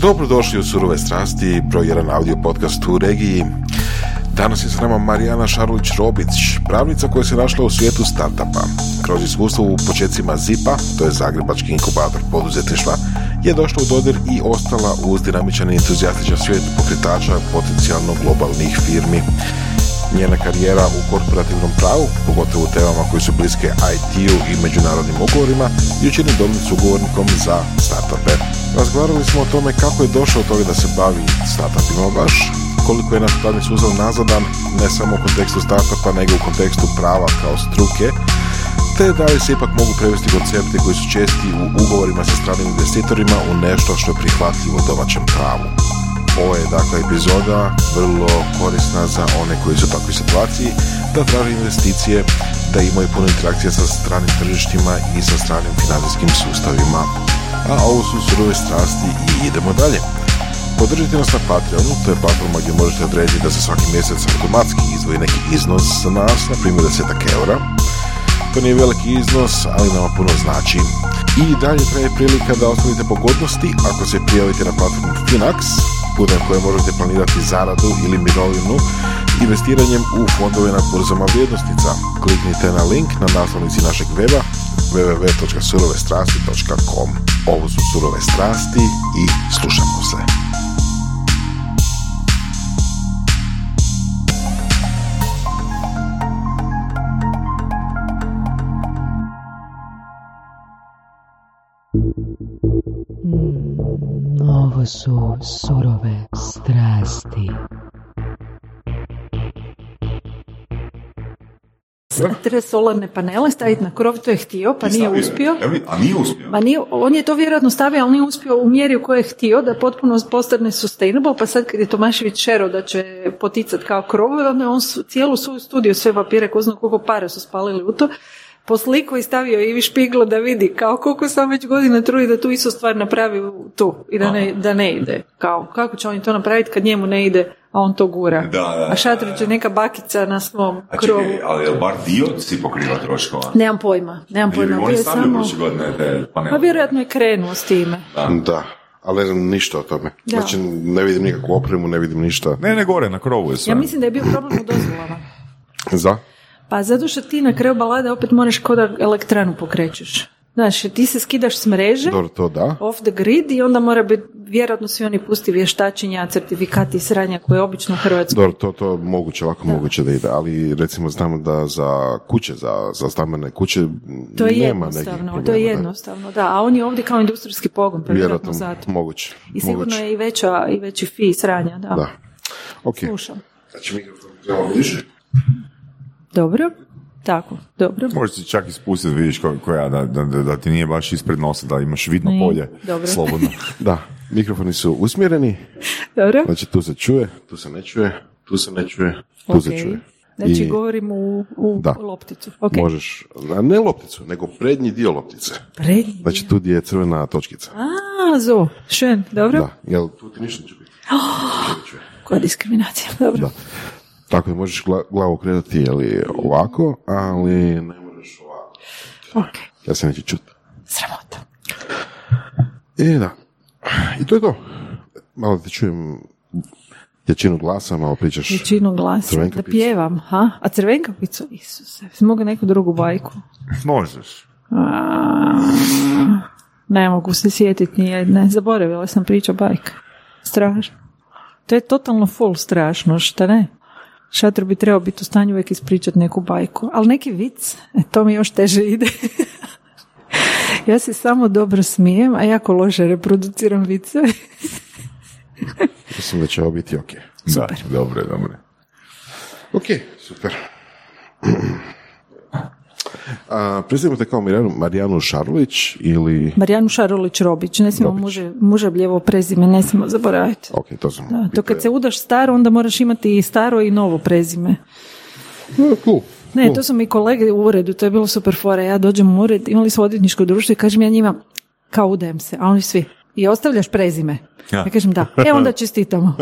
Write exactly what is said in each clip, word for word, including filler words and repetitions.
Dobrodošli u Surove strasti, broj jedan audio podcast u regiji. Danas je s nama Marijana Šarulić-Robić, pravnica koja se našla u svijetu startupa. Kroz iskustvo u početcima zipa, to je Zagrebački inkubator poduzetništva, je došla u dodir i ostala uz dinamičan i entuzijastičan svijet pokretača potencijalno globalnih firmi. Njena karijera u korporativnom pravu, pogotovo u temama koji su bliske I T-u i međunarodnim ugovorima, jučer je dobila sugovornikom za startupe. Razgovarali smo o tome kako je došao od toga da se bavi startupima baš, koliko je naš pravni sustav nazadan ne samo u kontekstu startupa nego u kontekstu prava kao struke, te da li se ipak mogu prevesti koncepte koji su česti u ugovorima sa stranim investitorima u nešto što je prihvatljivo domaćem pravu. Ovo je dakle epizoda vrlo korisna za one koji su u takvoj situaciji da traže investicije, da imaju puno interakcija sa stranim tržištima i sa stranim financijskim sustavima. A ovo su Surove strasti i idemo dalje. Podržite nas na Patreonu, to je platforma gdje možete odrediti da se svaki mjesec automatski izdvoji neki iznos za nas, na primjer deset eura. To nije veliki iznos, ali nama puno znači. I dalje traje prilika da ostavite pogodnosti ako se prijavite na platformu Finax, putem koje možete planirati zaradu ili mirovinu investiranjem u fondove na burzama vrijednosnica. Kliknite na link na naslovnici našeg weba double-u double-u double-u točka surove strasti točka com. Ovo su Surove strasti i slušamo se. Ovo su Surove strasti. Tre solarne panele staviti na krov, to je htio, pa nije uspio. A nije uspio? Ma nije, on je to vjerojatno stavio, ali nije uspio u mjeri u kojoj je htio, da potpuno postane sustainable, pa sad kad je Tomašević šero da će poticati kao krov, onda je on su, cijelu svoju studiju, sve papire, ko zna koliko para su spalili u to, posliku i stavio Ivi Špiglo da vidi kao koliko sam već godina trudi da tu istu stvar napravi tu i da ne, da ne ide. Kao, kako će oni to napraviti kad njemu ne ide, a on to gura. Da, da, a šatrić je neka bakica na svom a krovu. Čekaj, ali je bar dio si pokriva troškova? Nemam pojma. Nemam pojma. Oni stavljaju prošle godine te panele. Pa vjerojatno je krenuo s time. Da, da. Ali ne znam ništa o tome. Da. Znači ne vidim nikakvu opremu, ne vidim ništa. Ne, ne gore, na krovu je sve. Ja mislim da je bio problem u dozvolama. Za? Pa zato što ti na kraju balade opet moraš kao da elektranu pokrećeš. Znaš, ti se skidaš s mreže, dobro, to da, off the grid, i onda mora biti, vjerojatno svi oni pusti vještačenja, certifikati i sranja koje je obično Hrvatsko. Dobro, to, to moguće, ovako da, moguće da ide, ali recimo znamo da za kuće, za, za stambene kuće to je nema nekih problema. To je jednostavno, da, a on je ovdje kao industrijski pogon, pa vjerojatno zato. Moguće. I sigurno moguće. Je i, veća, i veći fee sranja, da. Da, ok. Slušam. Znači mi trebamo više? Dobro, tako, dobro. Možeš si čak ispustiti, vidiš koja, ko da, da, da ti nije baš ispred nosa, da imaš vidno I, polje, dobro. Slobodno. Da, mikrofoni su usmjereni, dobro. Znači tu se čuje, tu se ne čuje, tu se ne čuje, tu okay. se čuje. Znači I, govorimo u, u da, lopticu. Okay. Možeš, ne lopticu, nego prednji dio loptice. Prednji dio? Znači tu gdje je crvena točkica. A, zo, šen, dobro. Da, jel tu ti ništa ne čuje. Oh, koja diskriminacija, dobro. Da. Tako je, možeš glavu kretati ali ovako, ali ne možeš ovako. Okay. Ja se neću čuti. Sramota. I da. I to je to. Malo ti čujem jačinu glasa, malo pričaš. Jačinu glasa, crvenka da pica. Pjevam. Ha? A crvenka pica? Isuse, mogu neku drugu bajku? Možeš. A, ne mogu se sjetiti nijedne. Zaboravila sam priča bajka. Strašno. To je totalno full strašno, šta ne? Šatr bi trebao biti u stanju uvijek ispričati neku bajku, ali neki vic, e, to mi još teže ide. Ja se samo dobro smijem, a jako loše reproduciram vice. Mislim da će ovo biti ok. Super. Da, dobro, dobro. Ok, super. A, predstavljamo te kao Marijanu Šarulić ili... Marijanu Šarulić-Robić, ne smijemo muže, mužebljevo prezime, ne smijemo zaboraviti. Ok, to sam... Da, to kad se udaš staro, onda moraš imati i staro i novo prezime. No, cool. Ne, to su mi kolege u uredu, to je bilo super fora. Ja dođem u ured, imali su odvjetničko društvo i kažem ja njima, kao udajem se, a oni svi, i ostavljaš prezime. Ja, ja kažem da, e onda čestitamo.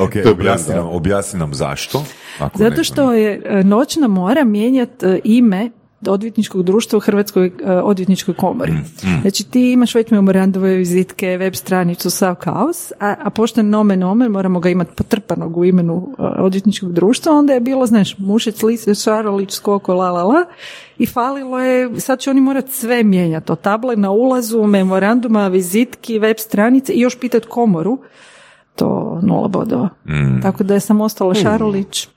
Ok, objasni nam, objasni nam zašto. Ako zato što je noćna mora mijenjati ime odvjetničkog društva u Hrvatskoj uh, odvjetničkoj komori. Mm. Znači ti imaš već memorandove, vizitke, web stranicu, sav kaos, a, a pošto je nomen omen, moramo ga imati potrpanog u imenu uh, odvjetničkog društva, onda je bilo, znaš, Mušec, Lise, Šarulić, Skoko, la, la, la, i falilo je, sad će oni morati sve mijenjati, od table na ulazu, memoranduma, vizitki, web stranice i još pitati komoru, to nula bodova. Mm. Tako da je sam ostala Šarulić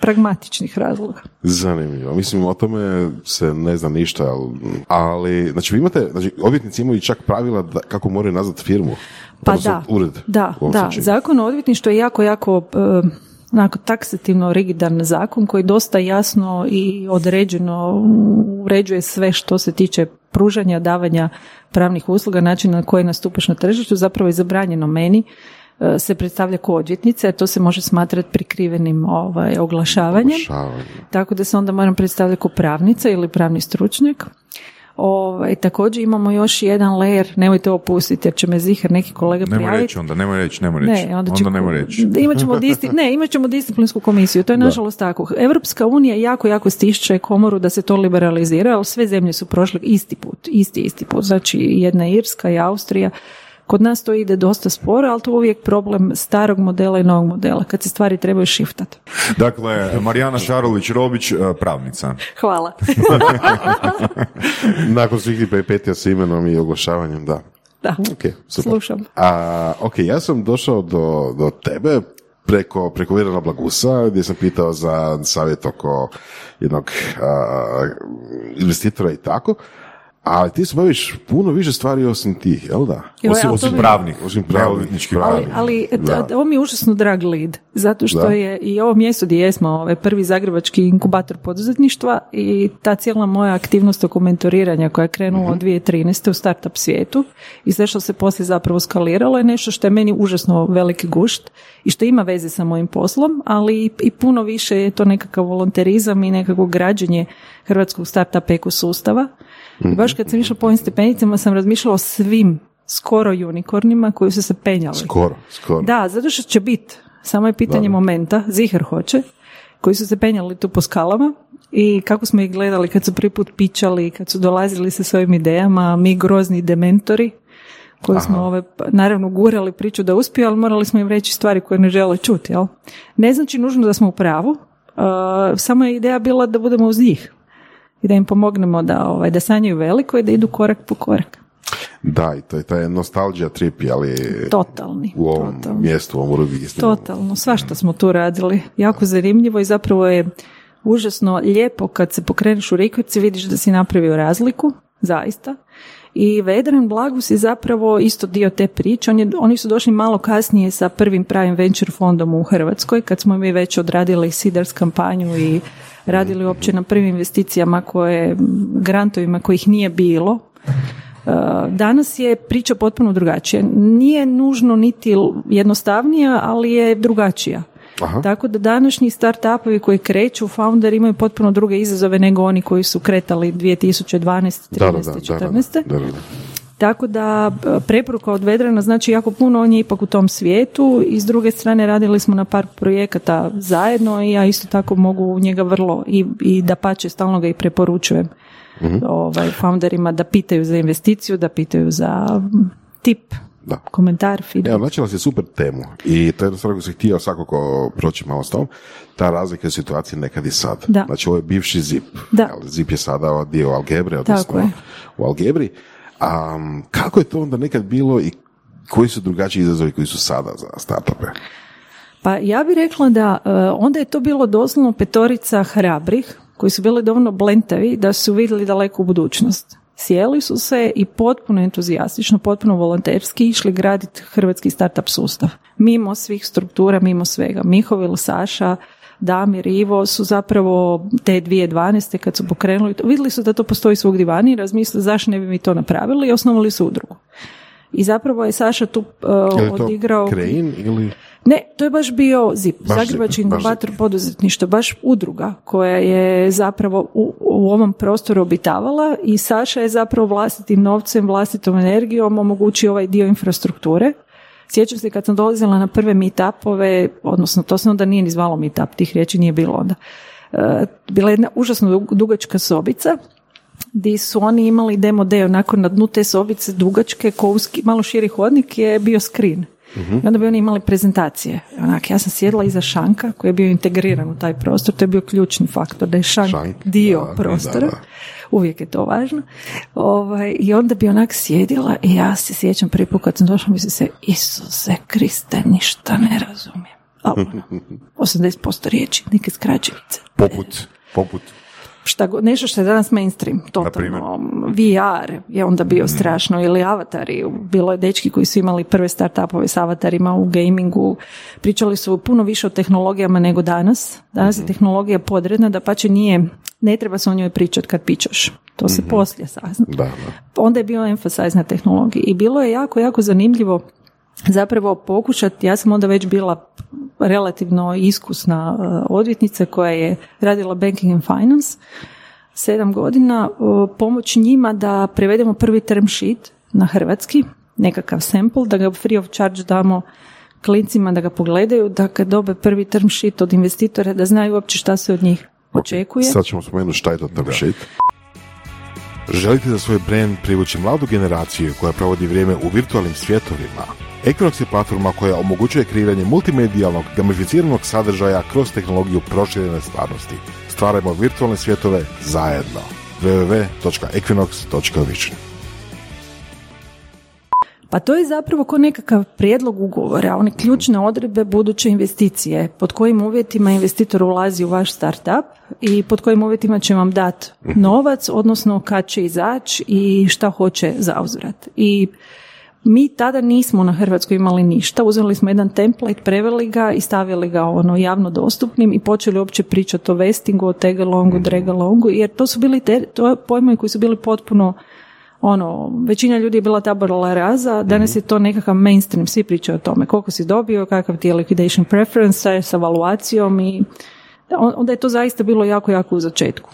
pragmatičnih razloga. Zanimljivo. Mislim, o tome se ne zna ništa, ali, ali znači vi imate, znači odvjetnici imaju čak pravila da, kako moraju nazvati firmu. Pa da, ured, da, da. Zakon o odvjetništvu je jako, jako um, onako taksativno rigidan zakon koji dosta jasno i određeno uređuje sve što se tiče pružanja, davanja pravnih usluga, načina na koji nastupaš na tržištu, zapravo je zabranjeno meni se predstavlja kao odvjetnica, a to se može smatrati prikrivenim ovaj, oglašavanjem. Oglašavanje. Tako da se onda moram predstavljati kao pravnica ili pravni stručnjak. Ovaj, također imamo još jedan layer, nemojte ovo pustiti jer će me zihar neki kolega prijaviti. Nemoj reći onda, nemoj reći, nemoj reći. Ne, onda će, onda nemoj reći. Imat ćemo disti, ne, imat ćemo disciplinsku komisiju, to je nažalost tako. Evropska unija jako, jako stišće komoru da se to liberalizira, ali sve zemlje su prošle isti put, isti, isti put. Znači jedna Irska i Austrija. Kod nas to ide dosta sporo, ali to je uvijek problem starog modela i novog modela, kad se stvari trebaju šiftati. Dakle, Marijana Šarulić-Robić, pravnica. Hvala. Nakon svih ti prepetija s imenom i oglašavanjem, da. Da, okay, slušam. A, ok, ja sam došao do, do tebe preko, preko Vedrana Blagusa, gdje sam pitao za savjet oko jednog a, investitora i tako. Ali ti se baviš puno više stvari osim tih, jel da? Jo, osim, osim mi... pravnih, osim pravničkih pravnih. Ali, ali da. Ovo mi je užasno drag lead, zato što da. je i ovo mjesto gdje jesmo, ovaj prvi zagrebački inkubator poduzetništva i ta cijela moja aktivnost oko mentoriranja koja je krenula mm-hmm. od dvije tisuće trinaeste u startup svijetu i sve što se poslije zapravo skaliralo je nešto što je meni užasno veliki gušt i što ima veze sa mojim poslom, ali i puno više je to nekakav volonterizam i nekako građenje hrvatskog startup ekosustava. I baš kad sam išla po ovim stepenicama sam razmišljala o svim skoro unikornima koji su se penjali. Skoro, skoro. Da, zato što će biti. Samo je pitanje da. momenta, zihar hoće, koji su se penjali tu po skalama i kako smo ih gledali kad su prvi put pičali, kad su dolazili sa svojim idejama, mi grozni dementori koji Aha. smo ove, naravno gurali priču da uspiju, ali morali smo im reći stvari koje ne žele čuti. Jel? Ne znači nužno da smo u pravu, uh, samo je ideja bila da budemo uz njih. I da im pomognemo da, ovaj, da sanjaju veliko i da idu korak po korak. Da, i to je taj nostalgia trip, ali totalni, u ovom totalni. mjestu, u ovom rubijstvu. Totalno, svašta smo tu radili. Jako zanimljivo i zapravo je užasno lijepo kad se pokreneš u rikvici, vidiš da si napravio razliku, zaista. I Vedran Blagus je zapravo isto dio te priče. On je, oni su došli malo kasnije sa prvim pravim venture fondom u Hrvatskoj, kad smo mi već odradili Seeders kampanju i radili uopće na prvim investicijama koje, grantovima kojih nije bilo. Danas je priča potpuno drugačija. Nije nužno niti jednostavnija, ali je drugačija. Aha. Tako da današnji start-upovi koji kreću, founder imaju potpuno druge izazove nego oni koji su kretali dvije tisuće dvanaeste, trinaeste, četrnaeste Tako da preporuka od Vedrana znači jako puno, on je ipak u tom svijetu i s druge strane radili smo na par projekata zajedno i ja isto tako mogu njega vrlo i, i da pače stalno ga i preporučujem mm-hmm. ovaj, founderima da pitaju za investiciju, da pitaju za tip. Da. Komentar, feedback. Evo, načela si super temu i to je jednostavno koju sam htio svakako proći malo s tom, ta razlika je u situaciji nekad i sad. Da. Znači ovo je bivši ZIP. Da. ZIP je sada dio Algebre, odnosno u Algebri. Um, kako je to onda nekad bilo i koji su drugačiji izazovi koji su sada za startupe? Pa ja bih rekla da uh, onda je to bilo doslovno petorica hrabrih koji su bili dovoljno blentavi da su vidjeli daleko u budućnost. Sjeli su se i potpuno entuzijastično, potpuno volonterski išli graditi hrvatski startup sustav. Mimo svih struktura, mimo svega. Mihovil, Saša, Damir, Ivo su zapravo te dvije tisuće dvanaeste kad su pokrenuli, vidjeli su da to postoji svugdje vani i razmislili zašto ne bi mi to napravili i osnovali su udrugu. I zapravo je Saša tu uh, odigrao... Krein ili... Ne, to je baš bio ZIP, Zagrebački inkubator poduzetništva, baš udruga koja je zapravo u, u ovom prostoru obitavala i Saša je zapravo vlastitim novcem, vlastitom energijom omogućio ovaj dio infrastrukture. Sjećam se kad sam dolazila na prve meetupove, odnosno to se onda nije ni zvalo meetup, tih riječi nije bilo onda. Bila je jedna užasno dugačka sobica gdje su oni imali demo day, onako na dnu te sobice dugačke, kouski, malo širi hodnik je bio screen. Uh-huh. I onda bi oni imali prezentacije. Onak, ja sam sjedla iza šanka koji je bio integriran u taj prostor, to je bio ključni faktor, da je šank, šank dio da, prostora. Da, da. Uvijek je to važno. Ovaj, i onda bi onak sjedila i ja se sjećam prvi put kad sam došla, mislim se, Isuse Kriste, ništa ne razumijem. Ali osamdeset posto riječi, neke skraćenice. Poput, poput. Šta go, nešto što je danas mainstream, totalno, ve er je onda bio strašno, ili avatari, bilo je dečki koji su imali prve startupove s avatarima u gamingu, pričali su puno više o tehnologijama nego danas, danas mm-hmm. je tehnologija podredna, da pače nije, ne treba se o njoj pričati kad pičaš, to se mm-hmm. poslije sazna. Da, da. Onda je bio emphasize na tehnologiji i bilo je jako, jako zanimljivo zapravo pokušati, ja sam onda već bila relativno iskusna odvjetnica koja je radila banking and finance sedam godina, pomoć njima da prevedemo prvi term sheet na hrvatski, nekakav sample, da ga free of charge damo klincima da ga pogledaju, da kad dobe prvi term sheet od investitora da znaju uopće šta se od njih očekuje. Okay, sad ćemo spomenuti šta je to term da. sheet. Želite da svoj brand privući mladu generaciju koja provodi vrijeme u virtualnim svjetovima? Equinox je platforma koja omogućuje kreiranje multimedijalnog, gamificiranog sadržaja kroz tehnologiju proširene stvarnosti. Stvarajmo virtualne svjetove zajedno. double-u double-u double-u točka equinox točka vision Pa to je zapravo kao nekakav prijedlog ugovora, one ključne odredbe buduće investicije, pod kojim uvjetima investitor ulazi u vaš startup i pod kojim uvjetima će vam dati novac, odnosno kad će izaći i šta hoće zauzvrat. I mi tada nismo na Hrvatskoj imali ništa, uzeli smo jedan template, preveli ga i stavili ga ono javno dostupnim i počeli uopće pričati o vestingu, o tagalongu, dragalongu, jer to su bili te, to pojmovi koji su bili potpuno, ono, većina ljudi je bila taborala raza, danas je to nekakav mainstream, svi pričaju o tome, koliko si dobio, kakav ti je liquidation preference sa valuacijom i onda je to zaista bilo jako, jako u začetku.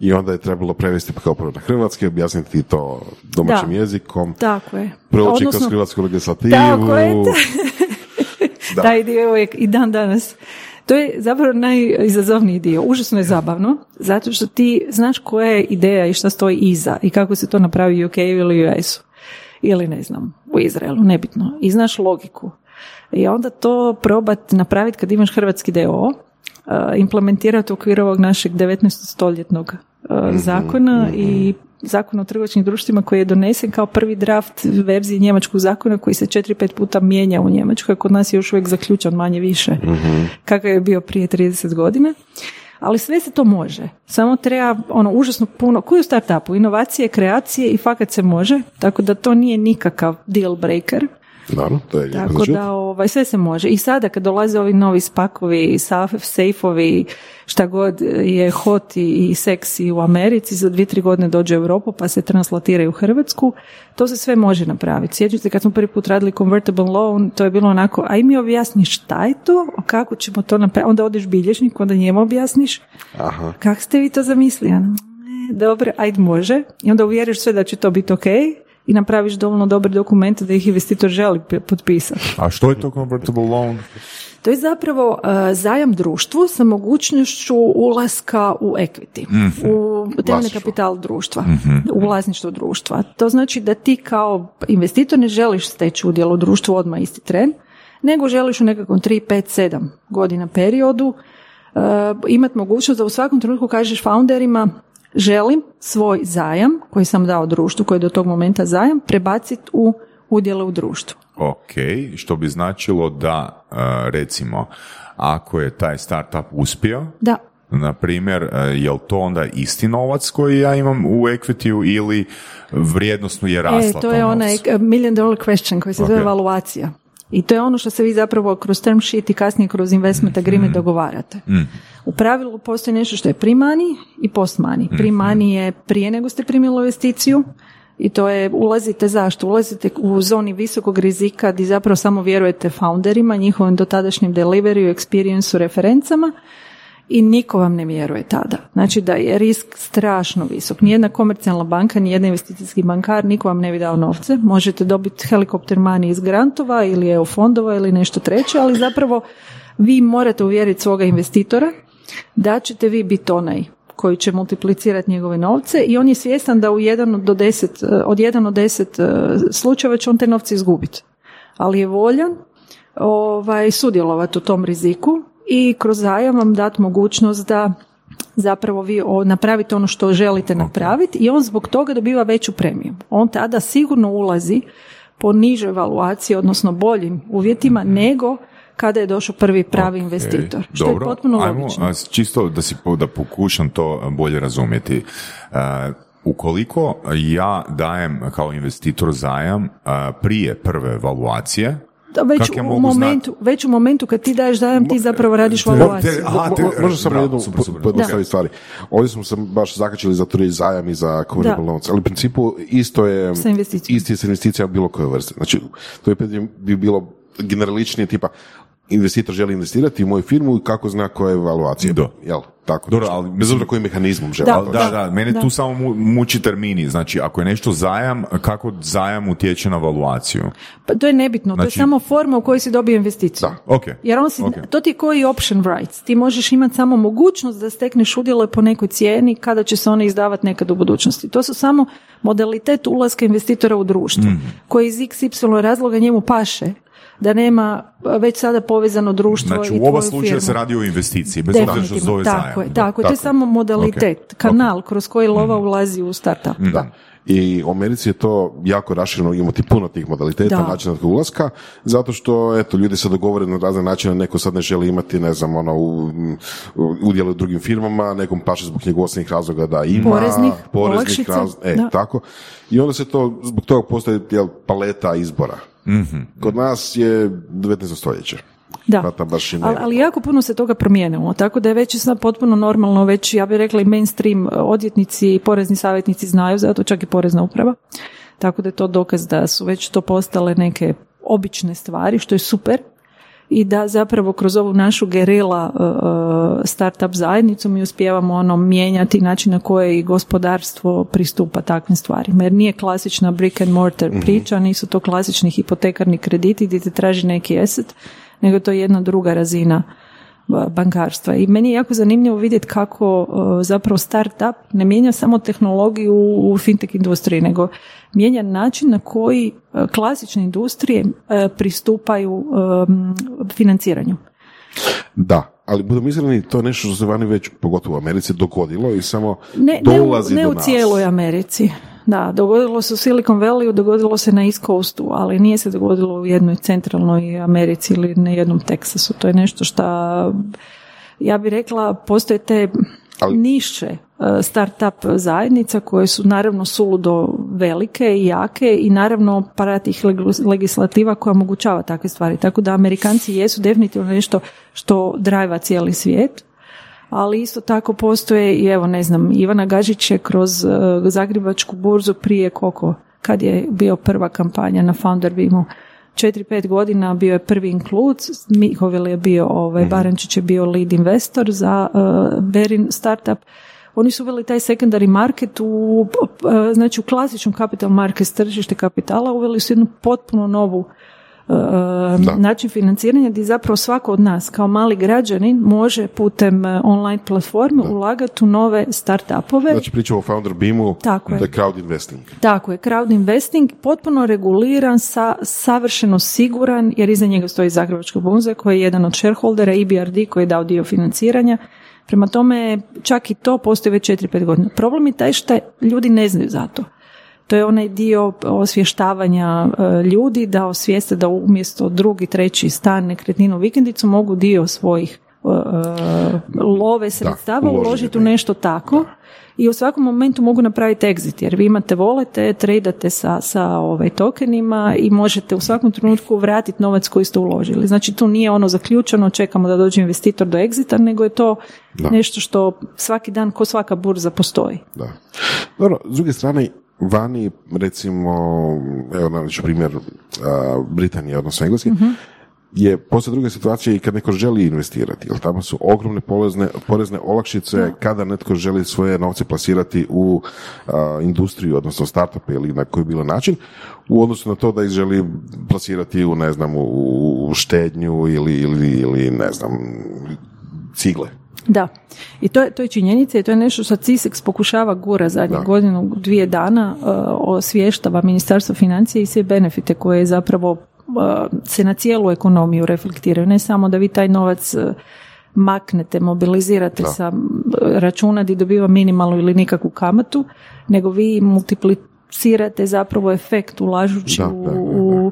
I onda je trebalo prevesti kao prvo na hrvatski, objasniti to domaćim da, jezikom. Tako je. Proučiti kroz hrvatsku legislativu. Tako je. Da. Taj dio je uvijek i dan danas. To je zapravo najizazovniji dio. Užasno je zabavno, zato što ti znaš koja je ideja i šta stoji iza i kako se to napravi u U K ili u U S-u. Ili ne znam, u Izraelu, nebitno. I znaš logiku. I onda to probat napraviti kad imaš hrvatski d o o, implementirati u okviru ovog našeg devetnaestostoljetnog mm-hmm, zakona mm-hmm. i zakona o trgovačkim društvima koji je donesen kao prvi draft verzije njemačkog zakona koji se četiri pet puta mijenja u Njemačkoj, kod nas je još uvijek zaključan manje više mm-hmm. kakav je bio prije trideset godina. Ali sve se to može. Samo treba ono užasno puno, koji u startupu, inovacije, kreacije i fakat se može, tako da to nije nikakav deal breaker. Naravno, to je lijepo. Tako da ovaj, sve se može. I sada kad dolaze ovi novi spakovi, sejfovi, šta god je hot i seksi u Americi, za dvije, tri godine dođe u Europu pa se translatiraju u Hrvatsku, to se sve može napraviti. Sjećate kad smo prvi put radili convertible loan, to je bilo onako, aj mi objasni šta je to, kako ćemo to napraviti, onda odeš bilježnik, onda njemu objasniš. Aha. Kako ste vi to zamislili? Dobro, ajde može. I onda uvjeriš sve da će to biti ok. I napraviš dovoljno dobre dokumente da ih investitor želi potpisati. A što je to convertible loan? To je zapravo uh, zajam društvu sa mogućnošću ulaska u equity, mm-hmm. u temeljni kapital društva, mm-hmm. u vlasništvo društva. To znači da ti kao investitor ne želiš steći udjel u društvu odmah isti tren, nego želiš u nekakvom tri, pet, sedam godina periodu uh, imati mogućnost da u svakom trenutku kažeš founderima želim svoj zajam koji sam dao društvu, koji je do tog momenta zajam, prebaciti u udjele u društvu. Ok, što bi značilo da, recimo, ako je taj startup uspio, da. Na primjer, je li to onda isti novac koji ja imam u equity-u ili vrijednostno je rasla? E, to je onaj million dollar question koji se okay. zove valuacija. I to je ono što se vi zapravo kroz term sheet i kasnije kroz investment agreement mm. dogovarate. Mm. U pravilu postoji nešto što je pre-money i post-money. Mm. Pre-money je prije nego ste primili investiciju i to je ulazite zašto? Ulazite u zoni visokog rizika gdje zapravo samo vjerujete founderima, njihovom dotadašnjem deliveryu, experience-u, referencama i niko vam ne vjeruje tada. Znači da je risk strašno visok. Nijedna komercijalna banka, nijedan investicijski bankar, niko vam ne bi dao novce. Možete dobiti helikopter money iz grantova ili E U fondova ili nešto treće, ali zapravo vi morate uvjeriti svoga investitora da ćete vi biti onaj koji će multiplicirati njegove novce i on je svjestan da u jedan do deset, od jedan do deset slučajeva će on te novce izgubiti. Ali je voljan ovaj, sudjelovati u tom riziku i kroz zajam vam dati mogućnost da zapravo vi napravite ono što želite napraviti i on zbog toga dobiva veću premiju. On tada sigurno ulazi po nižoj valuaciji, odnosno boljim uvjetima, nego kada je došao prvi pravi okay, investitor. Što dobro, je potpuno logično. Ajmo, čisto da, si, da pokušam to bolje razumjeti. Uh, ukoliko ja dajem kao investitor zajam uh, prije prve valuacije, da, već, ja u momentu, znat... već u momentu kad ti daješ zajam, ti zapravo radiš valuaciju. Možda samo jednu postaviti stvari. Ovdje smo se baš zakačili za tri zajam i za convertible notes, ali u principu isto je sa investicijama. Isti je sa investicijama bilo koje vrste. Znači, to je bi bilo generaličnije tipa investitor želi investirati u moju firmu i kako zna koja je evaluacija. Do. Jel? Tako. Dobro, ali bez obzira kojim mehanizmom želi. Da, da, da, mene da. tu samo mu, muči termini. Znači, ako je nešto zajam, kako zajam utječe na valuaciju? Pa to je nebitno, znači... to je samo forma u kojoj si dobije investiciju. Da. Okay. Jer on si, okay. to ti je koji option rights. Ti možeš imati samo mogućnost da stekneš udjele po nekoj cijeni kada će se one izdavati nekad u budućnosti. To su samo modalitet ulaska investitora u društvo, mm. koji iz iks ipsilon razloga njemu paše. Da nema već sada povezano društvo znači, i tvoju firmu. Znači u oba slučaja se radi o investiciji, bez obzira što se zove zajam. Tako je, tako. To je samo modalitet, okay. kanal okay. kroz koji lova mm-hmm. ulazi u startup. Mm-hmm. Da. I u Americi je to jako rašireno, imati puno tih modaliteta, da. načina ulaska, zato što eto ljudi se dogovore na razne načine, neko sad ne želi imati, ne znam, ono, udjele u drugim firmama, nekom paše zbog knjigovodstvenih razloga da ima, poreznih, poreznih razloga, e, tako. I onda se to, zbog toga postoji jel, paleta izbora. Mm-hmm. Kod nas je devetnaesto stoljeće. Da, ali, ali jako puno se toga promijenilo, tako da je već sad potpuno normalno, već ja bih rekla i mainstream odvjetnici i porezni savjetnici znaju, zato čak i porezna uprava, tako da je to dokaz da su već to postale neke obične stvari, što je super i da zapravo kroz ovu našu gerila startup zajednicu mi uspijevamo ono mijenjati način na koje i gospodarstvo pristupa takvim stvarima, jer nije klasična brick and mortar mm-hmm. priča, nisu to klasični hipotekarni krediti gdje te traži neki asset, nego to je jedna druga razina bankarstva. I meni je jako zanimljivo vidjeti kako zapravo startup ne mijenja samo tehnologiju u fintech industriji, nego mijenja način na koji klasične industrije pristupaju financiranju. Da, ali budemo iskreni, to je nešto što se vani već, pogotovo u Americi, dogodilo i samo ne, dolazi ne u, ne do nas. Ne u cijeloj Americi. Da, dogodilo se u Silicon Valley, dogodilo se na East Coastu, ali nije se dogodilo u jednoj centralnoj Americi ili na jednom Teksasu. To je nešto što, ja bih rekla, postoje te ali... niše startup zajednica koje su naravno suludo velike i jake i naravno parat ih legislativa koja omogućava takve stvari. Tako da Amerikanci jesu definitivno nešto što drajva cijeli svijet. Ali isto tako postoje i evo ne znam, Ivana Gažić je kroz uh, Zagrebačku burzu prije koliko, kad je bio prva kampanja na Founderbeemu, četiri pet godina bio je prvi inklud, Mihovil je bio, ovaj, Barančić je bio lead investor za uh, Berin startup. Oni su uveli taj secondary market u, uh, znači u klasičnom capital market, tržište kapitala, uveli su jednu potpuno novu Da. način financiranja gdje zapravo svako od nas kao mali građanin može putem online platforme ulagati u nove startupove. Znači pričamo o Founderbeemu, tako je. Da je crowd investing. Tako je, crowd investing potpuno reguliran, sa, savršeno siguran jer iza njega stoji Zagrebačka burza koji je jedan od shareholdera, E B R D koji je dao dio financiranja. Prema tome čak i to postoji već četiri pet godina. Problem je taj što ljudi ne znaju za to. To je onaj dio osvještavanja ljudi da osvijeste da umjesto drugi, treći stan, nekretninu, vikendicu mogu dio svojih uh, love sredstava uložiti u nešto tako da. I u svakom momentu mogu napraviti exit jer vi imate volete, tradate sa, sa ovaj, tokenima i možete u svakom trenutku vratiti novac koji ste uložili. Znači tu nije ono zaključeno, čekamo da dođe investitor do exita, nego je to da. nešto što svaki dan ko svaka burza postoji. Da. Dobro, s druge strane vani, recimo, evo najveći primjer uh, Britanije, odnosno Engleske, mm-hmm. je poslije druga situacija i kad neko želi investirati, jer tamo su ogromne porezne, porezne olakšice no. kada netko želi svoje novce plasirati u uh, industriju, odnosno startupe ili na koji bilo način, u odnosu na to da ih želi plasirati u, ne znam, u, u štednju ili, ili, ili ne znam, cigle. Da, i to je, to je činjenica i to je nešto što CISEX pokušava gura zadnjih da. godinu, dvije dana uh, osvještava Ministarstvo financija i sve benefite koje zapravo uh, se na cijelu ekonomiju reflektiraju. Ne samo da vi taj novac uh, maknete, mobilizirate da. sa računa gdje dobiva minimalnu ili nikakvu kamatu, nego vi multiplicirate zapravo efekt ulažući da, u...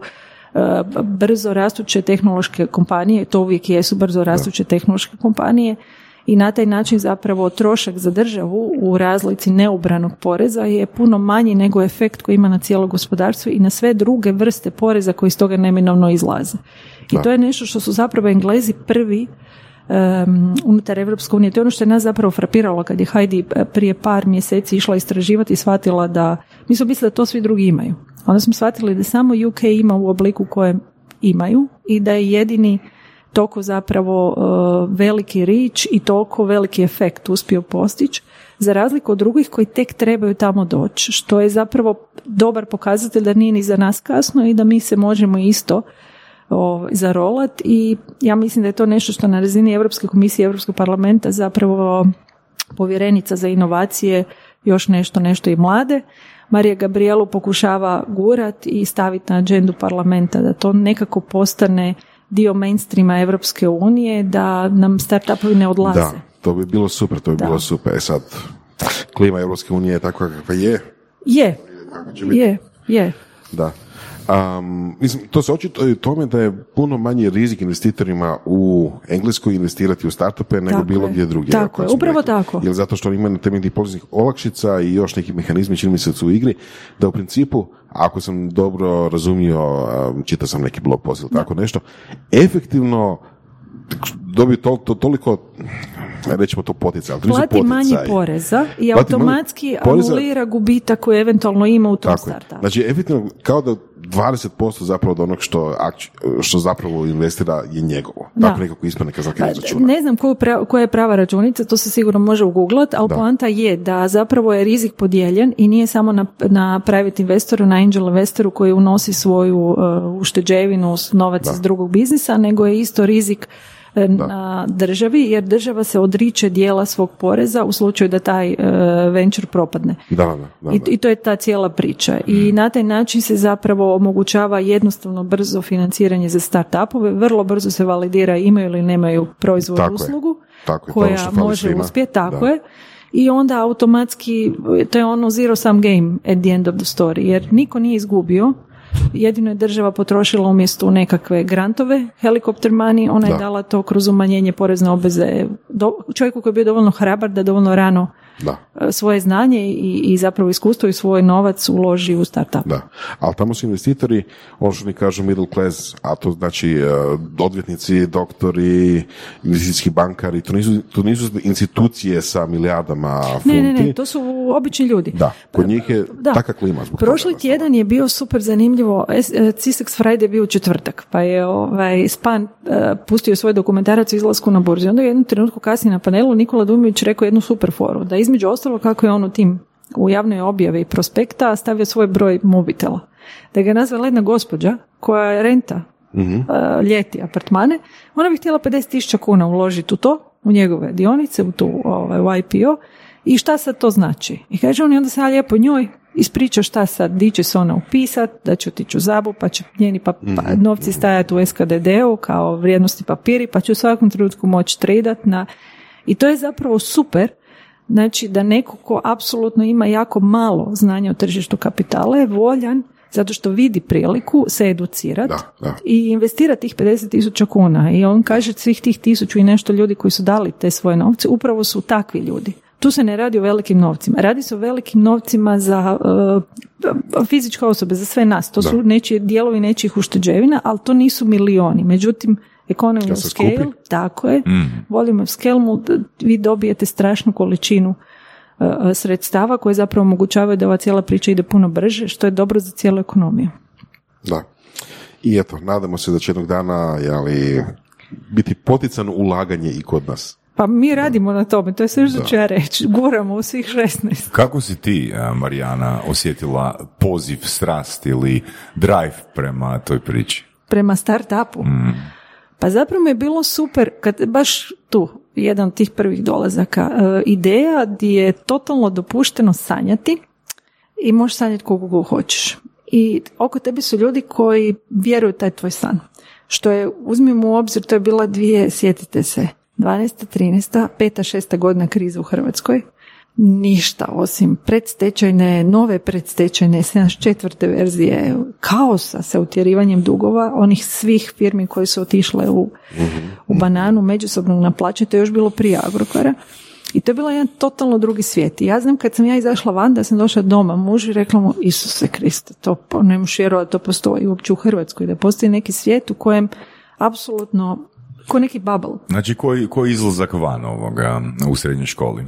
Da, da, da. brzo rastuće tehnološke kompanije, to uvijek jesu brzo rastuće tehnološke kompanije i na taj način zapravo trošak za državu u razlici neubranog poreza je puno manji nego efekt koji ima na cijelo gospodarstvo i na sve druge vrste poreza koji iz toga neminovno izlaze. I to je nešto što su zapravo Englezi prvi Um, unutar Evropske unije. To je ono što je nas zapravo frapiralo kad je Heidi prije par mjeseci išla istraživati i shvatila da, mi smo mislili da to svi drugi imaju. Onda smo shvatili da samo U K ima u obliku kojem imaju i da je jedini toliko zapravo uh, veliki reach i toliko veliki efekt uspio postići, za razliku od drugih koji tek trebaju tamo doći, što je zapravo dobar pokazatelj da nije ni za nas kasno i da mi se možemo isto zarolat i ja mislim da je to nešto što na razini Europske komisije i Europskog parlamenta zapravo povjerenica za inovacije još nešto, nešto i mlade. Marija Gabrielu pokušava gurat i staviti na agendu parlamenta da to nekako postane dio mainstreama Europske unije, da nam startupovi ne odlaze. Da, to bi bilo super, to bi da. bilo super. E sad, klima Europske unije je takva kakva je. Je, je, je. Da. Um, mislim, to se očito tome da je puno manji rizik investitorima u Engleskoj investirati u startupe nego tako bilo je. gdje drugdje. Tako je, upravo rekli, tako. Jer zato što imaju temeljnih poreznih olakšica i još neki mehanizmi čini mi se su u igri, da u principu, ako sam dobro razumio, čitao sam neki blog post ili tako nešto, efektivno dobiju to, to, toliko... Rećemo to poticaj, ali to nisu poticaj. Plati manje poreza i Plati automatski poreza... anulira gubitak koji eventualno ima u tom startu. Znači, efektivno, kao da dvadeset posto zapravo od onog što, što zapravo investira je njegovo. Da. Tako nekako ispane kad zakaj izračuna. Ne znam koju pra, koja je prava računica, to se sigurno može ugooglat, ali da. poanta je da zapravo je rizik podijeljen i nije samo na, na private investoru, na angel investoru koji unosi svoju uh, ušteđevinu, novac da. iz drugog biznisa, nego je isto rizik na da. državi, jer država se odriče dijela svog poreza u slučaju da taj uh, venture propadne. Da, da, da, da. I, I to je ta cijela priča. Mm. I na taj način se zapravo omogućava jednostavno brzo financiranje za startupove, vrlo brzo se validira imaju ili nemaju proizvod tako uslugu je. Tako je. koja može uspjeti, tako da. je. I onda automatski, to je ono zero sum game at the end of the story, jer niko nije izgubio. Jedino je država potrošila umjesto nekakve grantove, helikopter money, ona je da. dala to kroz umanjenje porezne obveze do, čovjeku koji je bio dovoljno hrabar da dovoljno rano da. svoje znanje i, i zapravo iskustvo i svoj novac uloži u startup. Da, ali tamo su investitori, ono što mi kažu middle class, a to znači odvjetnici, doktori, investicijski bankari, to nisu, to nisu institucije sa milijardama funti. Ne, ne, ne, to su obični ljudi. Da, kod njih je da. taka klima. Prošli tjedan je bio super zanimljivo, CISEX Friday je bio u četvrtak, pa je ovaj, Span uh, pustio svoj dokumentarac o izlasku na burzi. Onda je jednu trenutku kasnije na panelu Nikola Dumičić rekao jednu super foru, da između ostalo kako je on u tim u javnoj objavi prospekta stavio svoj broj mobitela. Da ga je nazvala jedna gospođa koja renta mm-hmm. uh, ljeti apartmane, ona bi htjela pedeset tisuća kuna uložiti u to, u njegove dionice, u tu ovaj, I P O i šta sad to znači? I kaže on i onda se ja lijepo njoj ispričao šta sad, di će se ona upisat, da će otići u ZABU, pa će njeni pa, pa, novci stajati u S K D D-u kao vrijednosni papiri, pa će u svakom trenutku moći tradat na... I to je zapravo super. Znači da neko ko apsolutno ima jako malo znanja o tržištu kapitala je voljan, zato što vidi priliku, se educirati i investirati tih pedeset tisuća kuna. I on kaže svih tih tisuću i nešto ljudi koji su dali te svoje novce, upravo su takvi ljudi. Tu se ne radi o velikim novcima. Radi se o velikim novcima za uh, fizičke osobe, za sve nas. To da. su nečiji dijelovi nečijih ušteđevina, ali to nisu milioni. Međutim, economy of scale, skupi. tako je, mm. volume of scale, vi dobijete strašnu količinu uh, sredstava koje zapravo omogućavaju da ova cijela priča ide puno brže, što je dobro za cijelu ekonomiju. Da. I eto, nadamo se da će jednog dana jeli, biti poticano ulaganje i kod nas. Pa mi radimo da. na tome, to je sve što ću ja reći. Guramo u svih šesnaest. Kako si ti, Marijana, osjetila poziv, strast ili drive prema toj priči? Prema startupu? Mm. Pa zapravo mi je bilo super, kad baš tu, jedan od tih prvih dolazaka, e, ideja gdje je totalno dopušteno sanjati i možeš sanjati koliko god hoćeš. I oko tebi su ljudi koji vjeruju taj tvoj san. Što je, uzmimo u obzir, to je bila dvije, sjetite se, dvanaesta, trinaesta, peta, šesta godina krize u Hrvatskoj. Ništa osim predstečajne, nove predstečajne, sedamdeset četvrte verzije kaosa sa utjerivanjem dugova, onih svih firmi koje su otišle u, u bananu, međusobnog naplaćanja, to je još bilo prije Agrokora. I to je bilo jedan totalno drugi svijet. I ja znam kad sam ja izašla van, da sam došla doma mužu i rekla mu, Isuse Kriste, to ne možeš vjerovati, to postoji uopće u Hrvatskoj, da postoji neki svijet u kojem apsolutno, ko neki bubble. Znači, koji ko izlazak van ovoga u srednjoj školi?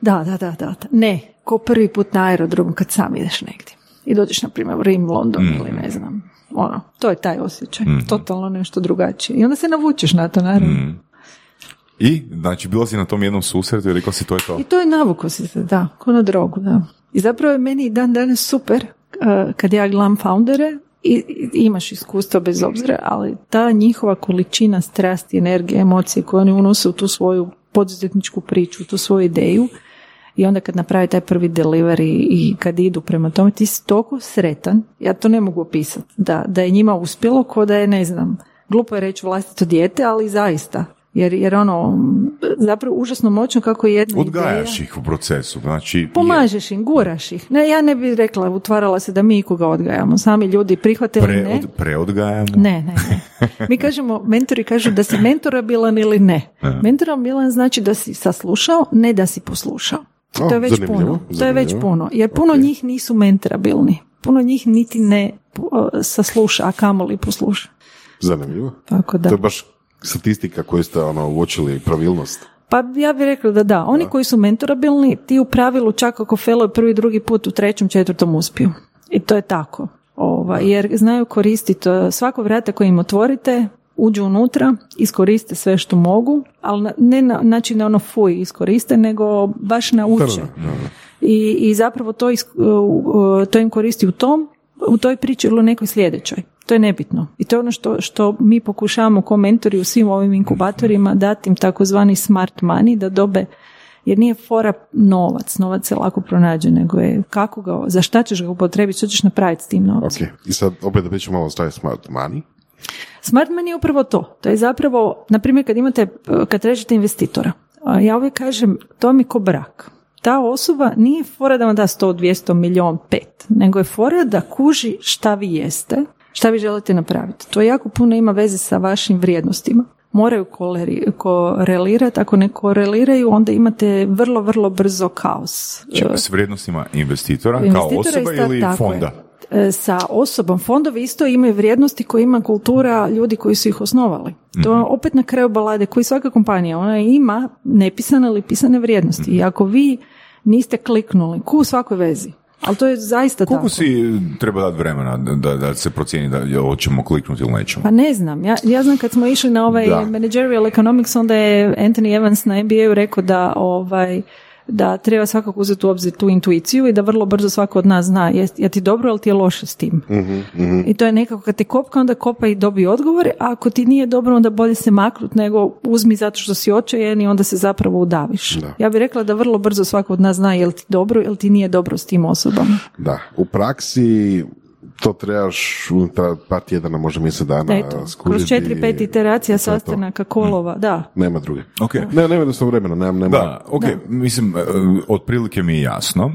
Da, da, da, da. Ne, ko prvi put na aerodrom kad sam ideš negdje. I dođeš, na primjer, u Rim, London mm. ili ne znam. Ono, to je taj osjećaj. Mm. Totalno nešto drugačije. I onda se navučeš na to, naravno. Mm. I, znači, bila si na tom jednom susretu i rekao si to je to? I to je navuko si se, da, ko na drogu, da. I zapravo je meni dan danas super uh, kad ja gledam foundere i, i imaš iskustva bez obzira, ali ta njihova količina strasti, energije, emocije koje oni unose u tu svoju poduzetničku priču, tu svoju ideju, i onda kad napravi taj prvi delivery i kad idu prema tome, ti si toliko sretan, ja to ne mogu opisati, da, da je njima uspjelo, ko da je, ne znam, glupo je reći vlastito dijete, ali zaista. Jer, jer ono, zapravo užasno moćno kako je jedna ideja. Odgajaš ih u procesu. Znači, pomažeš im, guraš ih. Ne, ja ne bih rekla, utvarala se da mi ikoga odgajamo. Sami ljudi prihvate ili Pre, ne. Od, preodgajamo? Ne, ne, ne. Mi kažemo, mentori kažu da si mentorabilan ili ne. Mentorabilan znači da si saslušao, ne da si poslušao. To oh, je već zanimljivo, puno. Zanimljivo. To je već puno. Jer puno okay. njih nisu mentorabilni. Puno njih niti ne uh, sasluša, a kamoli posluša. Zanimljivo. Tako da. To je baš statistika koju ste ono, uočili, pravilnost? Pa ja bih rekla da da. Oni da. koji su mentorabilni, ti u pravilu čak ako felo je prvi, drugi put, u trećem, četvrtom uspiju. I to je tako. Ova, jer znaju koristiti svako vrata koje im otvorite, uđu unutra, iskoriste sve što mogu, ali ne na način na ono fuj iskoriste, nego baš nauče. Da, da, da. I, i zapravo to, isk, to im koristi u tom, u toj priči ili u nekoj sljedećoj. To je nebitno. I to je ono što, što mi pokušavamo ko mentori u svim ovim inkubatorima dati im takozvani smart money da dobe, jer nije fora novac, novac se lako pronađe, nego je kako ga, za šta ćeš ga upotrebiti, što ćeš napraviti s tim novacom. Ok, i sad opet da pričamo malo staje smart money. Smart money je upravo to. To je zapravo, na primjer kad imate, kad tražite investitora, ja uvijek kažem, to vam je ko brak. Ta osoba nije fora da vam da sto, dvjesto, milijon, pet, nego je fora da kuži šta vi jeste, šta vi želite napraviti. To jako puno ima veze sa vašim vrijednostima. Moraju korelirati, ako ne koreliraju, onda imate vrlo, vrlo brzo kaos. Čak s vrijednostima investitora, investitora kao osoba ista, ili fonda? Je. Sa osobom. Fondovi isto imaju vrijednosti koje ima kultura ljudi koji su ih osnovali. To mm-hmm. opet na kraju balade, koji svaka kompanija, ona ima nepisane ili pisane vrijednosti. Mm-hmm. I ako vi niste kliknuli, ko u svakoj vezi, ali to je zaista koliko tako. Koliko si treba dati vremena da, da se procijeni da hoćemo kliknuti ili nećemo? Pa ne znam. Ja, ja znam kad smo išli na ovaj da. managerial economics, onda je Anthony Evans na M B A-u rekao da, ovaj, da treba svakako uzeti u obzir tu intuiciju i da vrlo brzo svako od nas zna je, je ti dobro ili ti je loše s tim. Uh-huh, uh-huh. I to je nekako kad te kopka, onda kopa i dobije odgovore, a ako ti nije dobro, onda bolje se maknut nego uzmi zato što si očajen i onda se zapravo udaviš. Da. Ja bih rekla da vrlo brzo svako od nas zna je li ti dobro ili ti nije dobro s tim osobama. Da, u praksi to trebaš unutar par tjedana, može mjesec dana eto, skužiti. Kroz četiri, pet iteracija sastanaka, kolova, da. Nema druge. Okay. Ne, nema jednostavno vremena. Nema, nema. Da, ok, da. Mislim, otprilike mi je jasno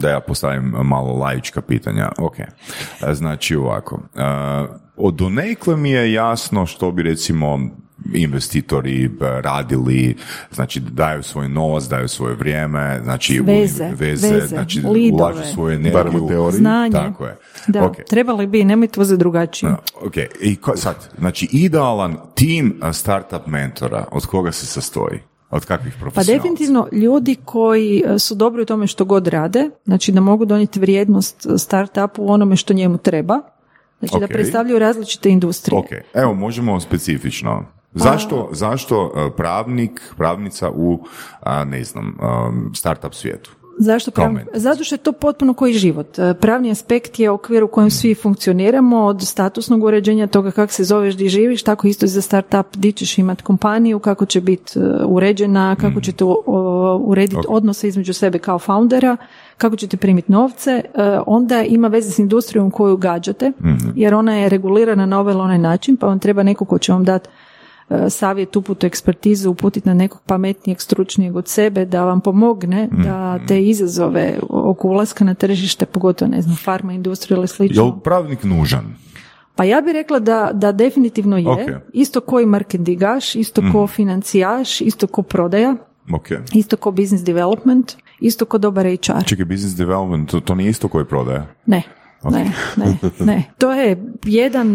da ja postavim malo laička pitanja. Ok, znači ovako, od donekle mi je jasno što bi recimo investitori radili, znači daju svoj novac, daju svoje vrijeme, znači veze, u, veze, veze znači lidove, ulažu svoju energiju, znanje. Tako je. Da, okay. Trebali bi, nemojte to za drugačije. Ok, i ko, sad, znači idealan tim startup mentora, od koga se sastoji? Od kakvih profesionalaca? Pa definitivno ljudi koji su dobri u tome što god rade, znači da mogu donijeti vrijednost startupu u onome što njemu treba, znači okay. da predstavljaju različite industrije. Ok, evo možemo specifično. Zašto, zašto pravnik, pravnica u, ne znam, startup svijetu? Zašto promjene? Zato što je to potpuno koji život. Pravni aspekt je okvir u kojem svi funkcioniramo, od statusnog uređenja, toga kako se zoveš, di živiš, tako isto i za startup, di ćeš imati kompaniju, kako će biti uređena, kako ćete urediti odnose između sebe kao foundera, kako ćete primiti novce, onda ima veze s industrijom koju gađate, jer ona je regulirana na ovaj ili onaj način, pa vam treba neko ko će vam dati savjet, uputu, ekspertizu, uputiti na nekog pametnijeg, stručnijeg od sebe da vam pomogne da te izazove oko ulaska na tržište, pogotovo, ne znam, farma, industrija ili slično. Je li pravnik nužan? Pa ja bih rekla da, da definitivno je. Okay. Isto ko i marketingaš, isto ko mm. financijaš, isto ko prodaja, okay. isto ko business development, isto ko dobar H R. Čekaj, business development, to, to nije isto ko je prodaja? Ne. Ne, ne, ne. To je jedan,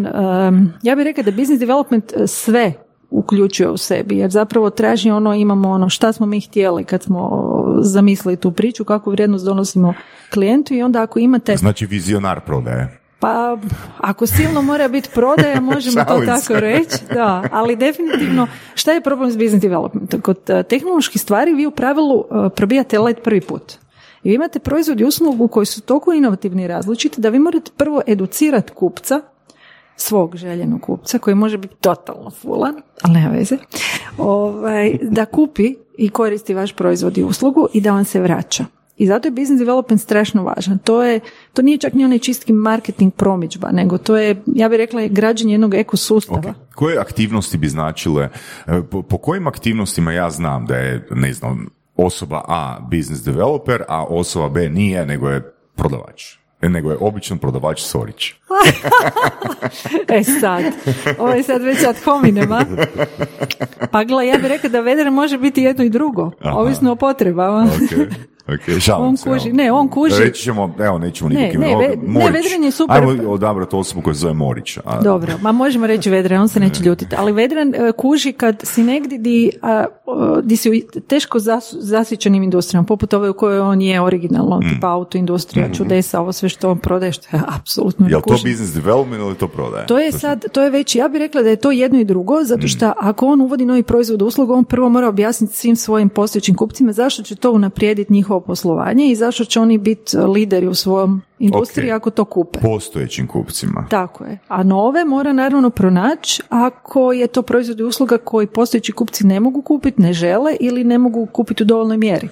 um, ja bih rekla da business development sve uključuje u sebi, jer zapravo traži ono, imamo ono šta smo mi htjeli kad smo zamislili tu priču, kakvu vrijednost donosimo klijentu i onda ako imate... Znači vizionar prodaje. Pa ako silno mora biti prodaja, možemo to tako reći, da, ali definitivno šta je problem s business developmentom? Kod tehnoloških stvari vi u pravilu probijate led prvi put. I vi imate proizvod i uslugu koji su toliko inovativni i različiti da vi morate prvo educirati kupca, svog željenog kupca, koji može biti totalno fulan, ali nema veze, ovaj, da kupi i koristi vaš proizvod i uslugu i da vam se vraća. I zato je business development strašno važan. To je, to nije čak ni onaj čistki marketing promidžba, nego to je, ja bih rekla, građenje jednog ekosustava. Okay. Koje aktivnosti bi značile, po, po kojim aktivnostima ja znam da je, ne znam, osoba A business developer, a osoba B nije, nego je prodavač? Nego je običan prodavač Sorić. E sad, ovo je sad već ad hominema. Pa gledaj, ja bih rekao da Vedran može biti jedno i drugo, aha, ovisno o potrebama. Okay. Okay, šalim on se, kuži, ne, on kuži. Reći ćemo, evo, nećemo nikakvim. Ne, ne, ne, Vedran je super. Ajmo odabrati osobu koja zove Morić. A... Dobro, ma možemo reći Vedran, on se neće ljutiti. Ali Vedran kuži kad si negdje di, a, di si u teško zas, zasićenim industrijama, poput ove u kojoj on je originalno, mm. tipa autoindustrija, mm-hmm. čudesa, ovo sve što on prodaje, što je apsolutno kuži. Je li to business development ili to prodaje? To je sad, to je već, ja bih rekla da je to jedno i drugo, zato što mm. ako on uvodi novi proizvod uslugu, on prvo mora objasniti svim svojim postojećim kupcima zašto će to unaprijediti njihov poslovanje i zašto će oni biti lideri u svojom industriji okay. ako to kupe. Postojećim kupcima. Tako je. A nove mora naravno pronaći ako je to proizvod i usluga koji postojeći kupci ne mogu kupiti, ne žele ili ne mogu kupiti u dovoljnoj mjeri.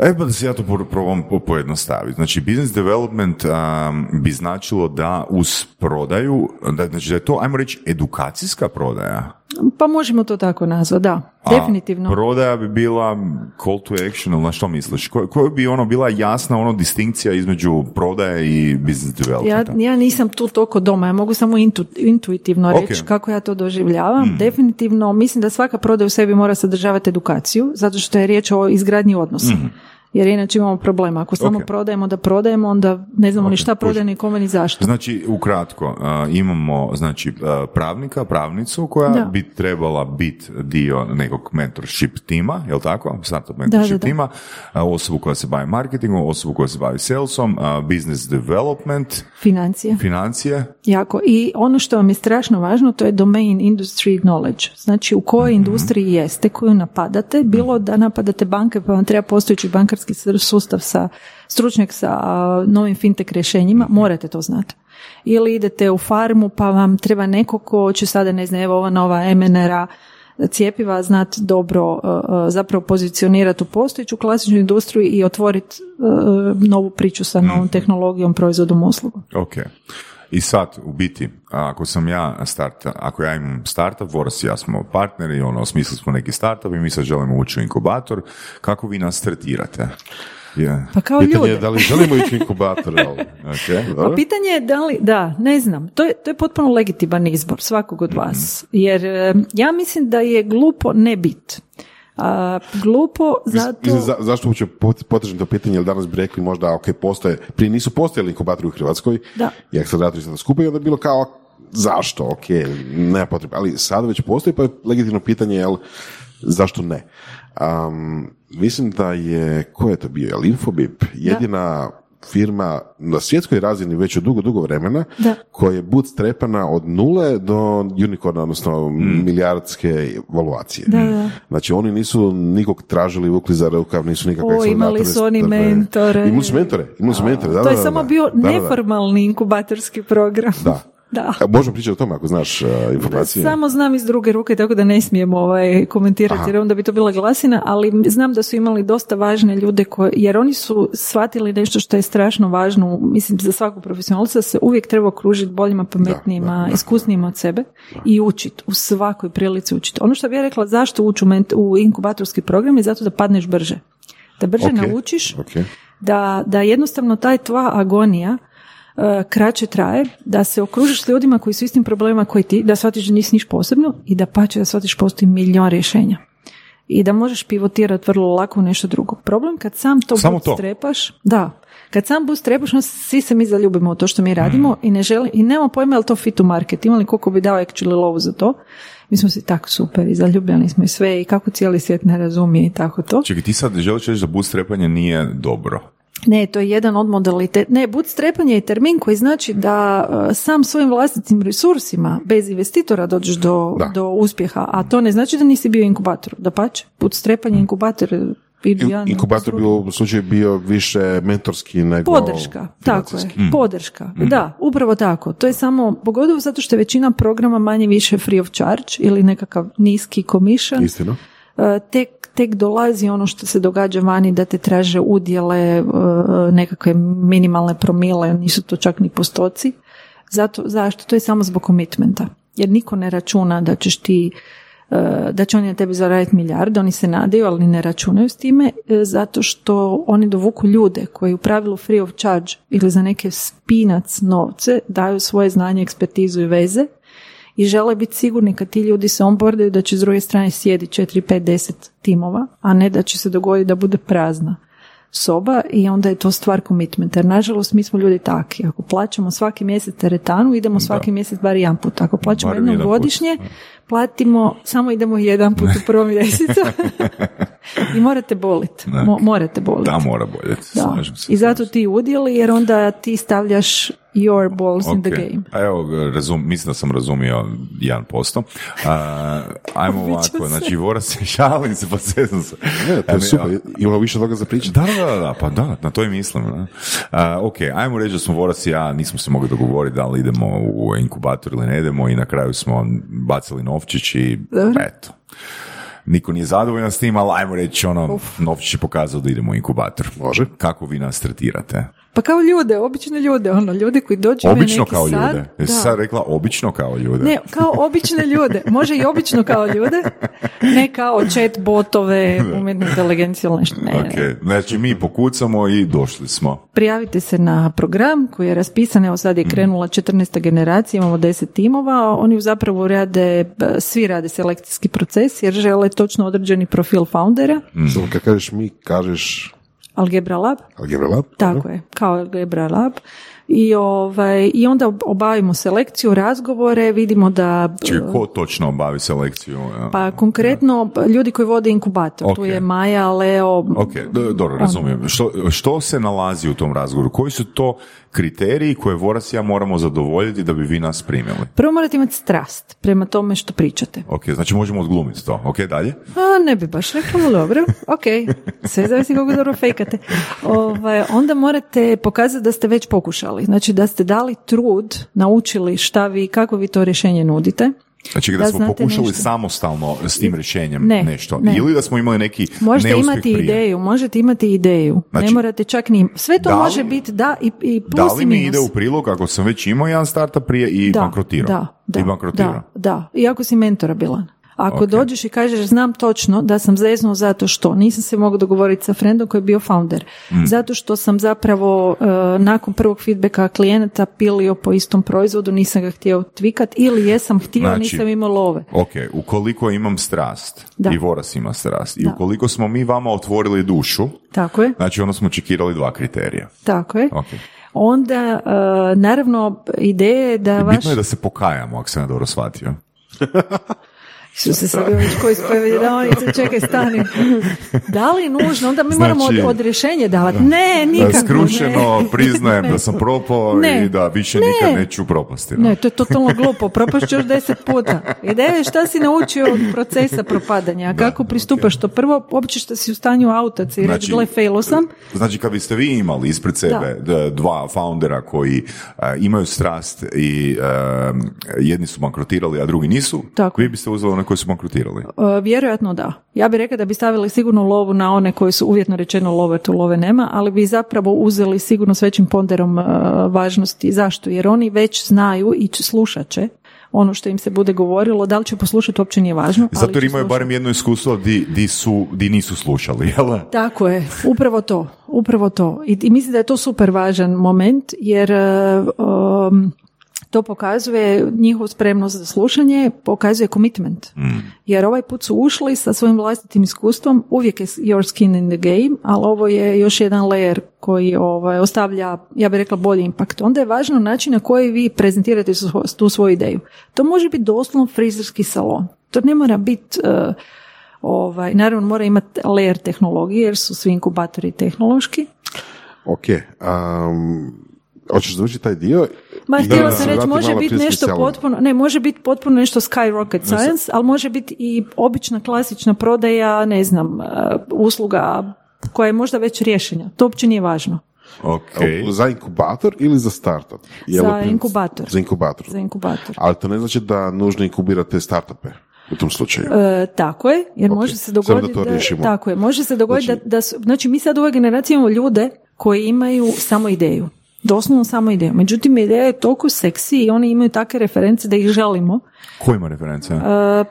E pa da se ja to probam pojednostaviti. Znači, business development um, bi značilo da uz prodaju, da, znači da je to, ajmo reći, edukacijska prodaja. Pa možemo to tako nazvati, da, a definitivno. A prodaja bi bila call to action, na što misliš? Ko, koja bi ono bila jasna ono distinkcija između prodaje i business developmenta? Ja, ja nisam tu toliko doma, ja mogu samo intu, intuitivno reći okay. kako ja to doživljavam. Mm. Definitivno, mislim da svaka prodaja u sebi mora sadržavati edukaciju, zato što je riječ o izgradnji odnosa. Mm. Jer inače imamo problema. Ako samo okay. prodajemo da prodajemo, onda ne znamo okay. ni šta prodaje, ni kome, ni zašto. Znači, ukratko, uh, imamo znači, uh, pravnika, pravnicu koja da. bi trebala biti dio nekog mentorship tima, je li tako? Startup mentorship da, da, da. tima, uh, osobu koja se bavi marketingom, osobu koja se bavi salesom, uh, business development, financije. financije. Jako. I ono što vam je strašno važno, to je domain industry knowledge. Znači, u kojoj mm-hmm. industriji jeste, koju napadate, bilo da napadate banke, pa vam treba postojeći bankar sustav sa stručnjak sa novim fintech rješenjima, morate to znati. Ili idete u farmu pa vam treba neko ko će sada, ne znam, evo ova nova em en er a cijepiva znati dobro zapravo pozicionirati u postojeću klasičnu industriju i otvoriti novu priču sa novom tehnologijom, proizvodom, uslugom. Ok. I sad, u biti, ako sam ja start, ako ja imam startup, Voras i ja smo partneri, ono, osmislili smo neki startup i mi sad želimo ući u inkubator, kako vi nas tretirate? Yeah. Pa kao pitanje ljudi. Je da li želimo ići u inkubator? Okay, pa pitanje je da li, da, ne znam, to je, to je potpuno legitiman izbor svakog od mm-hmm. vas, jer ja mislim da je glupo ne biti. A, glupo zato... Mislim, za, zašto uopće potražim to pitanje, jer danas bi rekli možda, ok, postoje, prije nisu postojali inkubatori u Hrvatskoj, da. I akceleratori sada skupaju, onda je bilo kao, zašto, ok, nema potrebe, ali sada već postoji, pa je legitimno pitanje, jel, zašto ne? Um, mislim da je, ko je to bio, jel, Infobip, jedina... Da. firma na svjetskoj razini već od dugo, dugo vremena, da, koja je bootstrapana od nule do unicorna, odnosno mm. milijardske valuacije. Da, da. Znači, oni nisu nikog tražili, vukli za rukav, nisu nikakve eksplanatorne. Imali su oni mentore. Imali su mentore, imali su mentore. Da, to je da, samo da, bio da, neformalni da, da. inkubatorski program. Da. Da. Možemo pričati o tome ako znaš uh, informacije. Samo znam iz druge ruke, tako da ne smijem ovaj, komentirati, aha, jer onda bi to bila glasina, ali znam da su imali dosta važne ljude koje, jer oni su shvatili nešto što je strašno važno, mislim, za svakog profesionalca se uvijek treba okružiti boljima, pametnijima, da, da, da, iskusnijima od sebe, da, i učiti, u svakoj prilici učiti. Ono što bih ja rekla, zašto ući u, ment- u inkubatorski program je zato da padneš brže. Da brže okay. naučiš, okay. Da, da jednostavno taj tva agonija kraće traje, da se okružiš ljudima koji su istim problemima koji ti, da shvatiš da nisi niš posebno i da pače da shvatiš postoji milion rješenja i da možeš pivotirati vrlo lako u nešto drugo. Problem kad sam to bootstrapaš, da, kad sam bootstrapaš, no, svi se mi zaljubimo u to što mi radimo mm. i ne želim, i nemamo pojma je li to fit u market, imali koliko bi dao actually lovu za to. Mi smo si tako super i zaljubljeni smo i sve i kako cijeli svijet ne razumije i tako to. Čekaj, ti sad želiš reći da bootstrapanje nije dobro? Ne, to je jedan od modaliteta. Ne, bootstrapanje je termin koji znači da sam svojim vlastitim resursima bez investitora dođeš do, do uspjeha, a to ne znači da nisi bio inkubator. Dapače, bootstrapanje, inkubator... Inkubator bi u ovom slučaju bio više mentorski nego podrška, tako je, mm. podrška, mm. da, upravo tako, to je samo, pogotovo zato što je većina programa manje više free of charge ili nekakav niski commission. Istina. Tek, tek dolazi ono što se događa vani da te traže udjele, nekakve minimalne promile, nisu to čak ni postoci, zato, zašto? To je samo zbog komitmenta, jer niko ne računa da ćeš ti, da će oni na tebi zaraditi milijarde, oni se nadaju, ali ne računaju s time, zato što oni dovuku ljude koji u pravilu free of charge ili za neke spinac novce daju svoje znanje, ekspertizu i veze i žele biti sigurni kad ti ljudi se onboardaju da će s druge strane sjedi četiri, pet, deset timova, a ne da će se dogoditi da bude prazna soba i onda je to stvar commitmenta. Jer nažalost mi smo ljudi taki. Ako plaćamo svaki mjesec teretanu, idemo svaki da. mjesec bar jedan put. Ako plaćamo jednom jedan godišnje, put. platimo, samo idemo jedan put u prvom mjesecu i morate boliti. Mo, morate boliti. Da, mora boljeti. Da. I zato ti udjeli, jer onda ti stavljaš your balls okay. in the game. A evo, razum, mislim da sam razumio jedan posto. Uh, ajmo ovako, znači Ivora se šalim se, pa sezam se. Ne, to je super, imamo više toga za pričati. Da, da, da, pa da, na to i mislim. Uh, ok, ajmo reći da smo Voras i ja, nismo se mogli dogovoriti da li idemo u inkubator ili ne idemo i na kraju smo bacili novčić i Dobre. eto. Niko nije zadovoljan s tim, ali ajmo reći ono, Uf. novčić je pokazao da idemo u inkubator. Može. Kako vi nas tretirate? Pa kao ljude, obične ljude, ono, ljude koji dođu u neki kao sad. Obično kao ljude. Sad rekla obično kao ljude. Ne, kao obične ljude. Može i obično kao ljude, ne kao chat botove, umjetne inteligencije ili nešto. Ne, okay. ne. Znači mi pokucamo i došli smo. Prijavite se na program koji je raspisan, evo sad je krenula četrnaesta generacija, imamo deset timova, oni zapravo rade, svi rade selekcijski proces jer žele točno određeni profil foundera. Mm. Samo kad kažeš mi, kažeš... Algebra Lab. Algebra Lab. Tako je, kao Algebra Lab. I, ovaj, i onda obavimo selekciju, razgovore, vidimo da... Či ko točno obavi selekciju? Pa konkretno ljudi koji vode inkubator. Okay. Tu je Maja, Leo... Ok, dobro, razumijem. Što, što se nalazi u tom razgovoru? Koji su to kriteriji koje Voras i ja moramo zadovoljiti da bi vi nas primili? Prvo morate imati strast prema tome što pričate. Ok, znači možemo odglumiti to. Ok, dalje? A, ne bi baš rekla, ali dobro. Ok, sve zavisi kako dobro fejkate. Ovaj, onda morate pokazati da ste već pokušali. Znači da ste dali trud, naučili šta vi, kako vi to rješenje nudite. Znači da, da smo pokušali nešto. Samostalno s tim rješenjem ne, nešto. Ne. Ili da smo imali neki možete neuspjeh imati prije. Ideju, možete imati ideju. Znači, ne morate čak ni... Sve to li, može biti da i, i plus i minus. Da li mi ide u prilog ako sam već imao jedan startup prije i bankrotirao? Da, da, i bankrotirao. Da, da. I ako si mentora bilan. Ako okay. dođeš i kažeš znam točno da sam zeznuo zato što nisam se mogao dogovoriti sa friendom koji je bio founder. Mm. Zato što sam zapravo e, nakon prvog feedbacka klijenata pilio po istom proizvodu, nisam ga htio tvikat ili jesam htio, znači, nisam imao love. Ok, ukoliko imam strast da. i Voras ima strast i da. ukoliko smo mi vama otvorili dušu, tako je. Znači ono smo čekirali dva kriterija. Tako je. Okay. Onda e, naravno ideje da vaš... Bitno je da se pokajamo, ako sam dobro shvatio. Što se sad već koji spojavljavnice, čekaj, stani. Da li nužno? Onda mi znači, moramo od, od rješenja davati. Da. Ne, nikako. Skrušeno ne. Priznajem da sam propao ne. I da više ne. Nikad neću propasti. Ne, to je totalno glupo. Propašću još deset puta. Ideja je šta si naučio od procesa propadanja. A kako da, pristupaš okay. To prvo, uopće što si u stanju autaca i znači, reći, gle, failo sam. Znači, kad biste vi imali ispred sebe da. Dva foundera koji uh, imaju strast i uh, jedni su bankrotirali, a drugi nisu, tako. Vi biste uzeli one koji su bankrotirali? Uh, vjerojatno da. Ja bih rekao da bi stavili sigurno lovu na one koji su uvjetno rečeno love, tu love nema, ali bi zapravo uzeli sigurno s većim ponderom uh, važnosti. Zašto? Jer oni već znaju i slušat će ono što im se bude govorilo, da li će poslušati uopće nije važno. Zato jer imaju barem jedno iskustvo di, di, su, di nisu slušali, jel? Tako je, upravo to, upravo to. I, i mislim da je to super važan moment, jer um, to pokazuje njihovu spremnost za slušanje, pokazuje commitment. Mm. Jer ovaj put su ušli sa svojim vlastitim iskustvom, uvijek je your skin in the game, ali ovo je još jedan layer koji ovaj, ostavlja, ja bih rekla, bolji impakt. Onda je važno način na koji vi prezentirate tu svoju ideju. To može biti doslovno frizerski salon. To ne mora biti... Uh, ovaj, naravno, mora imati layer tehnologije, jer su svi inkubatori tehnološki. Ok. Um... Hoćeš doći taj dio? Ma htjela sam reći, može biti nešto salon. Potpuno, ne, može biti potpuno nešto skyrocket science, ali može biti i obična klasična prodaja, ne znam, uh, usluga koja je možda već rješenja. To uopće nije važno. Okay. Za inkubator ili za startup? Jel, za inkubator. Za inkubator. Za inkubator. Ali to ne znači da nužno inkubirate startupe. U tom slučaju. E, tako je, jer okay. Može se dogoditi da, da tako je, može se dogoditi znači, da, da su, znači mi sad u ovoj generaciji imamo ljude koji imaju samo ideju. Doslovno samo ideja. Međutim, ideja je toliko seksi i oni imaju takve reference da ih želimo. Kojima reference? E,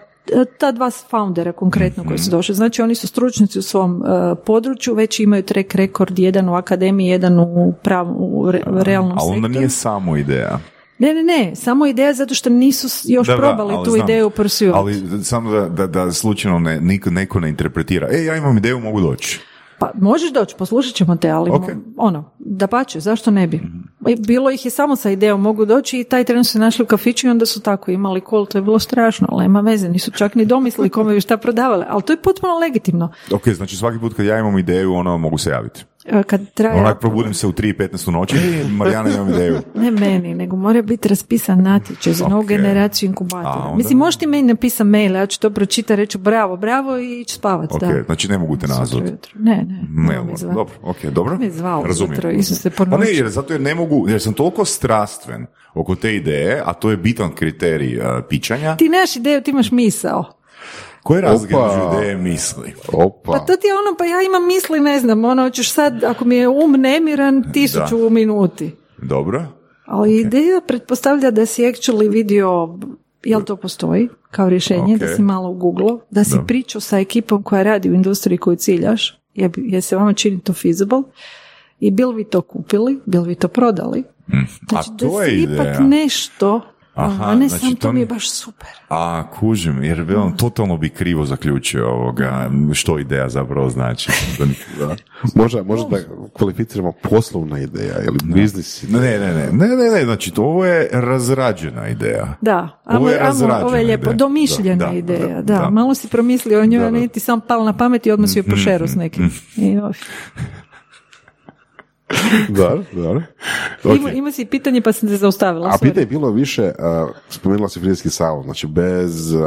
ta dva foundera konkretno mm-hmm. koji su došli. Znači, oni su stručnici u svom e, području, već imaju track record, jedan u akademiji, jedan u, prav, u re, realnom sektoru. A onda sektoru. Nije samo ideja. Ne, ne, ne, samo ideja zato što nisu još da, probali da, tu znam, ideju pursuit. Ali samo da, da, da slučajno ne, niko, neko ne interpretira. E, ja imam ideju, mogu doći. Pa možeš doći, poslušat ćemo te, ali okay. Ono, dapače, zašto ne bi? Mm-hmm. Bilo ih je samo sa idejom, mogu doći i taj tren su se našli u kafiću i onda su tako imali kol, to je bilo strašno, ali nema veze, nisu čak ni domislili kome bi šta prodavali, ali to je potpuno legitimno. Ok, znači svaki put kad ja imam ideju, ono, mogu se javiti. Kad traje... Onak probudim se u tri i petnaest u noći i Marijana imam ideju. Ne meni, nego mora biti raspisan natječaj za okay. novu generaciju inkubatora. Onda... Mislim, možeš ti meni napisati mail, ja ću to pročitati, reći bravo, bravo i ići spavati. Ok, da. Znači ne mogu te nazvati. Ne, ne. Mail, dobro, ok, dobro. Ne zvao jutro, Isuse, po noći. Pa ne, jer, zato jer ne mogu, jer sam toliko strastven oko te ideje, a to je bitan kriterij uh, pičanja. Ti nemaš ideju, ti imaš misao. Koji je razgled ideje misli? Opa. Pa to ti je ono, pa ja imam misli, ne znam, ono, ćeš sad, ako mi je um nemiran, tisuću da. U minuti. Dobro. Ali okay. Ideja pretpostavlja da si actually vidio, jel to postoji kao rješenje, okay. Da si malo ugooglo, da si da. Pričao sa ekipom koja radi u industriji koju ciljaš, jer je se vama čini to feasible, i bil vi to kupili, bil vi to prodali. Hmm. Znači, a to da je ideja. Ipak nešto... Aha, a ne znači sam, to mi je baš super. A, kužim, jer bi on totalno bi krivo zaključio ovoga, što ideja zapravo znači. Da. Možda, možda da kvalificiramo poslovna ideja ili biznis ideja. Ne, ne, ne, ne, ne, ne, znači to ovo je razrađena ideja. Da, ovo je, razrađena amo, ovo je lijepo, ideja. Domišljena da, ideja, da, da, da. Malo si promislio o njoj, a ne ti sam pal na pamet i odmah si joj pošeru s nekim. I Dar, dar. Okay. Ima, ima si pitanje pa sam se zaustavila. A pitanje je bilo više, uh, spomenula si frizerski salon, znači bez uh,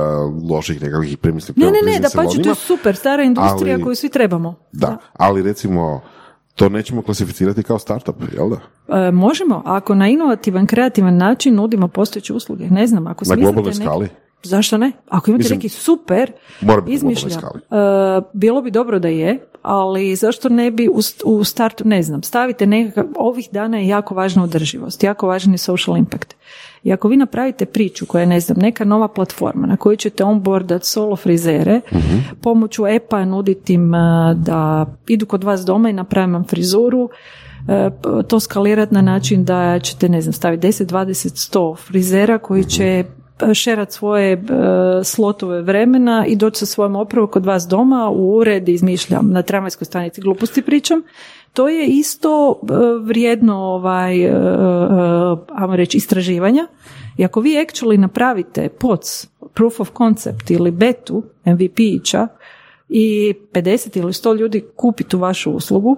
loših nekakvih premisli. Ne, ne, ne, da pače, to je super, stara industrija ali, koju svi trebamo. Da, da, ali recimo to nećemo klasificirati kao startup, jel da? E, možemo, ako na inovativan, kreativan način nudimo postojeće usluge, ne znam, ako smislite... Na globalnoj skali? Zašto ne? Ako imate mislim, neki super izmišlja, uh, bilo bi dobro da je, ali zašto ne bi u, u startu, ne znam, stavite nekakav, ovih dana je jako važna održivost, jako važan je social impact. I ako vi napravite priču koja je, ne znam, neka nova platforma na koju ćete onboardati solo frizere, mm-hmm. pomoću epa nuditi im uh, da idu kod vas doma i napravim vam frizuru, uh, to skalirati na način da ćete, ne znam, staviti deset, dvadeset, sto frizera koji mm-hmm. će šerat svoje e, slotove vremena i doći sa svojom opravom kod vas doma u ured, izmišljam, na tramvajskoj stanici, gluposti pričam. To je isto e, vrijedno ovaj, e, e, ajmo reći, istraživanja. I ako vi actually napravite poc proof of concept ili betu M V P-ića i pedeset ili sto ljudi kupi tu vašu uslugu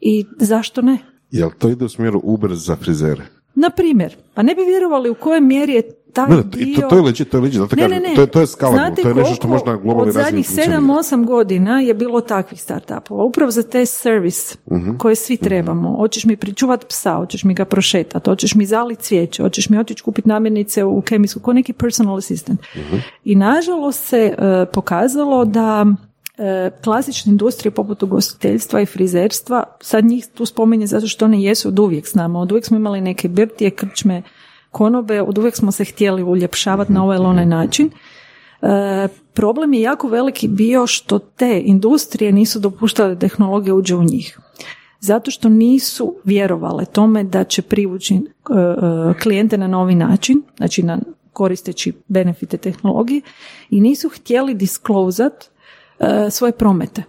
i zašto ne? Jel to ide u smjeru Uber za frizere? Na primjer, pa ne bi vjerovali u kojoj mjeri je taj ne, dio... To, to je leđi, to je leđi, zato ne, kažem, ne, ne. To je, to je skalano, to je nešto što možda globalni razini funkcionira. Od zadnjih sedam osam godina je bilo takvih startupova, upravo za taj servis uh-huh. koje svi trebamo. Uh-huh. Hoćeš mi pričuvat psa, hoćeš mi ga prošetati, hoćeš mi zalit cvijeće, hoćeš mi otići kupiti namirnice u kemijsku, kao neki personal assistant. Uh-huh. I nažalost se uh, pokazalo da... klasične industrije poput ugostiteljstva i frizerstva, sad njih tu spominje zato što one jesu od uvijek s nama, od uvijek smo imali neke birtije, krčme, konobe, od uvijek smo se htjeli uljepšavati na ovaj ili onaj način. E, problem je jako veliki bio što te industrije nisu dopuštale da tehnologija uđe u njih. Zato što nisu vjerovale tome da će privući e, klijente na novi način, znači na koristeći benefite tehnologije, i nisu htjeli disclosat svoje promete.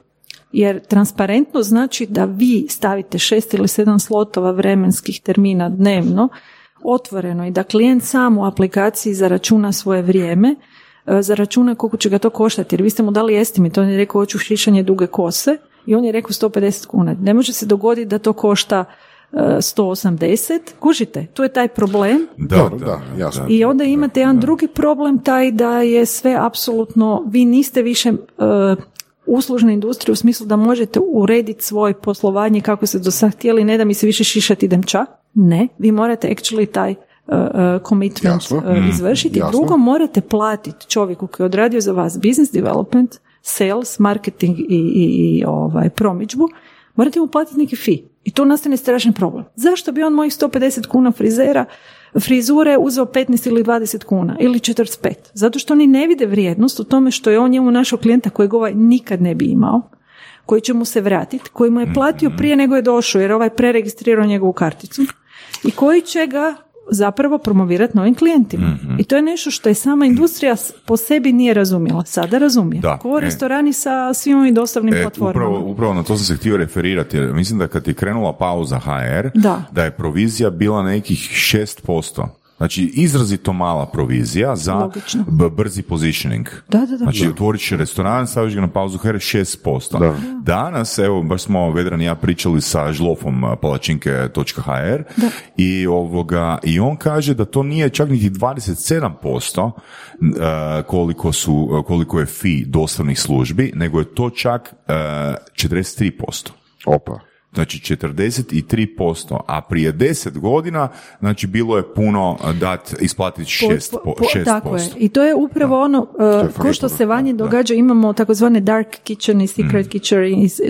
Jer transparentno znači da vi stavite šest ili sedam slotova vremenskih termina dnevno otvoreno i da klijent sam u aplikaciji zaračuna svoje vrijeme, zaračuna koliko će ga to koštati. Jer vi ste mu dali estimate, on je rekao hoću šišanje duge kose i on je rekao sto pedeset kuna. Ne može se dogoditi da to košta sto osamdeset. Kužite, tu je taj problem. Da, Dobro, da, jasno. I onda imate da, jedan da. drugi problem, taj da je sve apsolutno, vi niste više uh, uslužna industrija u smislu da možete urediti svoje poslovanje kako ste do sad htjeli, ne da mi se više šišati idem ča. Ne, vi morate actually taj commitment uh, uh, mm, izvršiti. Jasno. Drugo, morate platiti čovjeku koji je odradio za vas business development, sales, marketing i, i, i ovaj, promidžbu, morate mu platiti neki fee. I tu nastane strašan problem. Zašto bi on mojih sto pedeset kuna frizera, frizure uzeo petnaest ili dvadeset kuna ili četrdeset pet? Zato što oni ne vide vrijednost u tome što je on njemu našao klijenta kojeg ovaj nikad ne bi imao, koji će mu se vratiti, koji mu je platio prije nego je došao jer ovaj preregistrirao njegovu karticu i koji će ga zapravo promovirati novim klijentima. Mm-hmm. I to je nešto što je sama industrija po sebi nije razumjela. Sada razumije. Da, Ko e, restorani sa svim ovim dostavnim e, platformama. Upravo, upravo na to sam se htio referirati. Jer mislim da kad je krenula pauza H R, da, da je provizija bila nekih šest posto. Znači, izrazito mala provizija za b- brzi positioning. Da, da, da. Znači, otvoriš restoran, staviš ga na pauzu H R, šest posto. Da. Danas, evo, baš smo Vedran i ja pričali sa žlofom palačinke.hr i, ovoga, i on kaže da to nije čak niti dvadeset sedam posto koliko, su, koliko je fee dostavnih službi, nego je to čak četrdeset tri posto. Opa. Znači četrdeset tri posto, a prije deset godina, znači bilo je puno dat, isplatiti šest posto. Po, po, šest posto. Tako je, i to je upravo da. ono, uh, ko što se vanje da. događa, imamo takozvane dark kitchen i secret mm. kitchen,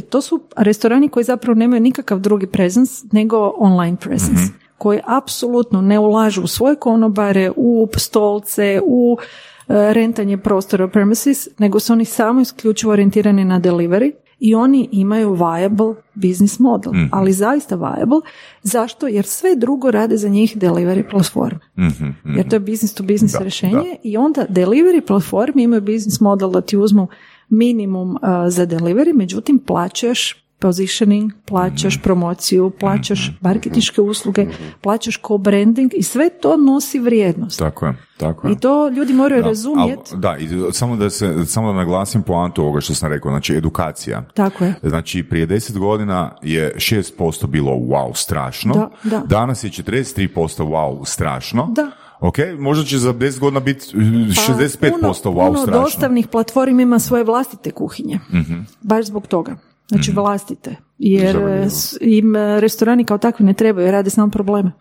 to su restorani koji zapravo nemaju nikakav drugi presence nego online presence. Mm-hmm. Koji apsolutno ne ulažu u svoje konobare, u stolce, u uh, rentanje prostora premises, nego su oni samo isključivo orijentirani na delivery. I oni imaju viable business model, mm-hmm. ali zaista viable. Zašto? Jer sve drugo rade za njih delivery platforme. Mm-hmm, mm-hmm. Jer to je business to business da, rješenje da. I onda delivery platforme imaju business model da ti uzmu minimum uh, za delivery, međutim plaćaš positioning, plaćaš mm-hmm. promociju, plaćaš mm-hmm. marketinške usluge, mm-hmm. plaćaš co-branding i sve to nosi vrijednost. Tako je. Tako je. I to ljudi moraju razumjeti. Da, i samo da se samo da naglasim poantu ovoga što sam rekao, znači edukacija. Tako je. Znači prije deset godina je šest posto bilo wow strašno, da, da. danas je četrdeset tri posto wow strašno. Da. Ok, možda će za deset godina biti šezdeset pet posto pa, puno, wow puno strašno. Puno dostavnih platformi ima svoje vlastite kuhinje, mm-hmm. baš zbog toga. Znači mm-hmm. vlastite, jer im restorani kao takvi ne trebaju, rade samo probleme.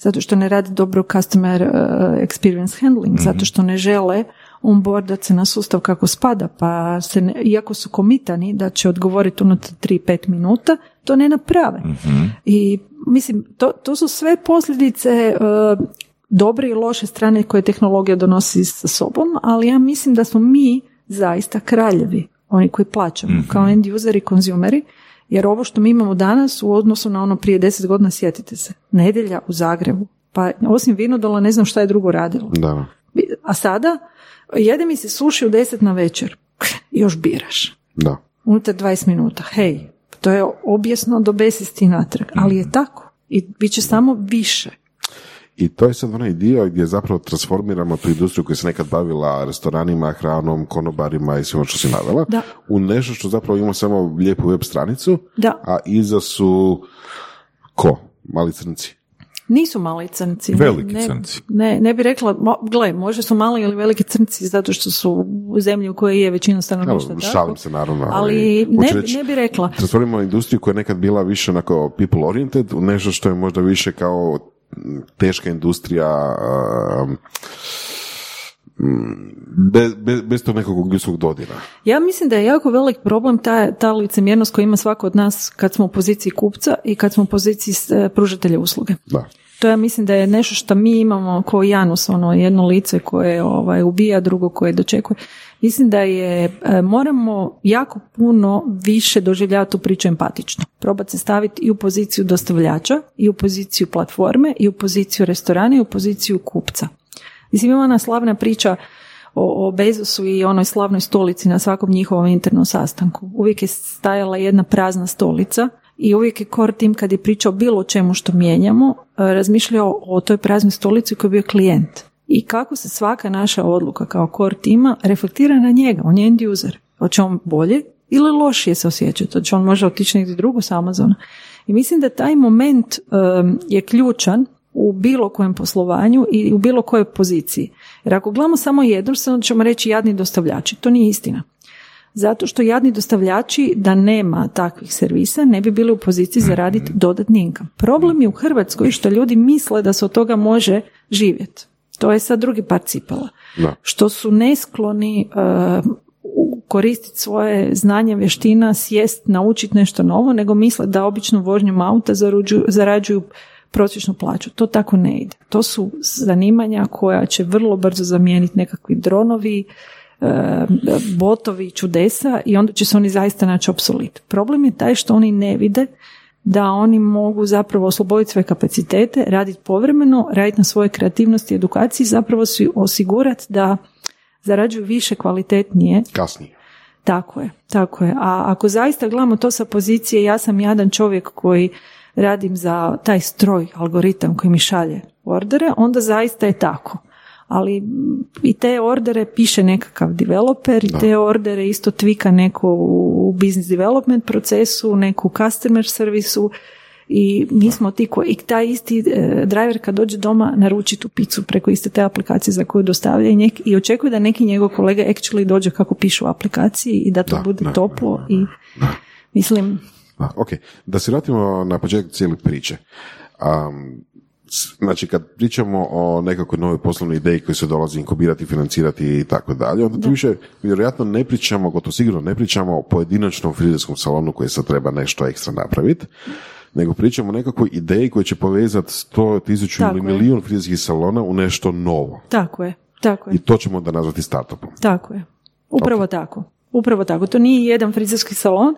Zato što ne rade dobro customer experience handling, mm-hmm. zato što ne žele onboardat se na sustav kako spada, pa se ne, iako su komitani da će odgovoriti unutar tri do pet minuta, to ne naprave. Mm-hmm. I mislim, to, to su sve posljedice uh, dobre i loše strane koje tehnologija donosi sa sobom, ali ja mislim da smo mi zaista kraljevi. Oni koji plaćamo, mm-hmm. kao end user i konzumeri, jer ovo što mi imamo danas u odnosu na ono prije deset godina, sjetite se, nedjelja u Zagrebu, pa osim Vinodola ne znam šta je drugo radilo. Da. A sada, jede mi se suši u deset na večer, još biraš. Da. Unutar dvadeset minuta, hej, to je objesno do besvijesti natrag, ali je tako i bit će samo više. I to je sad onaj dio gdje zapravo transformiramo tu industriju koja se nekad bavila restoranima, hranom, konobarima i svima što si navela, da, u nešto što zapravo ima samo lijepu web stranicu, da, a iza su ko? Mali crnci. Nisu mali crnci. Veliki ne, crnci. Ne, ne bi rekla, mo, gle, možda su mali ili veliki crnci zato što su u zemlji u kojoj je većina stanovništva. Evo, šalim se naravno. Ali ne, reći, ne bi rekla. Transformiramo industriju koja je nekad bila više onako people oriented u nešto što je možda više kao teška industrija um, bez, bez, bez tog nekog ljudskog dodira. Ja mislim da je jako velik problem ta, ta licemjernost koju ima svako od nas kad smo u poziciji kupca i kad smo u poziciji pružatelja usluge. Da. To ja mislim da je nešto što mi imamo kao Janus, ono jedno lice koje ovaj, ubija, drugo koje dočekuje. Mislim da je, moramo jako puno više doživljavati tu priču empatično. Probati se staviti i u poziciju dostavljača, i u poziciju platforme, i u poziciju restorana, i u poziciju kupca. Mislim, ima ona slavna priča o, o Bezosu i onoj slavnoj stolici na svakom njihovom internom sastanku. Uvijek je stajala jedna prazna stolica i uvijek je Kor tim kad je pričao bilo o čemu što mijenjamo, razmišljao o toj praznoj stolici koji je bio klijent. I kako se svaka naša odluka kao core tima reflektira na njega, on je end user. Hoće on bolje ili lošije se osjećati, hoće on može otići negdje drugo s Amazona. I mislim da taj moment um, je ključan u bilo kojem poslovanju i u bilo kojoj poziciji. Jer ako gledamo samo jednu, onda ćemo reći jadni dostavljači. To nije istina. Zato što jadni dostavljači da nema takvih servisa ne bi bili u poziciji zaraditi dodatni income. Problem je u Hrvatskoj što ljudi misle da se od toga može živjeti. To je sad drugi par cipela. Da. Što su neskloni uh, koristiti svoje znanje, vještina, sjest, naučiti nešto novo, nego misle da obično vožnjom auta zarađuju, zarađuju prosječnu plaću. To tako ne ide. To su zanimanja koja će vrlo brzo zamijeniti nekakvi dronovi, uh, botovi, čudesa i onda će se oni zaista naći obsolete. Problem je taj što oni ne vide da oni mogu zapravo osloboditi svoje kapacitete, raditi povremeno, raditi na svoje kreativnosti i edukaciji, zapravo si osigurati da zarađuju više kvalitetnije. Kasnije. Tako je, tako je. A ako zaista gledamo to sa pozicije, ja sam jadan čovjek koji radim za taj stroj, algoritam koji mi šalje ordere, onda zaista je tako. Ali i te ordere piše nekakav developer, i te ordere isto tvika neko u business development procesu, neku customer servisu i mi smo ti koji, i taj isti driver kad dođe doma naruči tu picu preko iste te aplikacije za koju dostavlja nek, i očekuje da neki njegov kolega actually dođe kako piše u aplikaciji i da to da, bude da, toplo da, da, da, i da. Mislim... Da, ok, da se vratimo na početak cijele priče. Um, Znači, kad pričamo o nekakvoj novoj poslovnoj ideji koji se dolazi inkubirati, financirati i tako dalje, onda tu više vjerojatno ne pričamo, gotovo sigurno ne pričamo o pojedinačnom frizerskom salonu koji sad treba nešto ekstra napraviti, nego pričamo o nekakvoj ideji koja će povezati sto, tisuću ili milijun frizerskih salona u nešto novo. Tako je, tako je. I to ćemo onda nazvati startupom. Tako je, upravo okay. tako. Upravo tako. To nije jedan frizerski salon,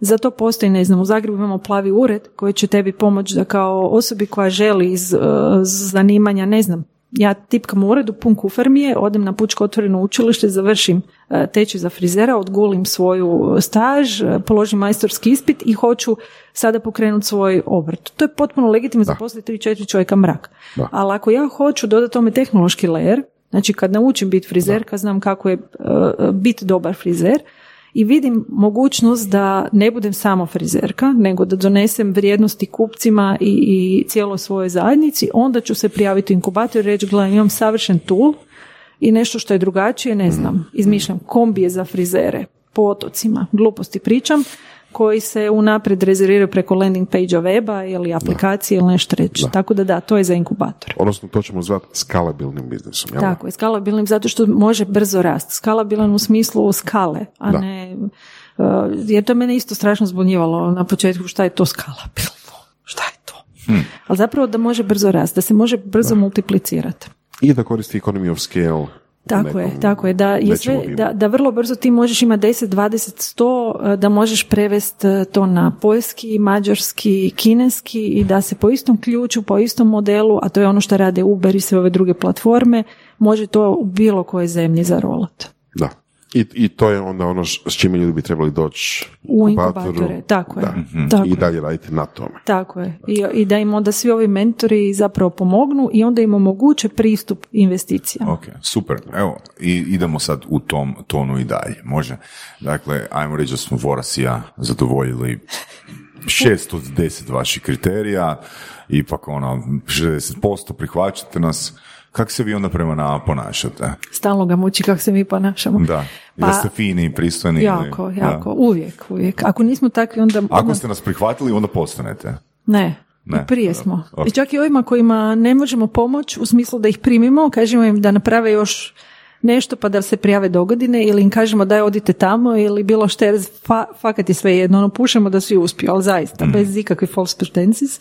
zato postoji, ne znam, u Zagrebu imamo plavi ured koji će tebi pomoći da kao osobi koja želi iz uh, zanimanja, ne znam, ja tipkam u uredu, pun kufer mi je, odem na Pučko otvoreno učilište, završim uh, tečaj za frizera, odgulim svoju staž, položim majstorski ispit i hoću sada pokrenuti svoj obrt. To je potpuno legitimno zaposliti tri četiri čovjeka mrak. Da. Ali ako ja hoću dodati tome tehnološki layer, znači kad naučim biti frizer, kad znam kako je uh, biti dobar frizer i vidim mogućnost da ne budem samo frizerka, nego da donesem vrijednosti kupcima i, i cijeloj svojoj zajednici, onda ću se prijaviti u inkubator i reći, gledaj, imam savršen tool i nešto što je drugačije, ne znam, izmišljam kombije za frizere po otocima, gluposti pričam, koji se unaprijed rezerviraju preko landing page-a weba ili aplikacije da. Ili nešto reći. Da. Tako da da, to je za inkubator. Odnosno to ćemo zvati skalabilnim biznisom. Jel? Tako je, skalabilnim zato što može brzo rasti. Skalabilan u smislu skale, a da. ne... Uh, jer to mene isto strašno zbunjivalo na početku šta je to skalabilno, šta je to. Hmm. Ali zapravo da može brzo rasti, da se može brzo da. multiplicirati. I da koristi economy of scale. Tako je, tako je, da, je sve, da, da vrlo brzo ti možeš imati deset, dvadeset, sto, da možeš prevesti to na poljski, mađarski, kineski i da se po istom ključu, po istom modelu, a to je ono što rade Uber i sve ove druge platforme, može to u bilo koje zemlji zarolati. Da. I, i to je onda ono š, s čime ljudi bi trebali doći u inkubatore, tako je. Da. Mm-hmm. Tako i dalje raditi na tome. Tako je. I, i da im onda svi ovi mentori zapravo pomognu i onda im omoguće pristup investicijama. Ok, super. Evo, i, idemo sad u tom tonu i dalje. Može? Dakle, ajmo reći da smo Voras i ja zadovoljili šest od deset vaših kriterija, ipak ono, šezdeset posto prihvaćate nas. Kako se vi onda prema nama ponašate? Stalno ga muči kako se mi ponašamo. Da, pa, jeste fini i pristojni. Jako, ili, jako, da. uvijek, uvijek. Ako nismo takvi, onda... Ako ste nas prihvatili, onda postanete. Ne, ne. I prije smo. Okay. I čak i ovima kojima ne možemo pomoći, u smislu da ih primimo, kažemo im da naprave još nešto pa da se prijave dogodine, ili im kažemo daj odite tamo ili bilo što, jer fa, fakat je sve jedno, ono pušemo da svi uspiju, ali zaista, mm. bez ikakve false pretenses.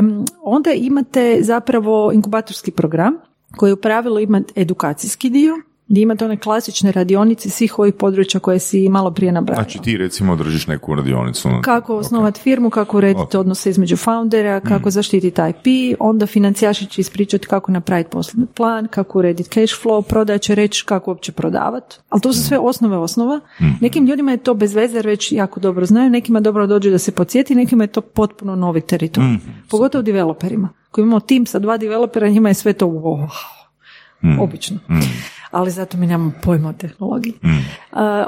Um, onda imate zapravo inkubatorski program koji u pravilu ima edukacijski dio, gdje imate one klasične radionice svih ovih područja koje si malo prije nabrala. Znači ti recimo održiš neku radionicu. Kako osnovati okay. firmu, kako urediti okay. odnose između foundera, kako mm. zaštititi I P, onda financijaši će ispričati kako napraviti poslovni plan, kako urediti cash flow, prodaja će reći kako uopće prodavati. Ali to su sve osnove osnova. Mm. Nekim ljudima je to bez veze, već jako dobro znaju, nekima dobro dođu da se podsjeti, nekima je to potpuno novi teritorij. Mm. Pogotovo developerima. Koji imamo tim sa dva developera, njima je sve to wow. mm. obično. Mm. Ali zato mi nemamo pojma o tehnologiji. Mm. Uh,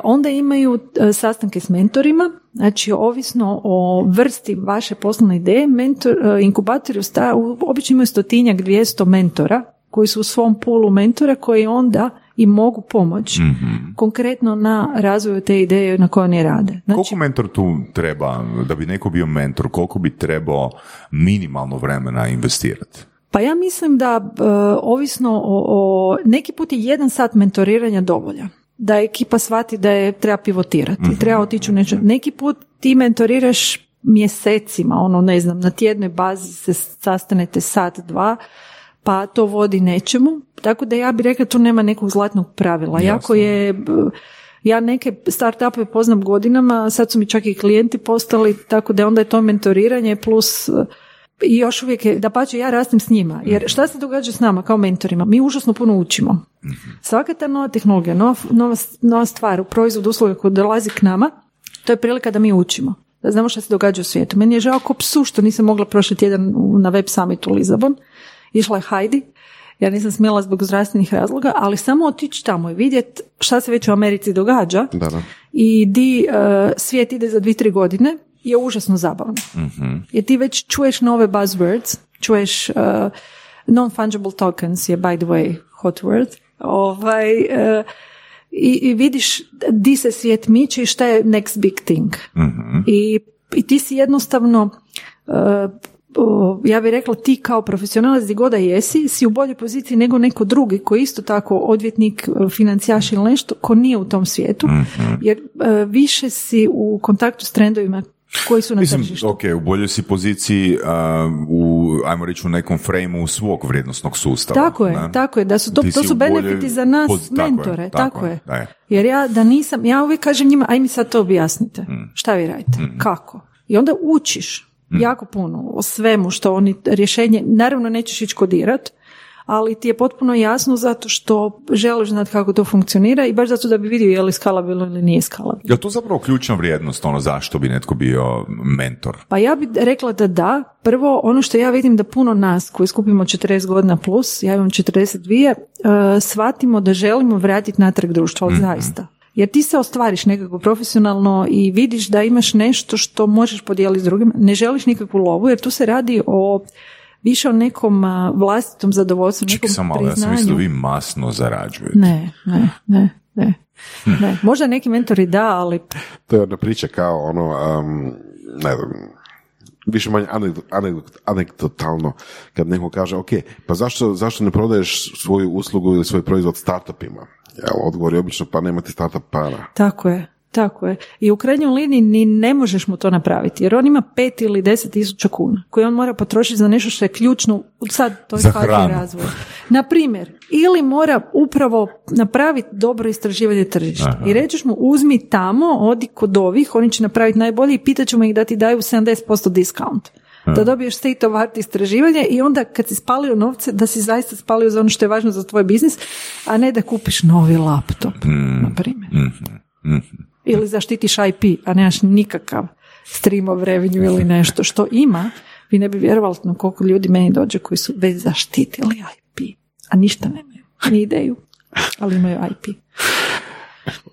onda imaju uh, sastanke s mentorima, znači ovisno o vrsti vaše poslovne ideje, mentor, uh, inkubatori usta, u, obično imaju stotinjak, dvijesto mentora koji su u svom poolu mentora koji onda i mogu pomoći mm-hmm. konkretno na razvoju te ideje na kojoj oni rade. Znači, koliko mentor tu treba, da bi neko bio mentor, koliko bi trebao minimalno vremena investirati? Pa ja mislim da e, ovisno o, o neki put je jedan sat mentoriranja dovoljan. Da ekipa shvati da je treba pivotirati, mm-hmm. treba otići u nešto. Neki put ti mentoriraš mjesecima, ono ne znam, na tjednoj bazi se sastanete sat, dva, pa to vodi nečemu. Tako da ja bih rekla tu nema nekog zlatnog pravila. Jako je... B, Ja neke startupove poznam godinama, sad su mi čak i klijenti postali, tako da onda je to mentoriranje plus... I još uvijek je, da pače, ja rastim s njima. Jer šta se događa s nama kao mentorima? Mi užasno puno učimo. Svaka ta nova tehnologija, nova, nova, nova stvar u proizvodu usluga koja dolazi k nama, to je prilika da mi učimo. Da znamo šta se događa u svijetu. Meni je žao ko psu što nisam mogla prošli tjedan na Web Summitu u Lisabon. Išla je Heidi. Ja nisam smjela zbog zdravstvenih razloga, ali samo otići tamo i vidjeti šta se već u Americi događa. Da, da. I di uh, svijet ide za dvije, tri godine. Je užasno zabavno. Mm-hmm. Jer ti već čuješ nove buzzwords, čuješ uh, non-fungible tokens je by the way hot word. Ovaj, uh, i, i vidiš di se svijet miče i šta je next big thing. Mm-hmm. I, I ti si jednostavno uh, uh, ja bih rekla ti kao profesionalac gdje god da jesi, si u boljoj poziciji nego neko drugi koji isto tako odvjetnik, financijaš ili nešto ko nije u tom svijetu. Mm-hmm. Jer uh, više si u kontaktu s trendovima koji su na Mislim, tržištu. Ok, u boljoj si poziciji uh, u, ajmo reći, u nekom frejmu svog vrijednosnog sustava. Tako je, ne? tako je, da su to, to su benefiti bolje... za nas Poz... mentore, tako, tako je. Tako je. Jer ja da nisam, ja uvijek kažem njima, aj mi sad to objasnite, mm. šta vi radite, mm. kako. I onda učiš mm. jako puno o svemu što oni, rješenje, naravno nećeš ići kodirat, ali ti je potpuno jasno zato što želiš znati kako to funkcionira i baš zato da bi vidio je li skalabilno ili nije skalabilno. Je li to zapravo ključna vrijednost, ono zašto bi netko bio mentor? Pa ja bih rekla da da. Prvo, ono što ja vidim da puno nas koji skupimo četrdeset godina plus, ja imam četrdeset dva, uh, shvatimo da želimo vratiti natrag društvo, ali mm-hmm. zaista. Jer ti se ostvariš nekako profesionalno i vidiš da imaš nešto što možeš podijeliti s drugim. Ne želiš nikakvu lovu jer tu se radi o... više o nekom vlastitom zadovoljstvu, nekom priznanju. Čekaj sam, ali ja sam mislio da vi masno zarađujete. Ne, ne, ne, ne, ne. Možda neki mentori da, ali... To je jedna priča kao ono, um, ne znam, više manje anegdotalno, kad neko kaže, ok, pa zašto, zašto ne prodaješ svoju uslugu ili svoj proizvod startupima? Odgovor je obično, pa nemate startup para. Tako je. Tako je. I u krajnjoj liniji ni ne možeš mu to napraviti, jer on ima pet ili deset tisuća kuna koje on mora potrošiti za nešto što je ključno sad toj fazi razvoja. Na primjer, ili mora upravo napraviti dobro istraživanje tržišta. Aha. I rećeš mu uzmi tamo, odi kod ovih, oni će napraviti najbolje i pitat ćemo ih da ti daju sedamdeset posto diskount. da dobiješ state of art istraživanje i onda kad si spalio novce, da si zaista spalio za ono što je važno za tvoj biznis, a ne da kupiš novi laptop, mm. na primjer. Mm. Mm. Ili zaštitiš I P, a nemaš nikakav stream of revenue ili nešto što ima. Vi ne bi vjerovali koliko ljudi meni dođe koji su već zaštitili I P, a ništa nemaju, ni ideju, ali imaju I P.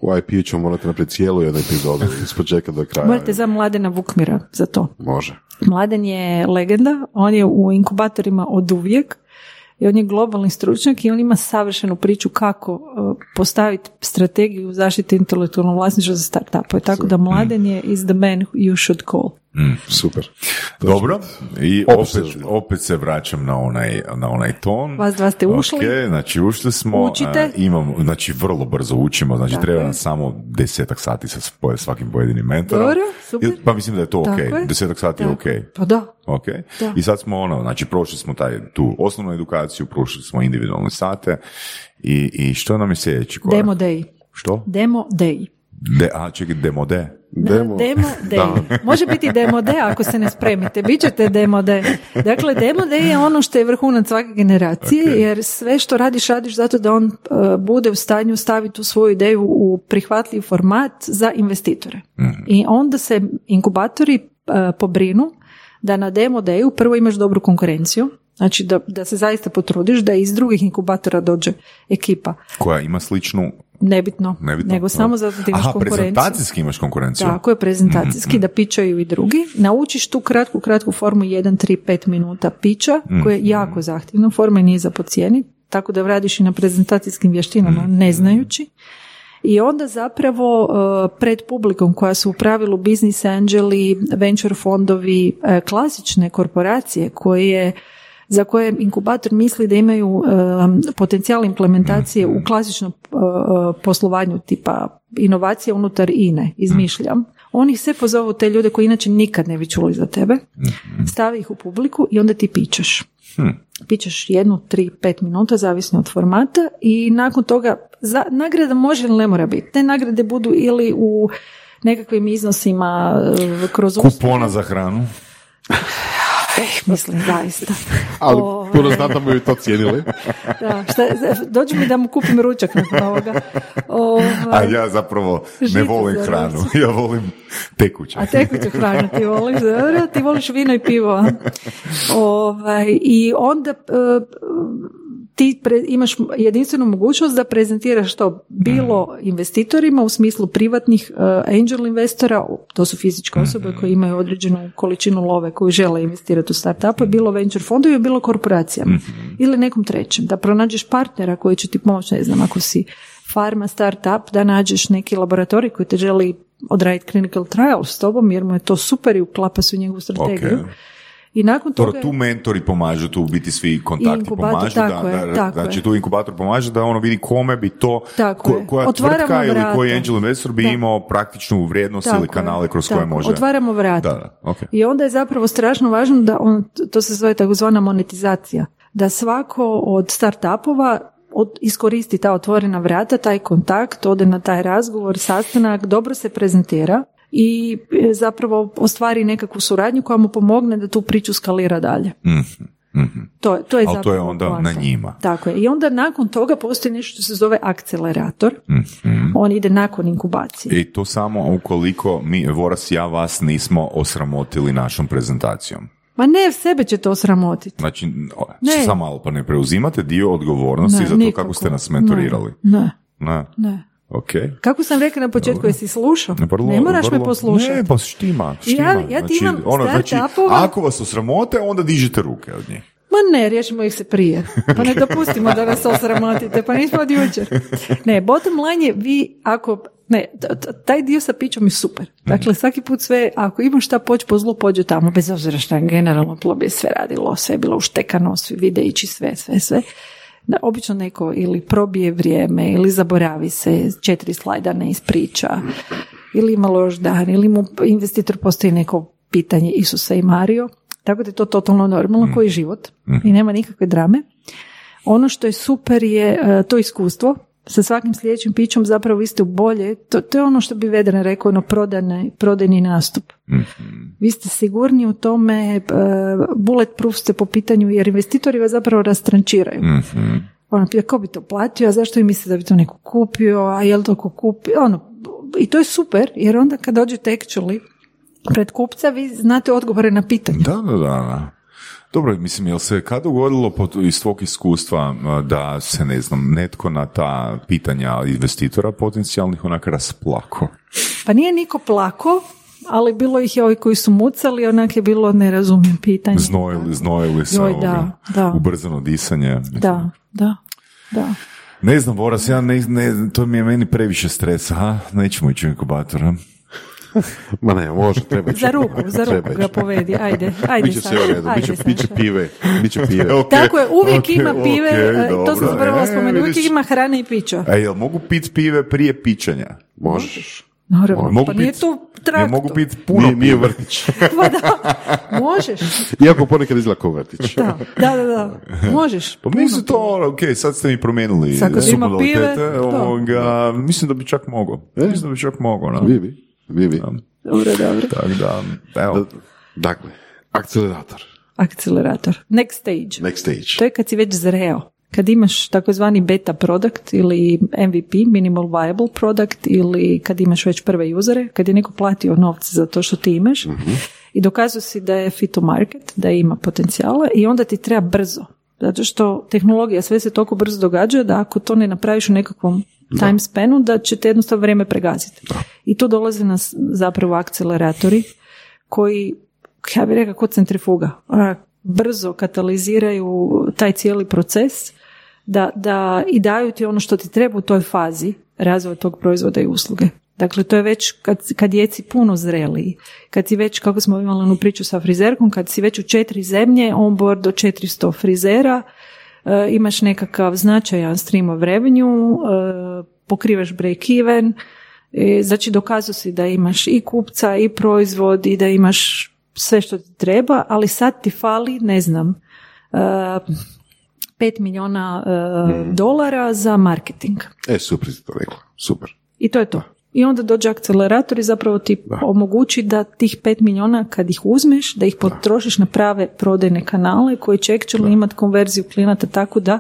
U I P-u ćemo morati napraviti cijelu jednu epizodu, ispočekati do kraja. Morate za Mladena Vukmira za to. Može. Mladen je legenda, on je u inkubatorima od uvijek i on je globalni stručnjak i on ima savršenu priču kako postaviti strategiju zaštite intelektualnog vlasništva za startupove. Tako da Mladen je is the man you should call. Mm, super. Dobro, i opet, opet se vraćam na onaj, na onaj ton. Vas dva ste ušli. Okay, znači ušli smo. Učite. Imamo, znači vrlo brzo učimo, znači tako treba nam samo desetak sati sa svakim pojedinim mentorom. Dobro, super. Pa mislim da je to tako ok, je. desetak sati tako. je ok. Pa da. Okay. da. I sad smo ono, znači prošli smo taj, tu osnovnu edukaciju, prošli smo individualne sate i, i što nam je sljedeći korak? Demo day. Što? Demo day. De, a čekaj, demo day. Demo. Demo day. Može biti demo day ako se ne spremite. Bićete demo day. Dakle, demo day je ono što je vrhunac svake generacije, okay. jer sve što radiš, radiš zato da on uh, bude u stanju staviti u svoju ideju u prihvatljiv format za investitore. Mm-hmm. I onda se inkubatori uh, pobrinu da na demo dayu prvo imaš dobru konkurenciju. Znači da, da se zaista potrudiš da iz drugih inkubatora dođe ekipa. Koja ima sličnu... Nebitno, Nebitno, nego samo zato da imaš Aha, konkurenciju. Aha, prezentacijski imaš konkurenciju. Tako je, prezentacijski, mm-hmm. da pičaju i drugi. Naučiš tu kratku, kratku formu jedan, tri, pet minuta piča, mm-hmm. koja je jako zahtjevna, forma nije za podcijeniti, tako da radiš i na prezentacijskim vještinama, mm-hmm. ne znajući. I onda zapravo uh, pred publikom koja su u pravilu business angeli, venture fondovi, uh, klasične korporacije koje za koje inkubator misli da imaju uh, potencijal implementacije u klasičnom uh, poslovanju tipa inovacije unutar I N E, izmišljam. Oni ih sve pozovu te ljude koji inače nikad ne bi čuli za tebe, stavi ih u publiku i onda ti pičeš. Hmm. Pičeš jednu, tri, pet minuta, zavisno od formata i nakon toga za, nagrada može ili ne mora biti. Te nagrade budu ili u nekakvim iznosima kroz kupona za hranu. Eh, mislim, zaista. Ali o, puno znata mu je to cijenili. Da, šta, dođu mi da mu kupim ručak nakon ovoga. O, a ja zapravo ne volim hranu. Ja volim tekuću. A tekuću hranu ti voliš. Dobro, ti voliš vino i pivo. O, i onda... Ti pre, imaš jedinstvenu mogućnost da prezentiraš to bilo investitorima u smislu privatnih uh, angel investora, to su fizičke osobe koje imaju određenu količinu love koju žele investirati u startupe, bilo venture fondovi, bilo korporacijama mm-hmm. ili nekom trećem. Da pronađeš partnera koji će ti pomoći, ne znam, ako si farma startup, da nađeš neki laboratorij koji te želi odraditi clinical trial s tobom jer mu je to super i uklapa se u njegovu strategiju. Okay. I nakon toga... Toro, tu mentori pomažu, tu biti svi kontakti pomažu, da, je, da, znači tu inkubator pomaže da ono vidi kome bi to, ko, koja tvrtka ili koji angel investor bi da. imao praktičnu vrijednost tako ili kanale kroz tako. koje može. Otvaramo vrata. Da, da. Okay. I onda je zapravo strašno važno da on, to se zove takozvana monetizacija, da svako od startupova od, iskoristi ta otvorena vrata, taj kontakt, ode na taj razgovor, sastanak, dobro se prezentira i zapravo ostvari nekakvu suradnju koja mu pomogne da tu priču skalira dalje. Mm-hmm. Mm-hmm. To, to je ali to je onda klasa. Na njima. Tako je. I onda nakon toga postoji nešto što se zove akcelerator. Mm-hmm. On ide nakon inkubacije. I to samo ukoliko mi, Voras i ja vas nismo osramotili našom prezentacijom. Ma ne, sebe će to osramotiti. Znači, samo malo pa ne preuzimate dio odgovornosti ne, za to nikako. Kako ste nas mentorirali. Ne, ne. ne. ne. Okay. Kako sam rekla na početku, Dobre. jesi slušao? Vrlo, ne moraš vrlo, me poslušati. Ne, pa štima. štima. Ja, ja ti znači, imam ono, znači, ako vas osramote, onda dižite ruke od njih. Ma ne, riješimo ih se prije. Pa ne dopustimo da nas osramotite, pa nismo od jučer. Ne, bottom line je vi, ako... Ne, taj dio sa pićom je super. Dakle, svaki put sve, ako imaš šta poći po zlu, pođe tamo, bez obzira šta generalno plobe sve radilo, sve je bilo uštekano, svi videići, sve, sve, sve. Da, obično neko ili probije vrijeme ili zaboravi se, četiri slajda ne ispriča ili ima loš dan ili mu investitor postoji neko pitanje Isusa i Mario, tako da je to totalno normalno koji život i nema nikakve drame. Ono što je super je uh, to iskustvo sa svakim sljedećim pićom zapravo isto bolje, to, to je ono što bi Vedran rekao, ono prodajni, prodajni nastup. Mm-hmm. vi ste sigurni u tome, bulletproof ste po pitanju, jer investitori vas zapravo rastrančiraju. Mm-hmm. Ono, ko bi to platio, a zašto vi mislite da bi to neko kupio, a je li to ko kupio, ono, i to je super, jer onda kad dođete actually pred kupca, vi znate odgovore na pitanje. Da, da, da, da. Dobro, mislim, jel se kad dogodilo iz tvog iskustva da se, ne znam, netko na ta pitanja investitora potencijalnih onak rasplako? Pa nije niko plako, ali bilo ih je ovi koji su mucali, onak je bilo nerazumijem pitanje. Znojili, znojili se, ubrzano disanje. Mislim. Da, da, da. Ne znam, Boras, ja ne, ne, to mi je meni previše stresa, ha? Nećemo ići u inkubator, ha? Ma ne, može, treba ići. Za ruku, za ruku ga povedi, ajde, ajde Biće sve u redu, biće pive, biće pive. Okay, tako je, uvijek okay, ima pive, okay, to dobra, sam prvo spomenuli, uvijek ima hrane i pića. A jel mogu pit pive prije pićanja? Možeš. Naravno, mogu pa pit, nije tu traktor. Ne mogu piti puno pive. Nije vrtić. Pa da, možeš. Iako ponekad izgleda kao vrtić. Da, da, da, da, možeš. Pa mislim to, ok, sad ste mi promijenili submodalitete, ovoga, mislim da bi čak mogao. Mislim da bi čak mogao, na. Bibi. Bibi. Dobro, dobro. Tak, da, evo. Dakle, akcelerator. Akcelerator. Next stage. Next stage. To je kad si već zreo. Kad imaš takozvani beta product ili M V P, minimal viable product, ili kad imaš već prve usere, kad je neko platio novce za to što ti imaš, mm-hmm, i dokazuje si da je fit to market, da ima potencijala, i onda ti treba brzo. Zato što tehnologija sve se toliko brzo događa da ako to ne napraviš u nekakvom time da. spanu, da će te jednostavno vrijeme pregaziti. Da. I tu dolaze nas zapravo akceleratori koji, ja bih rekao, kod centrifuga, brzo kataliziraju taj cijeli proces da, da i daju ti ono što ti treba u toj fazi razvoja tog proizvoda i usluge. Dakle, to je već kad, kad jeci puno zreliji, kad si već, kako smo imali onu priču sa frizerkom, kad si već u četiri zemlje, on board do četiristo frizera, e, imaš nekakav značajan stream of revenue, e, pokrivaš break even, e, znači dokazu si da imaš i kupca i proizvod i da imaš sve što ti treba, ali sad ti fali, ne znam, e, pet milijuna e, mm. dolara za marketing. E, super si to rekla, super. I to je to. I onda dođe akcelerator i zapravo ti da. omogući da tih pet milijuna kad ih uzmeš, da ih potrošiš da. na prave prodajne kanale koji će actually imati konverziju klijenata tako da,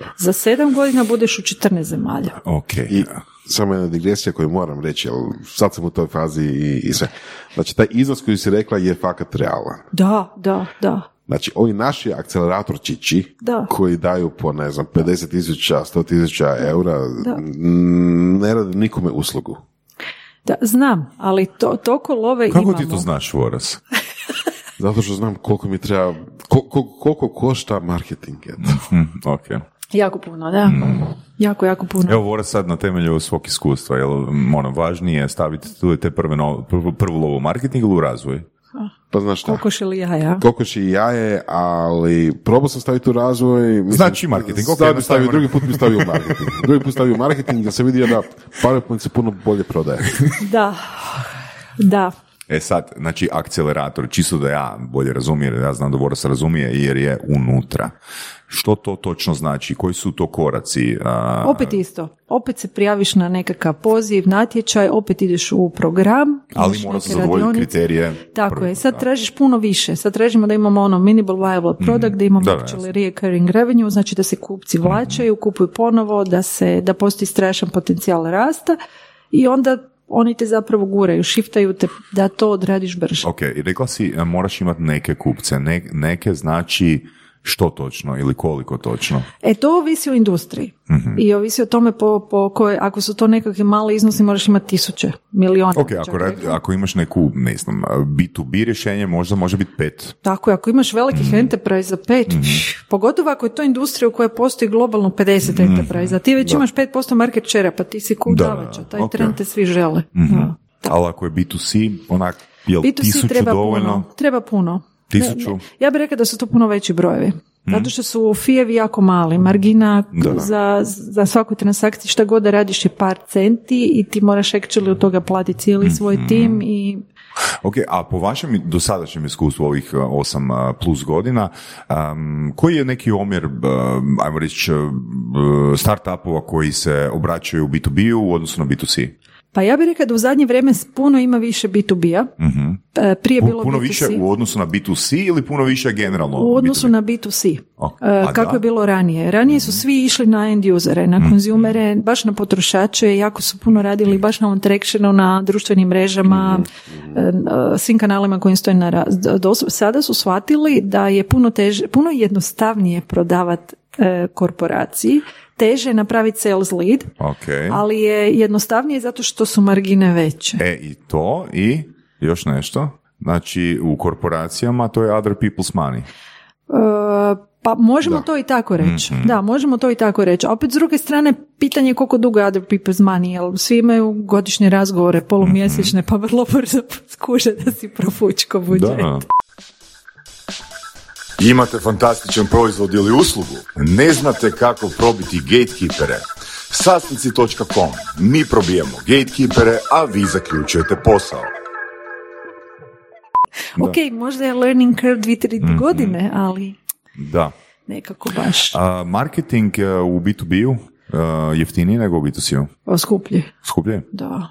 da za sedam godina budeš u četrnaest zemalja. Okay. I samo jedna digresija koju moram reći, ali sad sam u toj fazi i, i sve. Znači, taj iznos koji si rekla je fakat realan. Da, da, da. Znači, ovi naši akceleratorčići da. koji daju po, ne znam, pedeset tisuća, sto tisuća eura, da. ne rade nikome uslugu. Da, znam, ali to, toko love Kako imamo. Kako ti to znaš, Voras? Zato što znam koliko mi treba, koliko, koliko košta marketing. Mm, okay. Jako puno, da. Mm. Jako, jako puno. Evo, Voras, sad na temelju svog iskustva, je li ono, važnije staviti tu te prve no, prvu, prvu lovu marketing ili u razvoj? Pa znaš šta? Kokoš ili jaja. Kokoš i jaje, ali probao sam staviti u razvoj. Mislim, znači marketing. Okay, stavio, stavio, drugi put mi stavio marketing. Drugi put stavio marketing da se vidi da PowerPoint se puno bolje prodaje. Da, da. E sad, znači akcelerator, čisto da ja bolje razumijem, ja znam da Voras razumije jer je unutra. Što to točno znači? Koji su to koraci? A... Opet isto. Opet se prijaviš na nekakav poziv, natječaj, opet ideš u program. Ali moraš zadovoljiti kriterije. Tako prvi, je. Sad da. tražiš puno više. Sad tražimo da imamo ono minimal viable product, mm-hmm, da imamo da, actually recurring revenue, znači da se kupci vlačaju, mm-hmm, kupuju ponovo, da, se, da postoji strašan potencijal rasta i onda oni te zapravo guraju, šiftaju te da to odradiš brže. Ok, rekla si moraš imati neke kupce. Ne, neke znači... Što točno ili koliko točno? E, to ovisi o industriji. Mm-hmm. I ovisi o tome po, po koje, ako su to nekakve male iznosi, moraš imati tisuće, milijona. Ok, ako, rad, ako imaš neku, ne znam, bi to bi rješenje, možda može biti pet. Tako je, ako imaš velikih mm-hmm. enterprise-a pet, mm-hmm, pogotovo ako je to industrija u kojoj postoji globalno pedeset mm-hmm. enterprise-a, ti već da. imaš pet posto market share-a, pa ti si kudavača, taj okay. trend te svi žele. Mm-hmm. Ali ako je bi to si, onak, jel tisuću treba dovoljno? Puno, treba puno. Tisuću. Ja bih rekao da su to puno veći brojevi. Zato što su fijevi jako mali. Margina da. za, za svaku transakciju šta god da radiš je par centi i ti moraš actually od toga platiti cijeli svoj tim. I... Ok, a po vašem dosadašnjem iskustvu ovih osam plus godina, um, koji je neki omjer, um, ajmo reći, um, startupova koji se obraćaju u bi to bi u odnosu na bi to si? Pa ja bih rekao da u zadnje vrijeme puno ima više B dva B-a. Uh-huh. Prije P- bilo puno B dva C. Više u odnosu na B dva C ili puno više generalno? U odnosu B dva B? Na B dva C. Okay. Uh, kako da? Je bilo ranije? Ranije su svi išli na end usere, na mm. konzumere, baš na potrošače, jako su puno radili baš na on tractionu, na društvenim mrežama, mm. uh, svim kanalima koji stoje na raz... Do... Sada su shvatili da je puno teže, puno jednostavnije prodavati uh, korporaciji, teže napraviti sales lead, okay. ali je jednostavnije zato što su margine veće. E i to i još nešto, znači u korporacijama to je other people's money. Uh, pa možemo da. to i tako reći. Mm-hmm. Da, možemo to i tako reći. A opet s druge strane, pitanje je koliko dugo je other people's money, jer svi imaju godišnje razgovore, polumjesečne, mm-hmm. pa vrlo brzo skuže da si profučko budžet. Da. Imate fantastičan proizvod ili uslugu? Ne znate kako probiti gatekeepere? Sastanci točka com. Mi probijemo gatekeepere, a vi zaključujete posao. Da. Ok, možda je learning curve dvije tri mm-hmm. godine, ali da. Nekako baš. A, marketing u B dva B-u jeftiniji nego u B dva C-u? Skuplje. Skuplje? Da.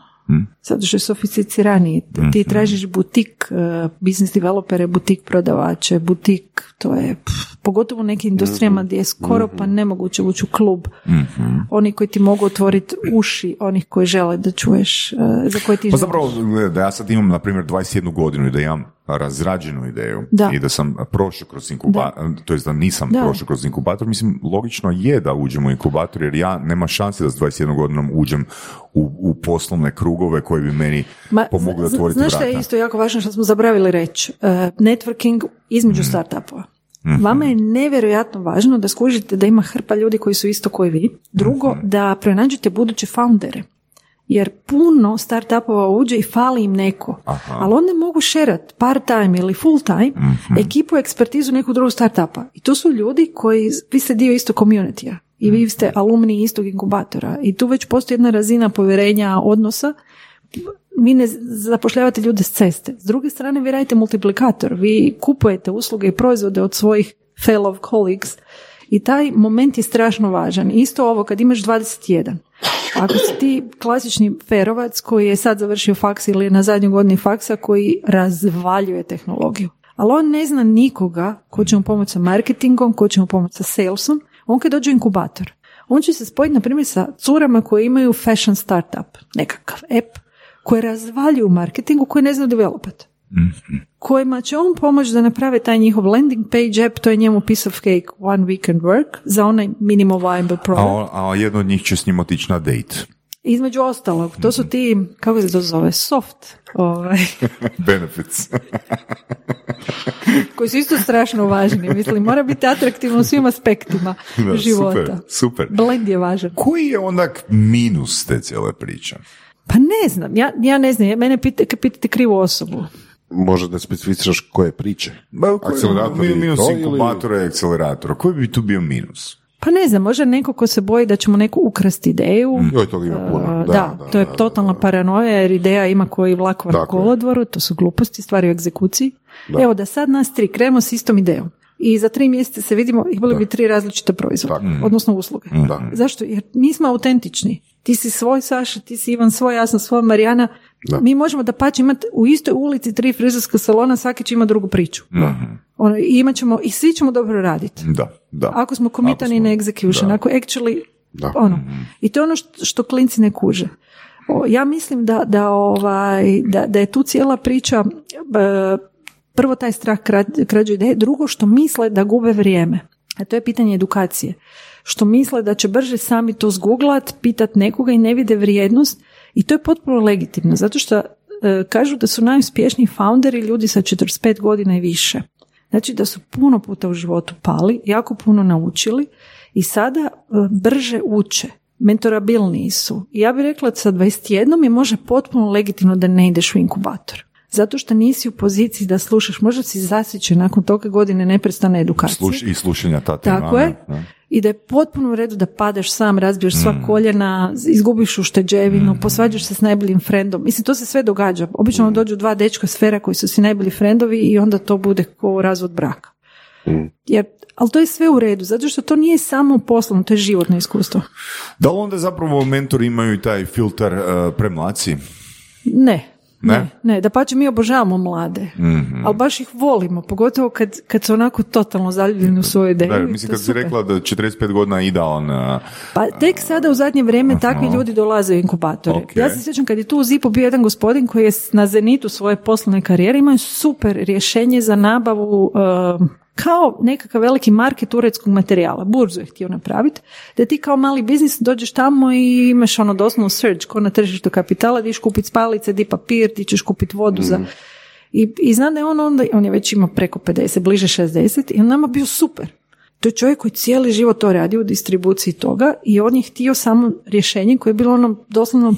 Zato što je sofisticiraniji. Ti tražiš butik, business developere, butik prodavače, butik, to je pff, pogotovo u nekim industrijama gdje je skoro pa nemoguće ući u klub. Mm-hmm. Oni koji ti mogu otvoriti uši, onih koji žele da čuješ, za koje ti želiš. Pa zapravo, da ja sad imam, na primjer, dvadeset jednu godinu i da imam razrađenu ideju da. I da sam prošao kroz inkubator, to jest da nisam da. prošao kroz inkubator, mislim, logično je da uđem u inkubator, jer ja nema šanse da s dvadeset jednom godinom uđem u, u poslovne krugove koji bi meni Ma, pomogli da otvoriti vrata. Znaš što je isto jako važno što smo zaboravili reći? Uh, networking između mm. startupova. Mm-hmm. Vama je nevjerojatno važno da skužite da ima hrpa ljudi koji su isto koji vi. Drugo, mm-hmm. da pronađete buduće foundere. Jer puno startupova uđe i fali im neko. Aha. Ali onda mogu šerat part-time ili full-time mm-hmm. ekipu, ekspertizu nekog drugog startupa. I to su ljudi koji, vi ste dio istog community-a i vi ste alumni istog inkubatora. I tu već postoji jedna razina povjerenja odnosa. Vi ne zapošljavate ljude s ceste. S druge strane, vi radite multiplikator. Vi kupujete usluge i proizvode od svojih fellow colleagues. I taj moment je strašno važan. Isto ovo kad imaš dvadeset jedan. Ako si ti klasični ferovac koji je sad završio faks ili na zadnjoj godini faksa, koji razvaljuje tehnologiju. Ali on ne zna nikoga ko će mu pomoći sa marketingom, ko će mu pomoći sa salesom. On kad dođe u inkubator, on će se spojiti na primjer sa curama koje imaju fashion startup, nekakav app koje razvaljuju marketingu, koje ne zna developati. Mm-hmm. Kojima će on pomoći da naprave taj njihov landing page app, to je njemu piece of cake, one weekend work, za onaj minimal viable product. A, a jedno od njih će s njim otići na date. Između ostalog, to su ti, kako se to zove, soft ovaj. benefits. koji su isto strašno važni. Mislim, mora biti atraktivno u svim aspektima da, života. Super, super. Blend je važan. Koji je onak minus te cijele priče? Pa ne znam, ja, ja ne znam, mene pitate, pitate krivu osobu. Može da specificiraš koje priče? Ba, koji, akcelerator je minus inkubatora ili... i akceleratora. Koji bi tu bio minus? Pa ne znam, možda neko ko se boji da će mu neko ukrasti ideju. Mm. Joj, toga ima puno. Da, da, da to je da, totalna da, da. paranoja jer ideja ima koji vlakova na kolodvoru, to su gluposti, stvari u egzekuciji. Da. Evo da sad nas tri krenemo s istom idejom. I za tri mjeseca se vidimo, i bili bi tri različite proizvoda, tako. Odnosno usluge. Da. Zašto? Jer mi smo autentični. Ti si svoj Saša, ti si Ivan svoj, ja sam svoj Marijana. Da. Mi možemo da pač imati u istoj ulici tri frizerska salona, svaki će imati drugu priču. Ono, i imat ćemo, i svi ćemo dobro raditi. Da, da. Ako smo komitani na execution, da. Ako actually, da. Ono. I to je ono što, što klinci ne kuže. O, ja mislim da, da, ovaj, da, da je tu cijela priča... B, Prvo taj strah krađu ideje, drugo što misle da gube vrijeme, a to je pitanje edukacije, što misle da će brže sami to zguglat, pitat nekoga i ne vide vrijednost i to je potpuno legitimno, zato što e, kažu da su najuspješniji founderi ljudi sa četrdeset pet godina i više, znači da su puno puta u životu pali, jako puno naučili i sada e, brže uče. Mentorabilniji su. I ja bih rekla sa dvadeset jedan je može potpuno legitimno da ne ideš u inkubator. Zato što nisi u poziciji da slušaš, možda si zasićen nakon toga godine neprestane edukacije. Sluš, I slušanja ta tema. Tako je. Ne? I da je potpuno u redu da padaš sam, razbiješ mm. sva koljena, izgubiš ušteđevinu, mm. posvađaš se s najboljim frendom. Mislim, to se sve događa. Obično mm. dođu dva dečka sfera koji su si najbolji frendovi i onda to bude kao razvod braka. Jer, ali to je sve u redu, zato što to nije samo poslovno, to je životno iskustvo. Da li onda zapravo mentori imaju i taj filter uh, premlaci? Ne. Ne? Ne, ne, da pače mi obožavamo mlade, mm-hmm. ali baš ih volimo, pogotovo kad, kad su onako totalno zaljubljeni u svoju ideju. Da, mislim kad si rekla da četrdeset pet godina idealan. Uh, pa tek sada u zadnje vrijeme uh-huh. takvi ljudi dolaze u inkubatore. Okay. Ja se sjećam kad je tu u zipu bio jedan gospodin koji je na zenitu svoje poslovne karijere, imao super rješenje za nabavu uh, kao nekakav veliki market uredskog materijala, burzu je htio napraviti, da ti kao mali biznis dođeš tamo i imaš ono doslovno search, ko na tržištu kapitala, di ćeš kupiti spalice, di papir, di ćeš kupiti vodu za... Mm. I, I znam da je on onda, on je već imao preko pedeset, bliže šezdeset i on nama bio super. To je čovjek koji cijeli život to radi u distribuciji toga i on je htio samo rješenje koje je bilo ono doslovno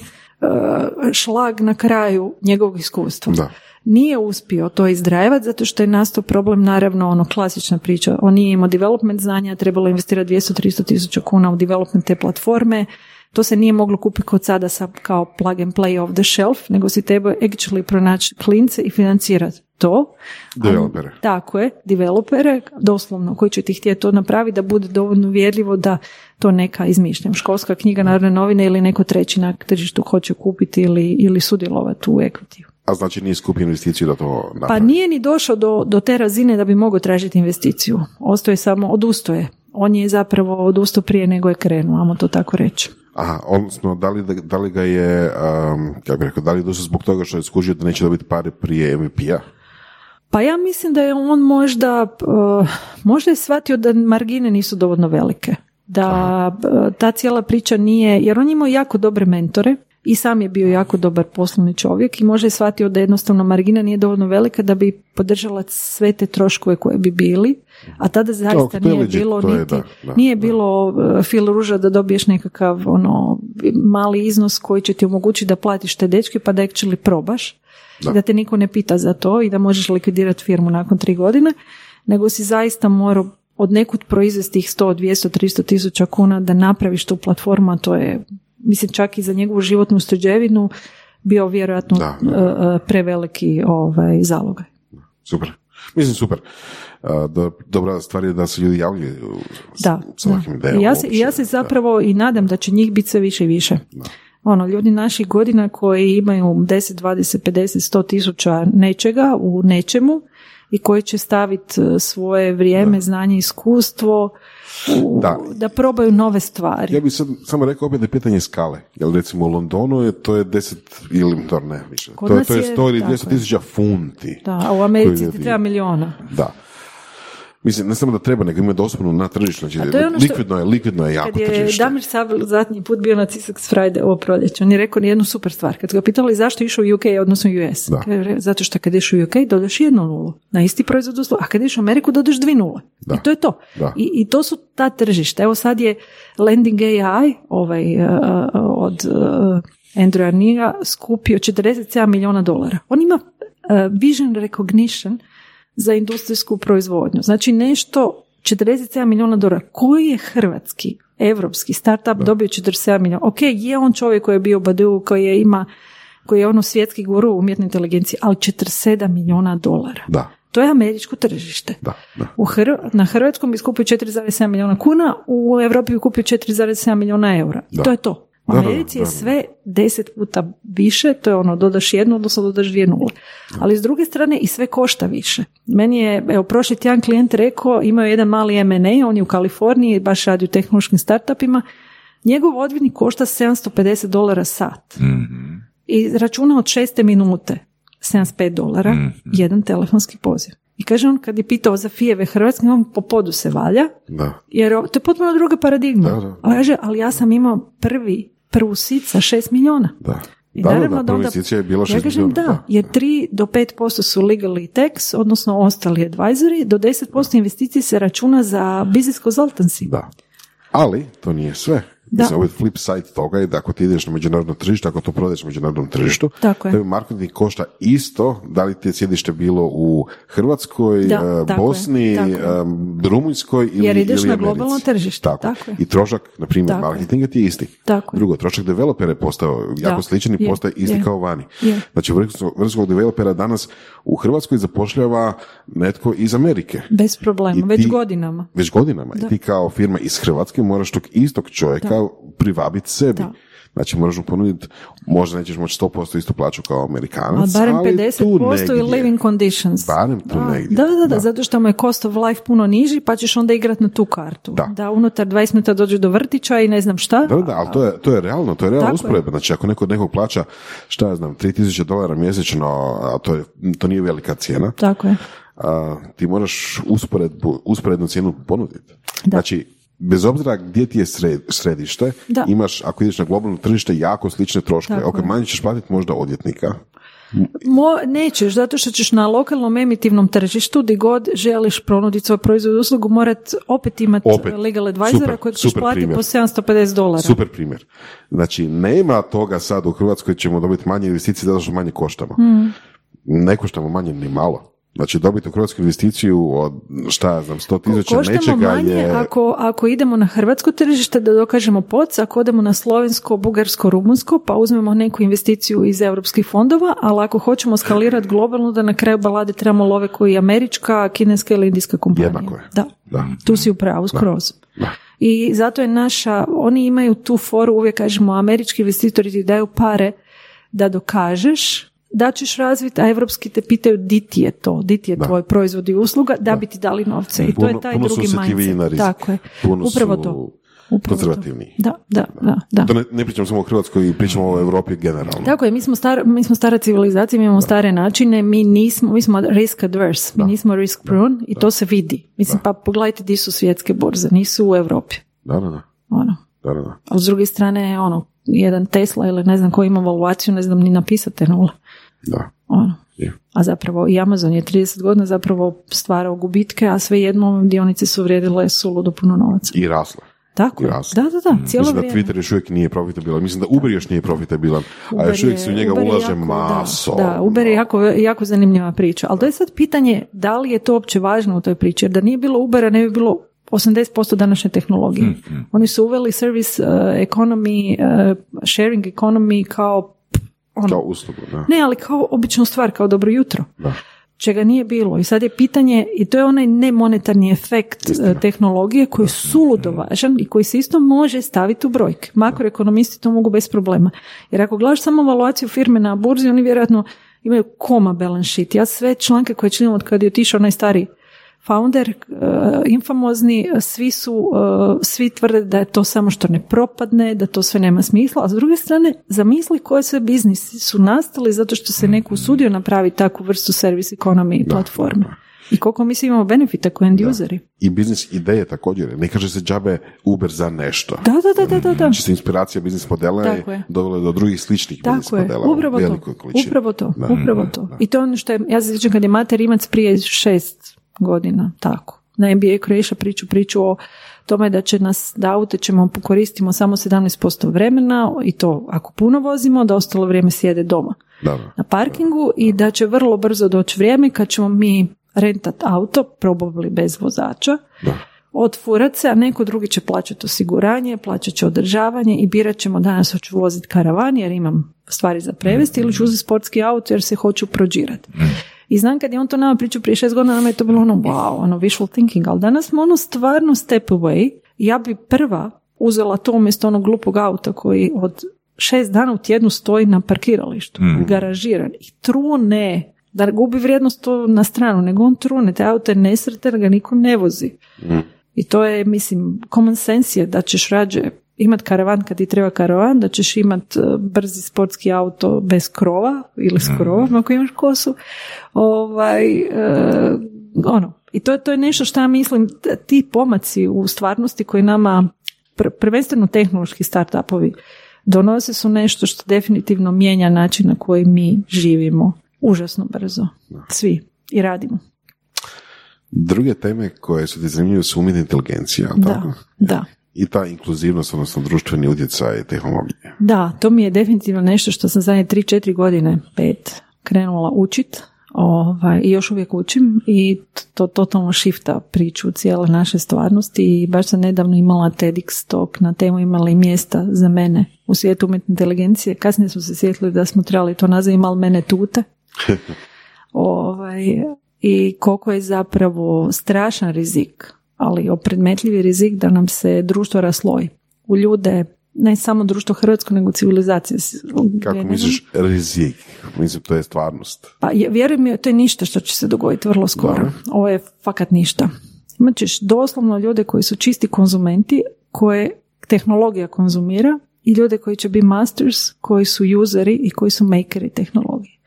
šlag na kraju njegovog iskustva. Da. Nije uspio to izdrajevati zato što je nastao problem, naravno ono klasična priča, on nije imao development znanja, trebalo investirati dvjesto do tristo tisuća kuna u development te platforme, to se nije moglo kupiti kod sada sa, kao plug and play off the shelf, nego si treba actually pronaći klince i financirati to. Developere. Um, tako je, developere, doslovno, koji će ti htjeti to napraviti da bude dovoljno uvjerljivo da to neka, izmišljam, školska knjiga, Narodne novine ili neko treći na tržištu hoće kupiti ili, ili sudjelovati u equity. A znači nije skupio investiciju da to napravi? Pa nije ni došao do, do te razine da bi mogao tražiti investiciju. Ostoje samo, odustoje. On je zapravo odustao prije nego je krenuo, ajmo to tako reći. Aha, odnosno, da li, da li ga je, um, kako bih rekao, da li je došao zbog toga što je skužio da neće dobiti pare prije em ve pe a? Pa ja mislim da je on možda, uh, možda je shvatio da margine nisu dovoljno velike. Da uh, ta cijela priča nije, jer on je imao jako dobre mentore i sam je bio jako dobar poslovni čovjek i možda je shvatio da jednostavno margina nije dovoljno velika da bi podržala sve te troškove koje bi bili, a tada zaista to, nije, legit, bilo niti, je, da, da, nije bilo uh, fil ruža da dobiješ nekakav ono, mali iznos koji će ti omogućiti da platiš te dečke pa da actually probaš, da. da te niko ne pita za to i da možeš likvidirati firmu nakon tri godine, nego si zaista morao od nekud proizvesti tih sto, dvjesto, tristo tisuća kuna da napraviš tu platformu, a to je, mislim, čak i za njegovu životnu ušteđevinu bio vjerojatno da, da. preveliki ovaj, zalogaj. Super. Mislim, super. Do, dobra stvar je da se ljudi javljaju sa ovakvim idejama. Ja se, ja se zapravo da. i nadam da će njih biti sve više i više. Da. Ono, ljudi naših godina koji imaju deset, dvadeset, pedeset, sto tisuća nečega u nečemu i koji će staviti svoje vrijeme, da. znanje, iskustvo u, da. da probaju nove stvari. Ja bih sad samo rekao opet da je pitanje skale. Jel recimo u Londonu je to je deset ili to ne više. Kod to je, to je sto ili dvjesto tisuća funti. Da, a u Americi ti treba miliona. Da. Mislim, ne samo da treba, nego ima dosponu na tržištu. Znači, je ono što, likvidno je, likvidno je jako tržište. Kad je tržište. Damir Sabel zadnji put bio na CISEX Friday ovo proljeće, on je rekao jednu super stvar. Kad su ga pitali zašto je išao u U K, odnosno U S. Da. Zato što kad ješ u U K dodaš jednu nulu na isti proizvod, a kad ješ u Ameriku dodaš dvi nule. Da. I to je to. I, I to su ta tržišta. Evo sad je Landing A I ovaj, uh, od uh, Andrew Arniga skupio četrdeset sedam milijuna dolara. On ima uh, vision recognition za industrijsku proizvodnju. Znači nešto četrdeset sedam milijuna dolara. Koji je hrvatski, evropski startup da. dobio četrdeset sedam milijuna? Ok, je on čovjek koji je bio Badu, koji je ima, koji je ono svjetski guru umjetne inteligencije, ali četrdeset sedam milijuna dolara. Da. To je američko tržište. Da, da. U Hrv- na hrvatskom bi skupio četiri zarez sedam milijuna kuna, u Europi bi kupio četiri zarez sedam milijuna eura. Da. To je to. U Americi je sve deset puta više, to je ono, dodaš jednu, odnosno dodaš dvije nule. Ali s druge strane i sve košta više. Meni je, evo, prošli tjedan klijent rekao, imao jedan mali em end a, on je u Kaliforniji, baš radi u tehnološkim startupima, njegov odvjetnik košta sedamsto pedeset dolara sat. Mm-hmm. I računa od šeste minute, sedamdeset pet dolara, mm-hmm. jedan telefonski poziv. I kaže on, kad je pitao za fijeve hrvatske, on po podu se valja, da. jer to je potpuno druga paradigma. Da, da. Ali, kaže, ali ja sam imao prvi prvu sit sa šest milijuna. Da, I da, naravno, da, da prvi sit je bilo šest ja kažem, milijuna. Da, da, jer tri do pet posto su legally tax, odnosno ostali advisory, do deset posto investicije se računa za business consultancy. Da, ali to nije sve. Da. Mislim, ovaj flip side toga je da ako ti ideš na međunarodno tržište, ako to prodaješ na međunarodnom tržištu, tako je, da bi marketing košta isto, da li ti je sjedište bilo u Hrvatskoj, da, uh, Bosni, uh, Rumunjskoj ili Americi. Jer ideš ili na globalno tržište. Tako. Tako je. I trošak, na primjer, marketinga ti je isti. Tako. Drugo, trošak developera je postao jako da. sličan i postaje isti je. kao vani. Je. Znači, vrhunskog developera danas u Hrvatskoj zapošljava netko iz Amerike. Bez problema, ti, već godinama. Već godinama. Da. I ti kao firma iz Hrvatske moraš tog istog čovjeka da. privabiti sebi. Da. Znači, moraš mu ponuditi, možda nećeš moći sto posto istu plaću kao Amerikanac, ali barem pedeset posto i living conditions. Barem tu da. negdje. Da, da, da, da, zato što mu je cost of life puno niži, pa ćeš onda igrati na tu kartu. Da, da unutar dvadeset minuta dođu do vrtića i ne znam šta. Da, da, ali to je, to je realno, to je realno usporedba. Znači, ako neko od nekog plaća, šta ja znam, tri tisuće dolara mjesečno, a to, je, to nije velika cijena. Tako je. A, ti moraš usporedbu, usporednu cijenu ponuditi. Da. Znači, bez obzira gdje ti je središte, da. imaš, ako ideš na globalno tržište, jako slične troškove. Tako ok, manje ćeš platiti možda odvjetnika. Mo, nećeš, zato što ćeš na lokalnom emitivnom tržištu, gdje god želiš pronuditi svoj proizvod i uslugu, morat opet imati opet. legal advisora kojeg ćeš platiti po sedamsto pedeset dolara. Super primjer. Znači, nema toga sad u Hrvatskoj ćemo dobiti manje investicije zato što manje koštamo. Mm. Ne koštamo manje ni malo. Znači, dobiti u Hrvatsku investiciju od, šta ja znam, sto tisuća nečega je... Koštamo manje ako, ako idemo na hrvatsko tržište da dokažemo poc, ako odemo na slovensko, bugarsko, rumunsko, pa uzmemo neku investiciju iz europskih fondova, ali ako hoćemo skalirati globalno, da na kraju balade trebamo love koji je američka, kineska ili indijska kompanija. Jednako je. Da. Da. Tu si u pravu, skroz. Da. Da. I zato je naša, oni imaju tu foru, uvijek kažemo, američki investitori ti daju pare da dokažeš da ćeš razviti, a evropski te pitaju di ti je to, di ti je da. tvoj proizvod i usluga, da, da bi ti dali novce. I puno, to je taj drugi mindset. Tako je. Puno Upravo su... to. konzervativniji. Da, da, da, da. To ne, ne pričamo samo o Hrvatskoj, pričamo o Europi generalno. Tako je, mi smo, star, mi smo stara civilizacija, mi imamo da. stare načine, mi nismo, mi smo risk adverse, da. mi nismo risk prone da. i da. to se vidi. Mislim, da. pa pogledajte di su svjetske borze, nisu u Europi. Da, da, da. Ono. Da, da, da. A s druge strane, ono, jedan Tesla ili ne znam koji ima valuaciju, ne znam ni napisate nula. Da. Ono. Yeah. A zapravo i Amazon je trideset godina zapravo stvarao gubitke, a svejedno dionice su vrijedile suludo puno novaca. I rasle. Tako, I rasle. da, da, da, cijelo vrijeme. Mislim da Twitter još uvijek nije profitabilan, mislim da Uber još nije profitabilan, Uber a još uvijek se u njega Uber ulaže jako, maso. Da, da, Uber je jako, jako zanimljiva priča, ali to je sad pitanje da li je to uopće važno u toj priči, jer da nije bilo Ubera ne bi bilo osamdeset posto današnje tehnologije. Mm-hmm. Oni su uveli service uh, economy, uh, sharing economy kao Ono. Kao uslugu, da. Ne, ali kao običnu stvar, kao dobro jutro, da. čega nije bilo. I sad je pitanje, i to je onaj nemonetarni efekt Istina. tehnologije koji je suludo važan i koji se isto može staviti u brojke. Makroekonomisti to mogu bez problema. Jer ako gledaš samo valuaciju firme na burzi, oni vjerojatno imaju koma balance sheet. Ja sve članke koje činim od kada je otišao onaj stari founder, uh, infamozni, svi su, uh, svi tvrde da je to samo što ne propadne, da to sve nema smisla, a s druge strane, zamisli koje sve biznisi su nastali zato što se neko usudio napraviti takvu vrstu service economy i platforme. I koliko mi se imamo benefita koji end useri. I biznis ideje također. Ne kaže se džabe Uber za nešto. Da, da, da, da, da. Znači se inspiracija biznis modela je, je dovela do drugih sličnih Tako biznis je. modela. Upravo to. Upravo to. Da. Upravo to. Da. I to je ono što je, ja se sjećam kad je Mate Rimac prije šest godina, tako. Na M B A Croatia priču, priču o tome da će nas, da aute ćemo pokoristimo samo sedamnaest posto vremena i to ako puno vozimo, da ostalo vrijeme sjede doma da, na parkingu da, da. i da će vrlo brzo doći vrijeme kad ćemo mi rentati auto, probably bez vozača, da. odfurat se, a neko drugi će plaćati osiguranje, plaćat će održavanje i birat ćemo danas hoću voziti karavan jer imam stvari za prevesti ili ću uzeti sportski auto jer se hoću prođirati. I znam kad je on to nama pričao prije šest godina, nama je to bilo ono wow, ono visual thinking, ali danas smo ono stvarno step away. Ja bi prva uzela to umjesto onog glupog auta koji od šest dana u tjednu stoji na parkiralištu, mm. garažiran i trune, da gubi vrijednost to na stranu, nego on trune, te auto je nesretan, ga niko ne vozi. Mm. I to je, mislim, common sense je da ćeš rađe imat karavan kad ti treba karavan, da ćeš imat brzi sportski auto bez krova ili s krovom ako imaš kosu. Ovaj, e, ono. I to, to je nešto što ja mislim, ti pomaci u stvarnosti koji nama, prvenstveno tehnološki startupovi, donose su nešto što definitivno mijenja način na koji mi živimo užasno brzo. Svi. I radimo. Druge teme koje su ti zanimljive su umjetna inteligencija. Da, tako? da. i ta inkluzivnost, odnosno društveni utjecaj tehnologije. Da, to mi je definitivno nešto što sam zadnje tri četiri godine, pet, krenula učit ovaj, i još uvijek učim i to totalno shifta priču cijele naše stvarnosti i baš sam nedavno imala TEDx talk na temu imala i mjesta za mene u svijetu umjetne inteligencije. Kasnije smo se sjetili da smo trebali to nazvati imali mene tute. ovaj, I koliko je zapravo strašan rizik, ali opredmetljivi rizik da nam se društvo rasloji u ljude, ne samo društvo hrvatsko, nego civilizacije. Kako generalno misliš rizik? Mislim, to je stvarnost. Pa, vjerujem mi, to je ništa što će se dogoditi vrlo skoro. Da. Ovo je fakat ništa. Imaćeš doslovno ljude koji su čisti konzumenti, koje tehnologija konzumira i ljude koji će biti masters, koji su useri i koji su makeri tehnologije.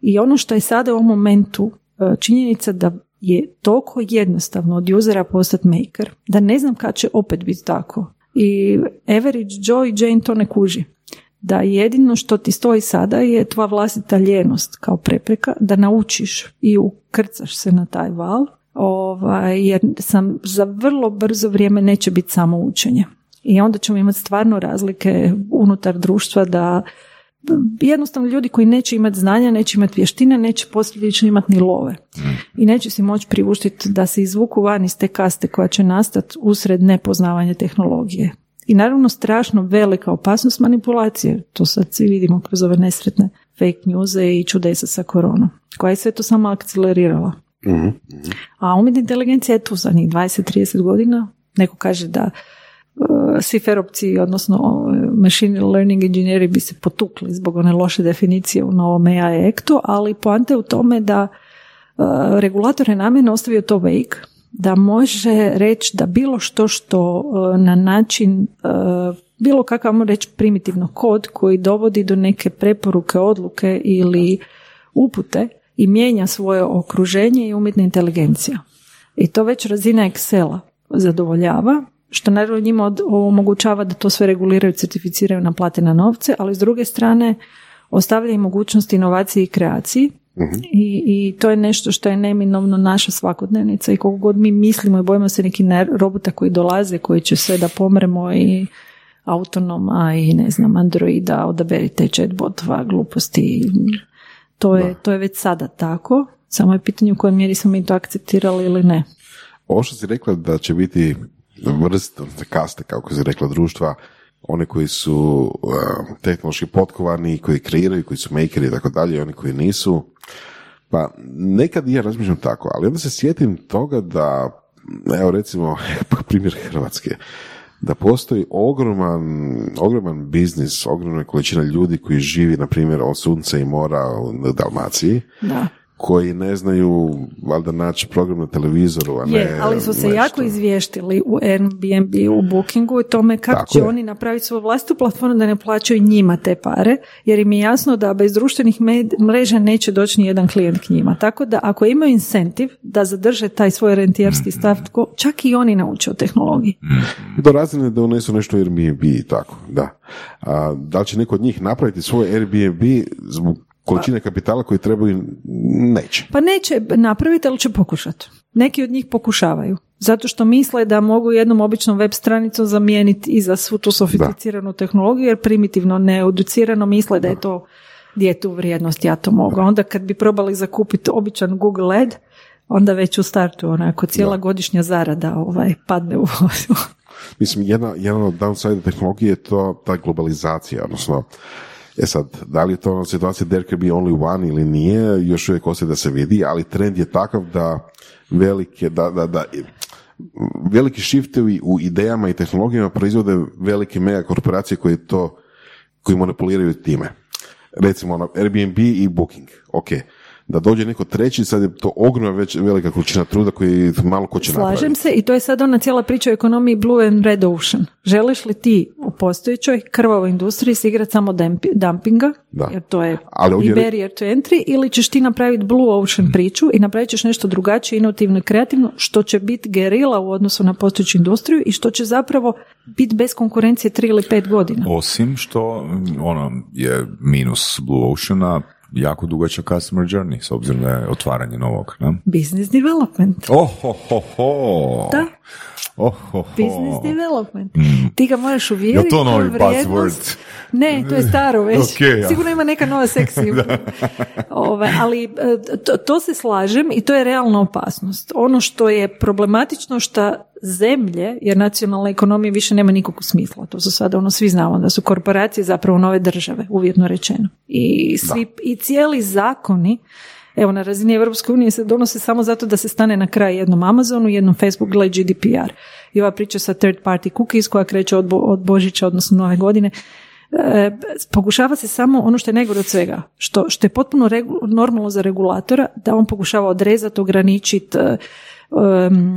I ono što je sada u ovom momentu činjenica da je toliko jednostavno od usera postati maker, da ne znam kad će opet biti tako. I average Joe i Jane to ne kuži. Da jedino što ti stoji sada je tvoja vlastita lijenost kao prepreka, da naučiš i ukrcaš se na taj val, ovaj, jer sam za vrlo brzo vrijeme neće biti samo učenje. I onda ćemo imati stvarno razlike unutar društva da jednostavno ljudi koji neće imati znanja, neće imati vještine, neće posljedično imati ni love i neće si moći priuštiti da se izvuku van iz te kaste koja će nastati usred nepoznavanja tehnologije. I naravno strašno velika opasnost manipulacije, to sad svi vidimo kroz ove nesretne fake newse i čudesa sa koronom, koja je sve to samo akcelerirala. A umjetna inteligencija je tu za njih dvadeset trideset godina, neko kaže da siferopci, odnosno machine learning inženjeri bi se potukli zbog one loše definicije u novom A I aktu, ali poanta je u tome da uh, regulator je namjerno ostavio to vague, da može reći da bilo što što uh, na način, uh, bilo kakav možemo reći primitivno kod koji dovodi do neke preporuke, odluke ili upute i mijenja svoje okruženje i umjetna inteligencija. I to već razina Excela zadovoljava, što naravno njima omogućava da to sve reguliraju, certificiraju, naplate na novce, ali s druge strane ostavlja i mogućnost inovaciji i kreaciji. Uh-huh. I, i to je nešto što je neminovno naša svakodnevnica i koliko god mi mislimo i bojimo se neki robota koji dolaze, koji će sve da pomremo i autonoma i ne znam, Androida, odaberite chatbotova, gluposti. To je, to je već sada tako, samo je pitanje u kojem mjeri smo mi to akceptirali ili ne. Ovo što si rekla da će biti vrst, kaste, kako se rekla, društva, one koji su uh, tehnološki potkovani, koji kreiraju, koji su makeri i tako dalje, oni koji nisu. Pa nekad i ja razmišljam tako, ali onda se sjetim toga da, evo recimo, primjer Hrvatske, da postoji ogroman, ogroman biznis, ogromna količina ljudi koji živi, na primjer, od sunca i mora u Dalmaciji. Da. Koji ne znaju valjda naći program na televizoru, a ne je, ali su se nešto jako izvještili u Airbnb, u Bookingu i tome kako tako će je oni napraviti svoju vlastitu platformu da ne plaćaju njima te pare, jer im je jasno da bez društvenih med, mreža neće doći nijedan klijent k njima. Tako da ako imaju incentiv da zadrže taj svoj rentijerski stav, čak i oni nauče o tehnologiji. Do razine da unesu nešto u Airbnb i tako, da. A, da li će neko od njih napraviti svoj Airbnb zbog količine kapitala koji trebaju, neće. Pa neće napraviti, ali će pokušati. Neki od njih pokušavaju. Zato što misle da mogu jednom običnom web stranicom zamijeniti i za svu tu sofisticiranu da tehnologiju, jer primitivno, needucirano misle da je to djetu vrijednost, ja to mogu. Da. Onda kad bi probali zakupiti običan Google Ad, onda već u startu onako cijela da godišnja zarada ovaj, padne u vodu. Mislim, jedna, jedna od downside tehnologije je to ta globalizacija, odnosno E sad, da li je to ono situacija there can be only one ili nije, još uvijek ostaje da se vidi, ali trend je takav da velike, da, da, da, veliki shiftevi u idejama i tehnologijama proizvode velike megakorporacije koje to, koji manipuliraju time. Recimo ono, Airbnb i Booking, ok. Da dođe neko treći, sad je to ogromna već velika količina truda koji malo ko će napraviti. Slažem se i to je sad ona cijela priča o ekonomiji Blue and Red Ocean. Želiš li ti u postojećoj krvavoj industriji se igrati samo dampi, dumpinga, da, jer to je i barrier to entry, ili ćeš ti napraviti Blue Ocean priču i napravit ćeš nešto drugačije, inovativno i kreativno, što će biti gerila u odnosu na postojeću industriju i što će zapravo biti bez konkurencije tri ili pet godina. Osim što ono je minus Blue Oceana, jako dugačak customer journey, s obzirom na otvaranje novog. Ne? Business development. Oh, ho, ho, ho. Da. Oh, oh, oh. Business development. Ti ga možeš uvjeriti. Je to novi buzzword? Ne, to je staro već. Okay, ja. Sigurno ima neka nova seksija. Ove, ali to, to se slažem i to je realna opasnost. Ono što je problematično što zemlje, jer nacionalna ekonomija više nema nikakvog smisla. To su sada ono svi znamo da su korporacije zapravo nove države, uvjetno rečeno. I, svi, i cijeli zakoni evo, na razini Europske unije se donose samo zato da se stane na kraj jednom Amazonu, jednom Facebooku, gled G D P R. I ova priča sa third party cookies koja kreće od, bo- od Božića, odnosno nove godine, e, pokušava se samo ono što je najgore od svega, što, što je potpuno regu- normalno za regulatora, da on pokušava odrezati, ograničiti, e, um,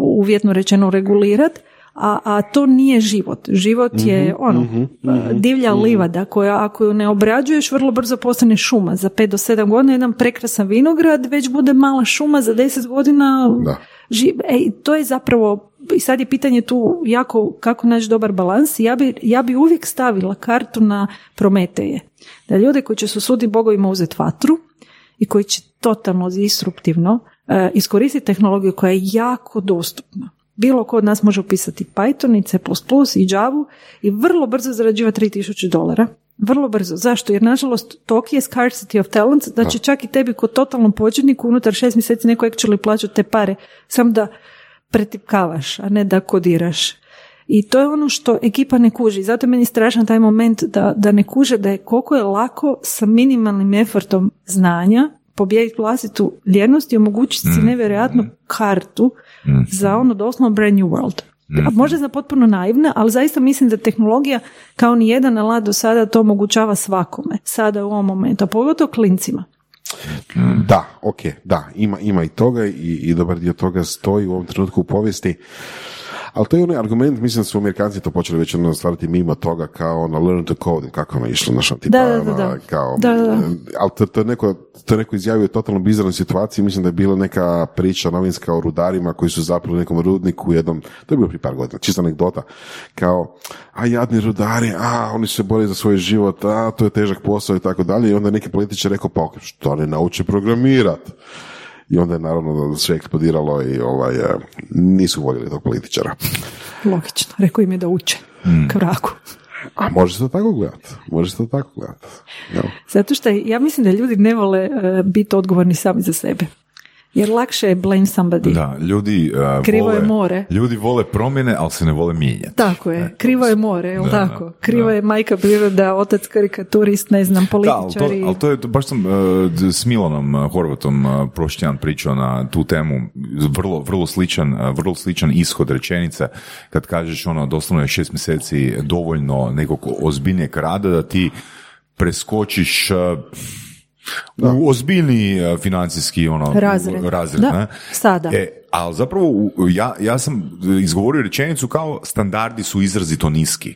uvjetno rečeno regulirati, a, a to nije život. Život je mm-hmm, ono, mm-hmm, divlja mm-hmm. livada koja ako ju ne obrađuješ vrlo brzo postane šuma. Za pet do sedam godina jedan prekrasan vinograd već bude mala šuma, za deset godina živ... Ej, to je zapravo i sad je pitanje tu jako kako naći dobar balans. Ja bi, ja bi uvijek stavila kartu na Prometeje. Da ljude koji će su sudi bogovima uzeti vatru i koji će totalno disruptivno e, iskoristiti tehnologiju koja je jako dostupna. Bilo ko od nas može upisati Python i C plus plus i Java i vrlo brzo zarađivati tri tisuće dolara. Vrlo brzo. Zašto? Jer nažalost toki je scarcity of talents da će čak i tebi kod totalnom početniku unutar šest mjeseci neko actually plaća te pare. Samo da pretipkavaš, a ne da kodiraš. I to je ono što ekipa ne kuži. Zato je meni strašan taj moment da, da ne kuže da je koliko je lako sa minimalnim efortom znanja pobijediti vlastitu ljernost i omogućiti si nevjerojatnu kartu za ono doslovno brand new world. A možda je potpuno naivna, ali zaista mislim da tehnologija kao ni jedan alat do sada to omogućava svakome. Sada u ovom momentu, a pogotovo klincima. Da, ok, da, ima, ima i toga i, i dobar dio toga stoji u ovom trenutku u povijesti. Ali to je onaj argument, mislim da su Amerikanci to počeli već ono stvarati mimo toga kao na learn to code, kako ono išlo, našao tipa, da, da, da. Kao, da, da. Ali to, to je neko, to neko izjavio u totalno bizarnoj situaciji, mislim da je bila neka priča novinska o rudarima koji su zapravo nekom rudniku jednom, to je bilo prije par godina, čista anegdota, kao, a jadni rudari, a oni se bore za svoj život, a to je težak posao i tako dalje, i onda je neki političar rekao, pa ok, što ne nauče programirati. I onda je naravno da sve eksplodiralo i ovaj, nisu voljeli tog političara. Logično, rekao im je da uče mm. kraku. A može se to tako gledati, može se to tako gledati. No. Zato što ja mislim da ljudi ne vole biti odgovorni sami za sebe. Jer lakše je blame somebody. Da, ljudi, uh, Krivo vole, je more. Ljudi vole promjene, ali se ne vole mijenjati. Tako je. Krivo je more, je li tako? Krivo da. Je majka priroda, otac karikaturist, ne znam, političar. Da, ali to, ali to je, baš sam uh, s Milanom uh, Horvatom uh, prošljan pričao na tu temu. Vrlo, vrlo sličan, uh, vrlo sličan ishod rečenice kad kažeš ono, doslovno je šest mjeseci dovoljno nekog ozbiljnijeg rada da ti preskočiš... Uh, Da. U ozbiljni financijski ono, razred, razred da, ne? Sada. E, ali zapravo ja, ja sam izgovorio rečenicu kao standardi su izrazito niski.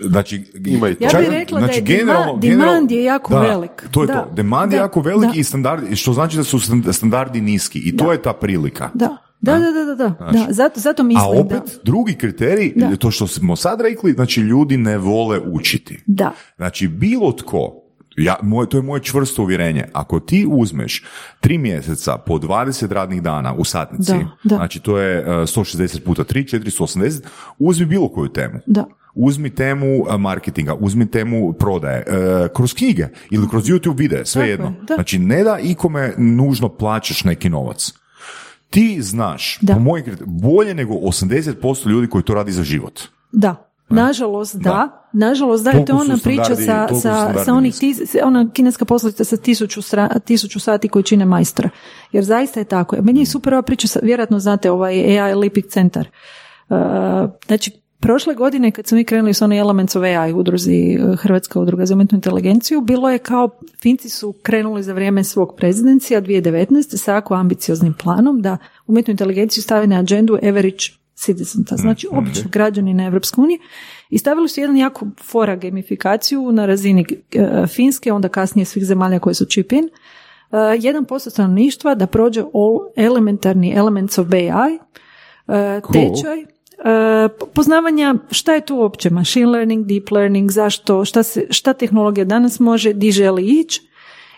Znači, ima i to. Ja bih rekla znači, da je generalno, generalno, demand je jako da, velik. To je da, to. Demand da, je jako velik da. I standardi, što znači da su standardi niski. I da. To je ta prilika. Da. Da, da, da, da, da. Znači, da zato, zato mislim da. A opet, da. Drugi kriterij, da. To što smo sad rekli, znači ljudi ne vole učiti. Da. Znači, bilo tko Ja, moj, to je moje čvrsto uvjerenje. Ako ti uzmeš tri mjeseca po dvadeset radnih dana u satnici, da, da. Znači to je sto šezdeset puta tri, četiristo osamdeset, uzmi bilo koju temu. Da. Uzmi temu marketinga, uzmi temu prodaje, kroz knjige ili kroz YouTube videe, sve jedno. Je, znači ne da ikome nužno plaćaš neki novac. Ti znaš, da. Po mojim kriterijima, bolje nego osamdeset posto ljudi koji to radi za život. Da. Nažalost, da. da. Nažalost, da, je to ona priča sa, sa, sa onih tiz, ona kineska poslovica sa tisuću, sra, tisuću sati koji čine majstra. Jer zaista je tako. Meni je super ova priča, sa, vjerojatno znate, ovaj A I Lipik centar. Uh, znači, prošle godine kad smo mi krenuli s onoj Elements of A I udruzi, Hrvatska udruga za umjetnu inteligenciju, bilo je kao, Finci su krenuli za vrijeme svog prezidencija dvije tisuće devetnaeste sa jako ambicioznim planom da umjetnu inteligenciju stave na agendu average citizen, znači obično građanina Evropske unije i stavili su jedan jako fora gamifikaciju na razini e, Finske, onda kasnije svih zemalja koje su chip in, jedan posto stanovništva da prođe all elementarni elements of A I, e, cool. tečaj, e, poznavanja šta je tu uopće machine learning, deep learning, zašto, šta, se, šta tehnologija danas može, di želi ići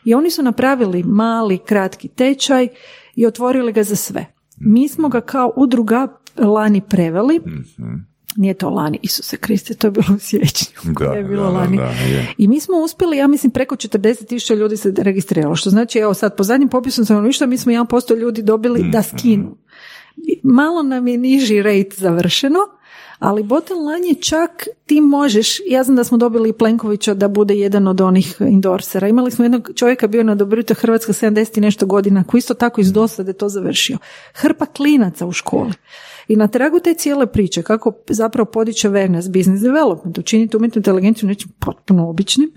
i oni su napravili mali, kratki tečaj i otvorili ga za sve. Mi smo ga kao udruga lani preveli. Mm-hmm. Nije to lani, Isuse Kriste, to je bilo u siječnju. Da, je bilo da, lani. Da, je. I mi smo uspjeli, ja mislim, preko četrdeset tisuća ljudi se registriralo. Što znači, evo sad, po zadnjim popisom stanovništva mi smo jedan posto ljudi dobili mm-hmm. da skinu. Malo nam je niži rate završeno, ali bottom line je čak ti možeš, ja znam da smo dobili Plenkovića da bude jedan od onih endorsera. Imali smo jednog čovjeka, bio na Dobro jutro Hrvatska sedamdeset i nešto godina, koji isto tako iz dosade to završio. Hrpa klinaca u školi. I na tragu te cijele priče, kako zapravo podiče awareness, business development, učiniti umjetnu inteligenciju nečim potpuno običnim,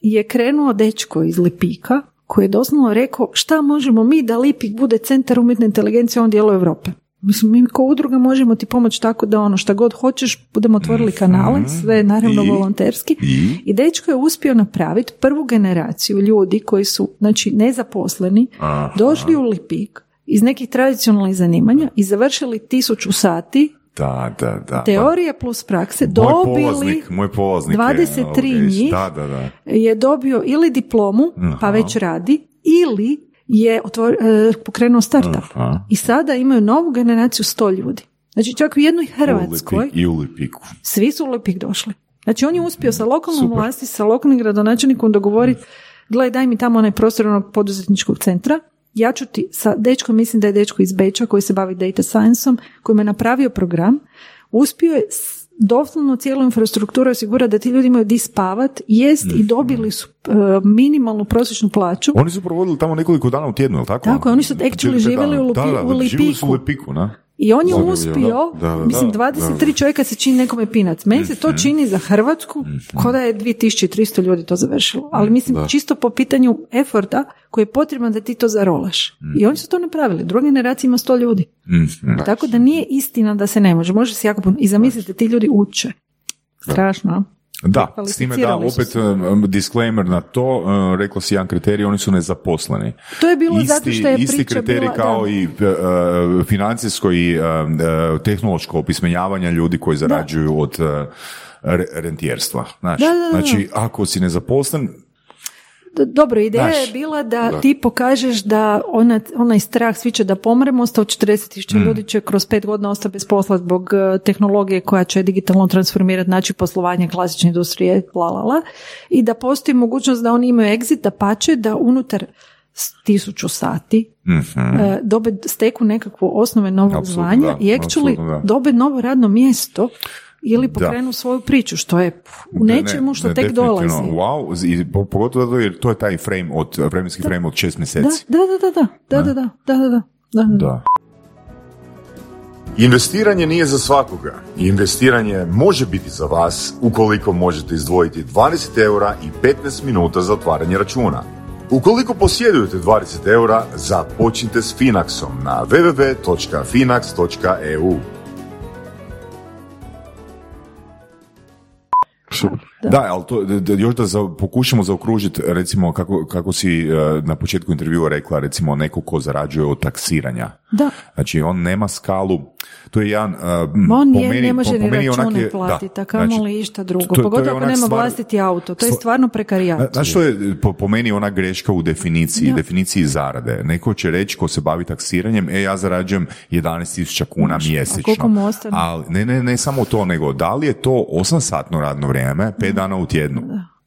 je krenuo dečko iz Lipika, koji je doslovno rekao šta možemo mi da Lipik bude centar umjetne inteligencije u ovom dijelu Europe. Mislim, mi kao udruga možemo ti pomoći tako da ono šta god hoćeš, budemo otvorili kanale, sve naravno I, volonterski. I, I dečko je uspio napraviti prvu generaciju ljudi koji su, znači, nezaposleni, aha. došli u Lipik iz nekih tradicionalnih zanimanja i završili tisuću sati da, da, da, teorije plus prakse, moj dobili polaznik, moj polaznik dvadeset tri je, njih da, da, da. je dobio ili diplomu, aha. pa već radi, ili je otvor, pokrenuo startup. Aha. I sada imaju novu generaciju sto ljudi. Znači čak u jednoj Hrvatskoj. U Lipik, i u Lipiku. Svi su u Lipik došli. Znači on je uspio sa lokalnom Super. vlasti, sa lokalnim gradonačelnikom dogovoriti, gledaj daj mi tamo onaj prostor onog poduzetničkog centra, ja ću ti sa dečkom, mislim da je dečko iz Beča koji se bavi data science-om, koji me napravio program, uspio je doslovno cijelu infrastrukturu osigura da ti ljudi imaju di spavat, jest mm. i dobili su uh, minimalnu prosječnu plaću. Oni su provodili tamo nekoliko dana u tjednu, je li tako? Tako, oni su actually živjeli u, Lupi, da, da, da, u Lipiku. U Lipiku na. I on je Zagreb, uspio, da, da, da, mislim, dvadeset tri da, da. čovjeka se čini nekome pinac. Meni se to čini za Hrvatsku, mm-hmm. koda je dvije tisuće tristo ljudi to završilo. Ali mislim, da. čisto po pitanju eforta koji je potreban da ti to zarolaš. Mm-hmm. I oni su to napravili. Druga generacija ima sto ljudi. Mm-hmm. Tako da nije istina da se ne može. Može se jako puno. I zamislite, ti ljudi uče. Strašno. Da, s time da, opet disclaimer na to, uh, rekla si jedan kriterij, oni su nezaposleni. To je bilo isti, zato što je isti priča kriterij bila, kao da. i uh, financijsko i uh, tehnološko opismenjavanje ljudi koji zarađuju da. od uh, rentijerstva. Znaš, da, da, da. Znači, ako si nezaposlen... Dobro, ideja Daš, je bila da, da ti pokažeš da ona, onaj strah svi će da pomremo, sto četrdeset tisuća mm. ljudi će kroz pet godina ostati bez posla zbog uh, tehnologije koja će digitalno transformirati način poslovanja klasične industrije, la, la, la, i da postoji mogućnost da oni imaju exit, da pače, da unutar tisuću sati mm-hmm. uh, dobe steku nekakvu osnove novog absolutno zvanja da, i actually dobe novo radno mjesto ili pokrenu da. svoju priču, što je u nečemu ne, što ne, tek dolazi. Wow, i pogotovo jer to je taj frame od, vremenski da. frame od šest mjeseci. Da, da, da, da, da, da, da, da, da, da, da. Investiranje nije za svakoga. Investiranje može biti za vas ukoliko možete izdvojiti dvadeset eura i petnaest minuta za otvaranje računa. Ukoliko posjedujete dvadeset eura, započnite s Finaxom na double-u double-u double-u točka finax točka e u. Da. da, ali to, da, još da za, pokušamo zaokružiti, recimo, kako, kako si uh, na početku intervjua rekla, recimo, neko ko zarađuje od taksiranja. Da. Znači, on nema skalu, to je jedan... Uh, on je, meni, ne može po, po ni račune platiti, a kamo znači, li išta drugo, to, pogotovo to ako nema stvar, vlastiti auto, to je stvarno prekarijat. Znaš što je, po, po meni, ona greška u definiciji, da. definiciji zarade. Neko će reći, ko se bavi taksiranjem, e, ja zarađujem jedanaest tisuća kuna znači, mjesečno. Ali, ne, ne, ne samo to, nego da li je to osam satno radno vrijeme, pet dana u tjednu.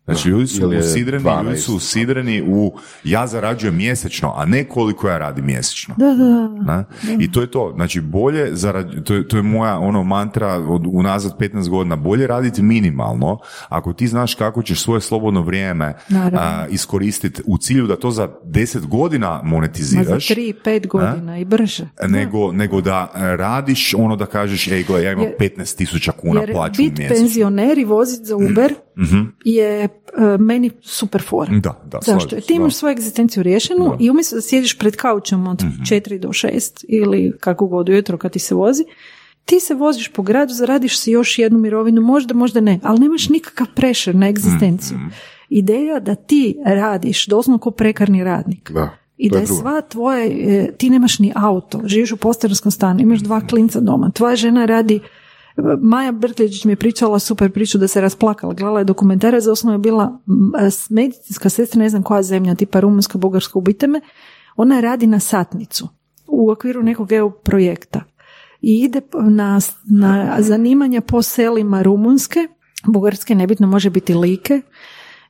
Znači, ljudi su usidreni, ljudi su usidreni u ja zarađujem mjesečno, a ne koliko ja radim mjesečno. Da, da, da. I to je to. Znači, bolje zarađu, to, je, to je moja ono mantra od, unazad petnaest godina, bolje raditi minimalno, ako ti znaš kako ćeš svoje slobodno vrijeme a, iskoristiti u cilju da to za deset godina monetiziraš. Ma za tri, pet godina a? i brže. Nego, nego da radiš ono da kažeš, ej, gledaj, ja imam petnaest tisuća kuna plaću mjesečno. Jer bit penzioner i vozit za Uber mm-hmm. je meni super fora. Da, da, zašto? Ti imaš svoju egzistenciju riješenu da. i umjesto da sjediš pred kaučem od mm-hmm. četiri do šest ili kako god ujutro kad ti se vozi, ti se voziš po gradu, zaradiš si još jednu mirovinu, možda, možda ne, ali nemaš nikakav pressure na egzistenciju. Mm-hmm. Ideja da ti radiš doslovno ko prekarni radnik. Da. I da je sva tvoje, ti nemaš ni auto, živiš u podstanarskom stanu, imaš dva klinca doma, tvoja žena radi. Maja Brkljeđić mi je pričala super priču da se rasplakala, gledala je dokumentare, za osnovu je bila medicinska sestra, ne znam koja zemlja, tipa Rumunjska, Bugarska, ubite me, ona radi na satnicu u okviru nekog E U projekta i ide na, na zanimanja po selima Rumunjske, Bugarske, nebitno, može biti Like,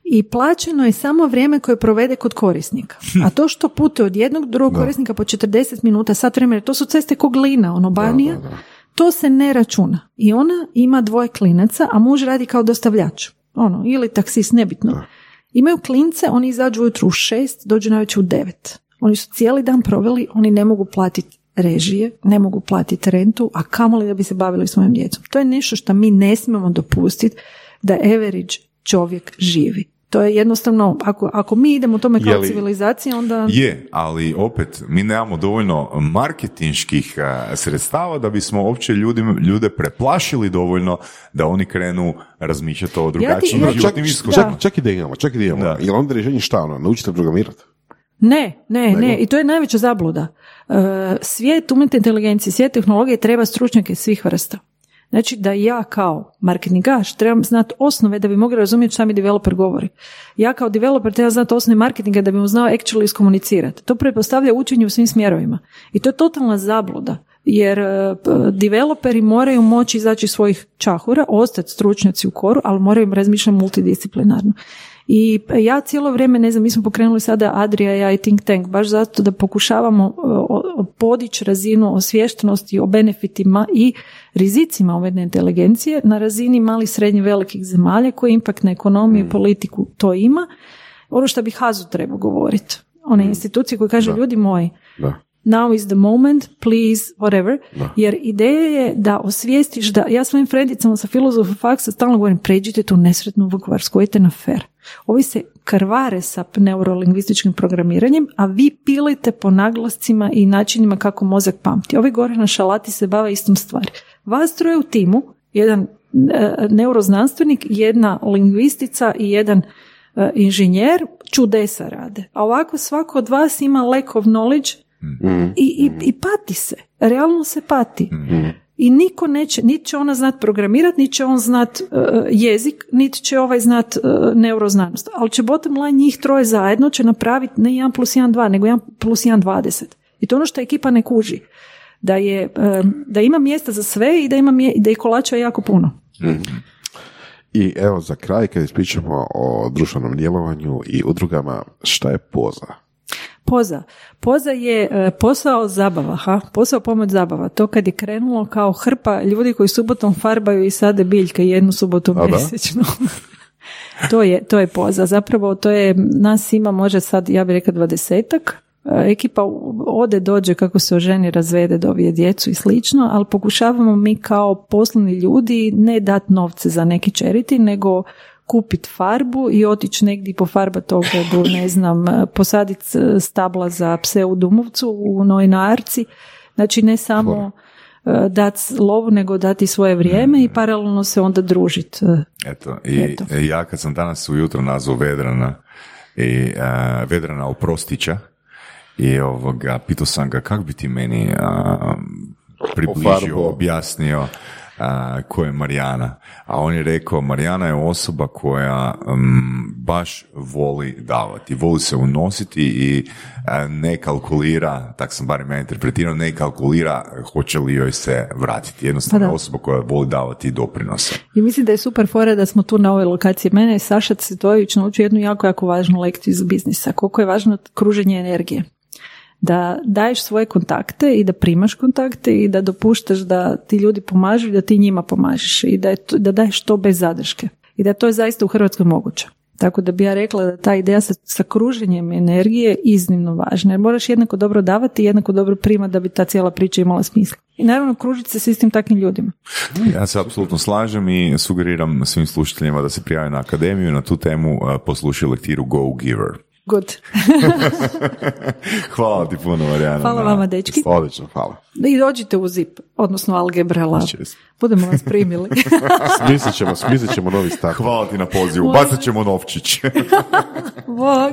i plaćeno je samo vrijeme koje provede kod korisnika. A to što putuje od jednog drugog da. korisnika po četrdeset minuta, sat vremena, to su ceste ko glina, ono Banija, da, da, da. to se ne računa. I ona ima dvoje klinaca, a muž radi kao dostavljač, ono, ili taksist, nebitno. Da. Imaju klince, oni izađu ujutro u šest, dođu najveće u devet. Oni su cijeli dan proveli, oni ne mogu platiti režije, ne mogu platiti rentu, a kamoli da bi se bavili svojim djecom. To je nešto što mi ne smijemo dopustiti da average čovjek živi. To je jednostavno, ako, ako mi idemo u tome kao civilizacija, onda... Je, ali opet, mi nemamo dovoljno marketinških a, sredstava da bismo uopće ljudi, ljude preplašili dovoljno da oni krenu razmišljati o drugačijim ja životnim iskustvima. Čak i da imamo, čak i da imamo. Da. Jel onda rješenje šta ono? Naučite programirati? Ne, ne, Nego? ne. I to je najveća zabluda. Uh, svijet umjetne inteligencije, svijet tehnologije treba stručnjake svih vrsta. Znači da ja kao marketingaš trebam znati osnove da bi mogli razumjeti šta mi developer govori. Ja kao developer trebam znati osnove marketinga da bi mu znao actually iskomunicirati. To pretpostavlja učenje u svim smjerovima. I to je totalna zabluda. Jer developeri moraju moći izaći svojih čahura, ostati stručnjaci u koru, ali moraju im razmišljati multidisciplinarno. I ja cijelo vrijeme, ne znam, mi smo pokrenuli sada Adria i ja i Think Tank, baš zato da pokušavamo podići razinu osviještenosti o benefitima i rizicima umjetne inteligencije na razini malih, srednjih, velikih zemalja koji impakt na ekonomiju i politiku to ima. Ono što bi Hazu trebao govoriti, one institucije koje kaže, da. ljudi moji, da. now is the moment, please, whatever. Da. Jer ideja je da osvijestiš da, ja svojim frendicama sa filozofa faksa stalno govorim, pređite tu nesretnu Vukovarsku, idite na fer. Ovi se krvare sa neurolingvističkim programiranjem, a vi pilite po naglascima i načinima kako mozak pamti. Ovi gore na šalati se bave istom stvari. Vas troje u timu, jedan e, neuroznanstvenik, jedna lingvistica i jedan e, inženjer, čudesa rade. A ovako svako od vas ima lack of knowledge. Mm-hmm. I, i, i pati se, realno se pati. Mm-hmm. I niko neće, niti će ona znat programirat, niti će on znat uh, jezik, niti će ovaj znat uh, neuroznanost. Ali će bottom line njih troje zajedno će napraviti ne jedan plus jedan dva, nego jedan plus jedan dvadeset. I to ono što ekipa ne kuži. Da, je, um, da ima mjesta za sve i da, ima mje, da je kolača jako puno. Mm-hmm. I evo za kraj, kad ispričamo o društvenom djelovanju i udrugama, šta je poza? Poza. Poza je posao zabava, ha? Posao pomoć zabava. To kad je krenulo kao hrpa ljudi koji subotom farbaju i sade biljke jednu subotu mjesečno. to, je, to je poza. Zapravo to je, nas ima može sad, ja bih rekla dvadesetak. Ekipa ode, dođe, kako se oženi, razvede, dobije djecu i slično, ali pokušavamo mi kao poslovni ljudi ne dati novce za neki charity, nego kupiti farbu i otići negdje po farbati ogradu, ne znam, posaditi stabla za pse u Dumovcu, u Nojnarci. Znači ne samo dati lovu, nego dati svoje vrijeme i paralelno se onda družiti. Eto, i Eto. ja kad sam danas ujutro nazvao Vedrana, i, a, Vedrana Oprostića, i ovoga, pitao sam ga kako bi ti meni a, približio, objasnio a, ko je Marijana. A on je rekao, Marijana je osoba koja um, baš voli davati, voli se unositi i a, ne kalkulira, tak sam barem ja interpretirao, ne kalkulira hoće li joj se vratiti. Jednostavno je osoba koja voli davati doprinose. I mislim da je super fora da smo tu na ovoj lokaciji. Mene je Saša Cvetojević naučio jednu jako, jako važnu lekciju iz biznisa. Koliko je važno kruženje energije. Da daješ svoje kontakte i da primaš kontakte i da dopuštaš da ti ljudi pomažu i da ti njima pomažeš i da, je to, da daješ to bez zadrške. I da to je zaista u Hrvatskoj moguće. Tako da bi ja rekla da ta ideja sa, sa kruženjem energije je iznimno važna. Jer moraš jednako dobro davati i jednako dobro primati da bi ta cijela priča imala smisla. I naravno kružiti se s istim takvim ljudima. Ja se apsolutno slažem i sugeriram svim slušateljima da se prijave na akademiju. Na tu temu poslušaju lektiru Go Giver. Good. Hvala ti puno, Marijana. Hvala na... vama, dečki. Odlično, hvala. I dođite u ZIP, odnosno Algebra Lab. Budemo vas primili. Smislit ćemo, smislit ćemo novi start. Hvala ti na pozivu, bacat ćemo novčić. Bog.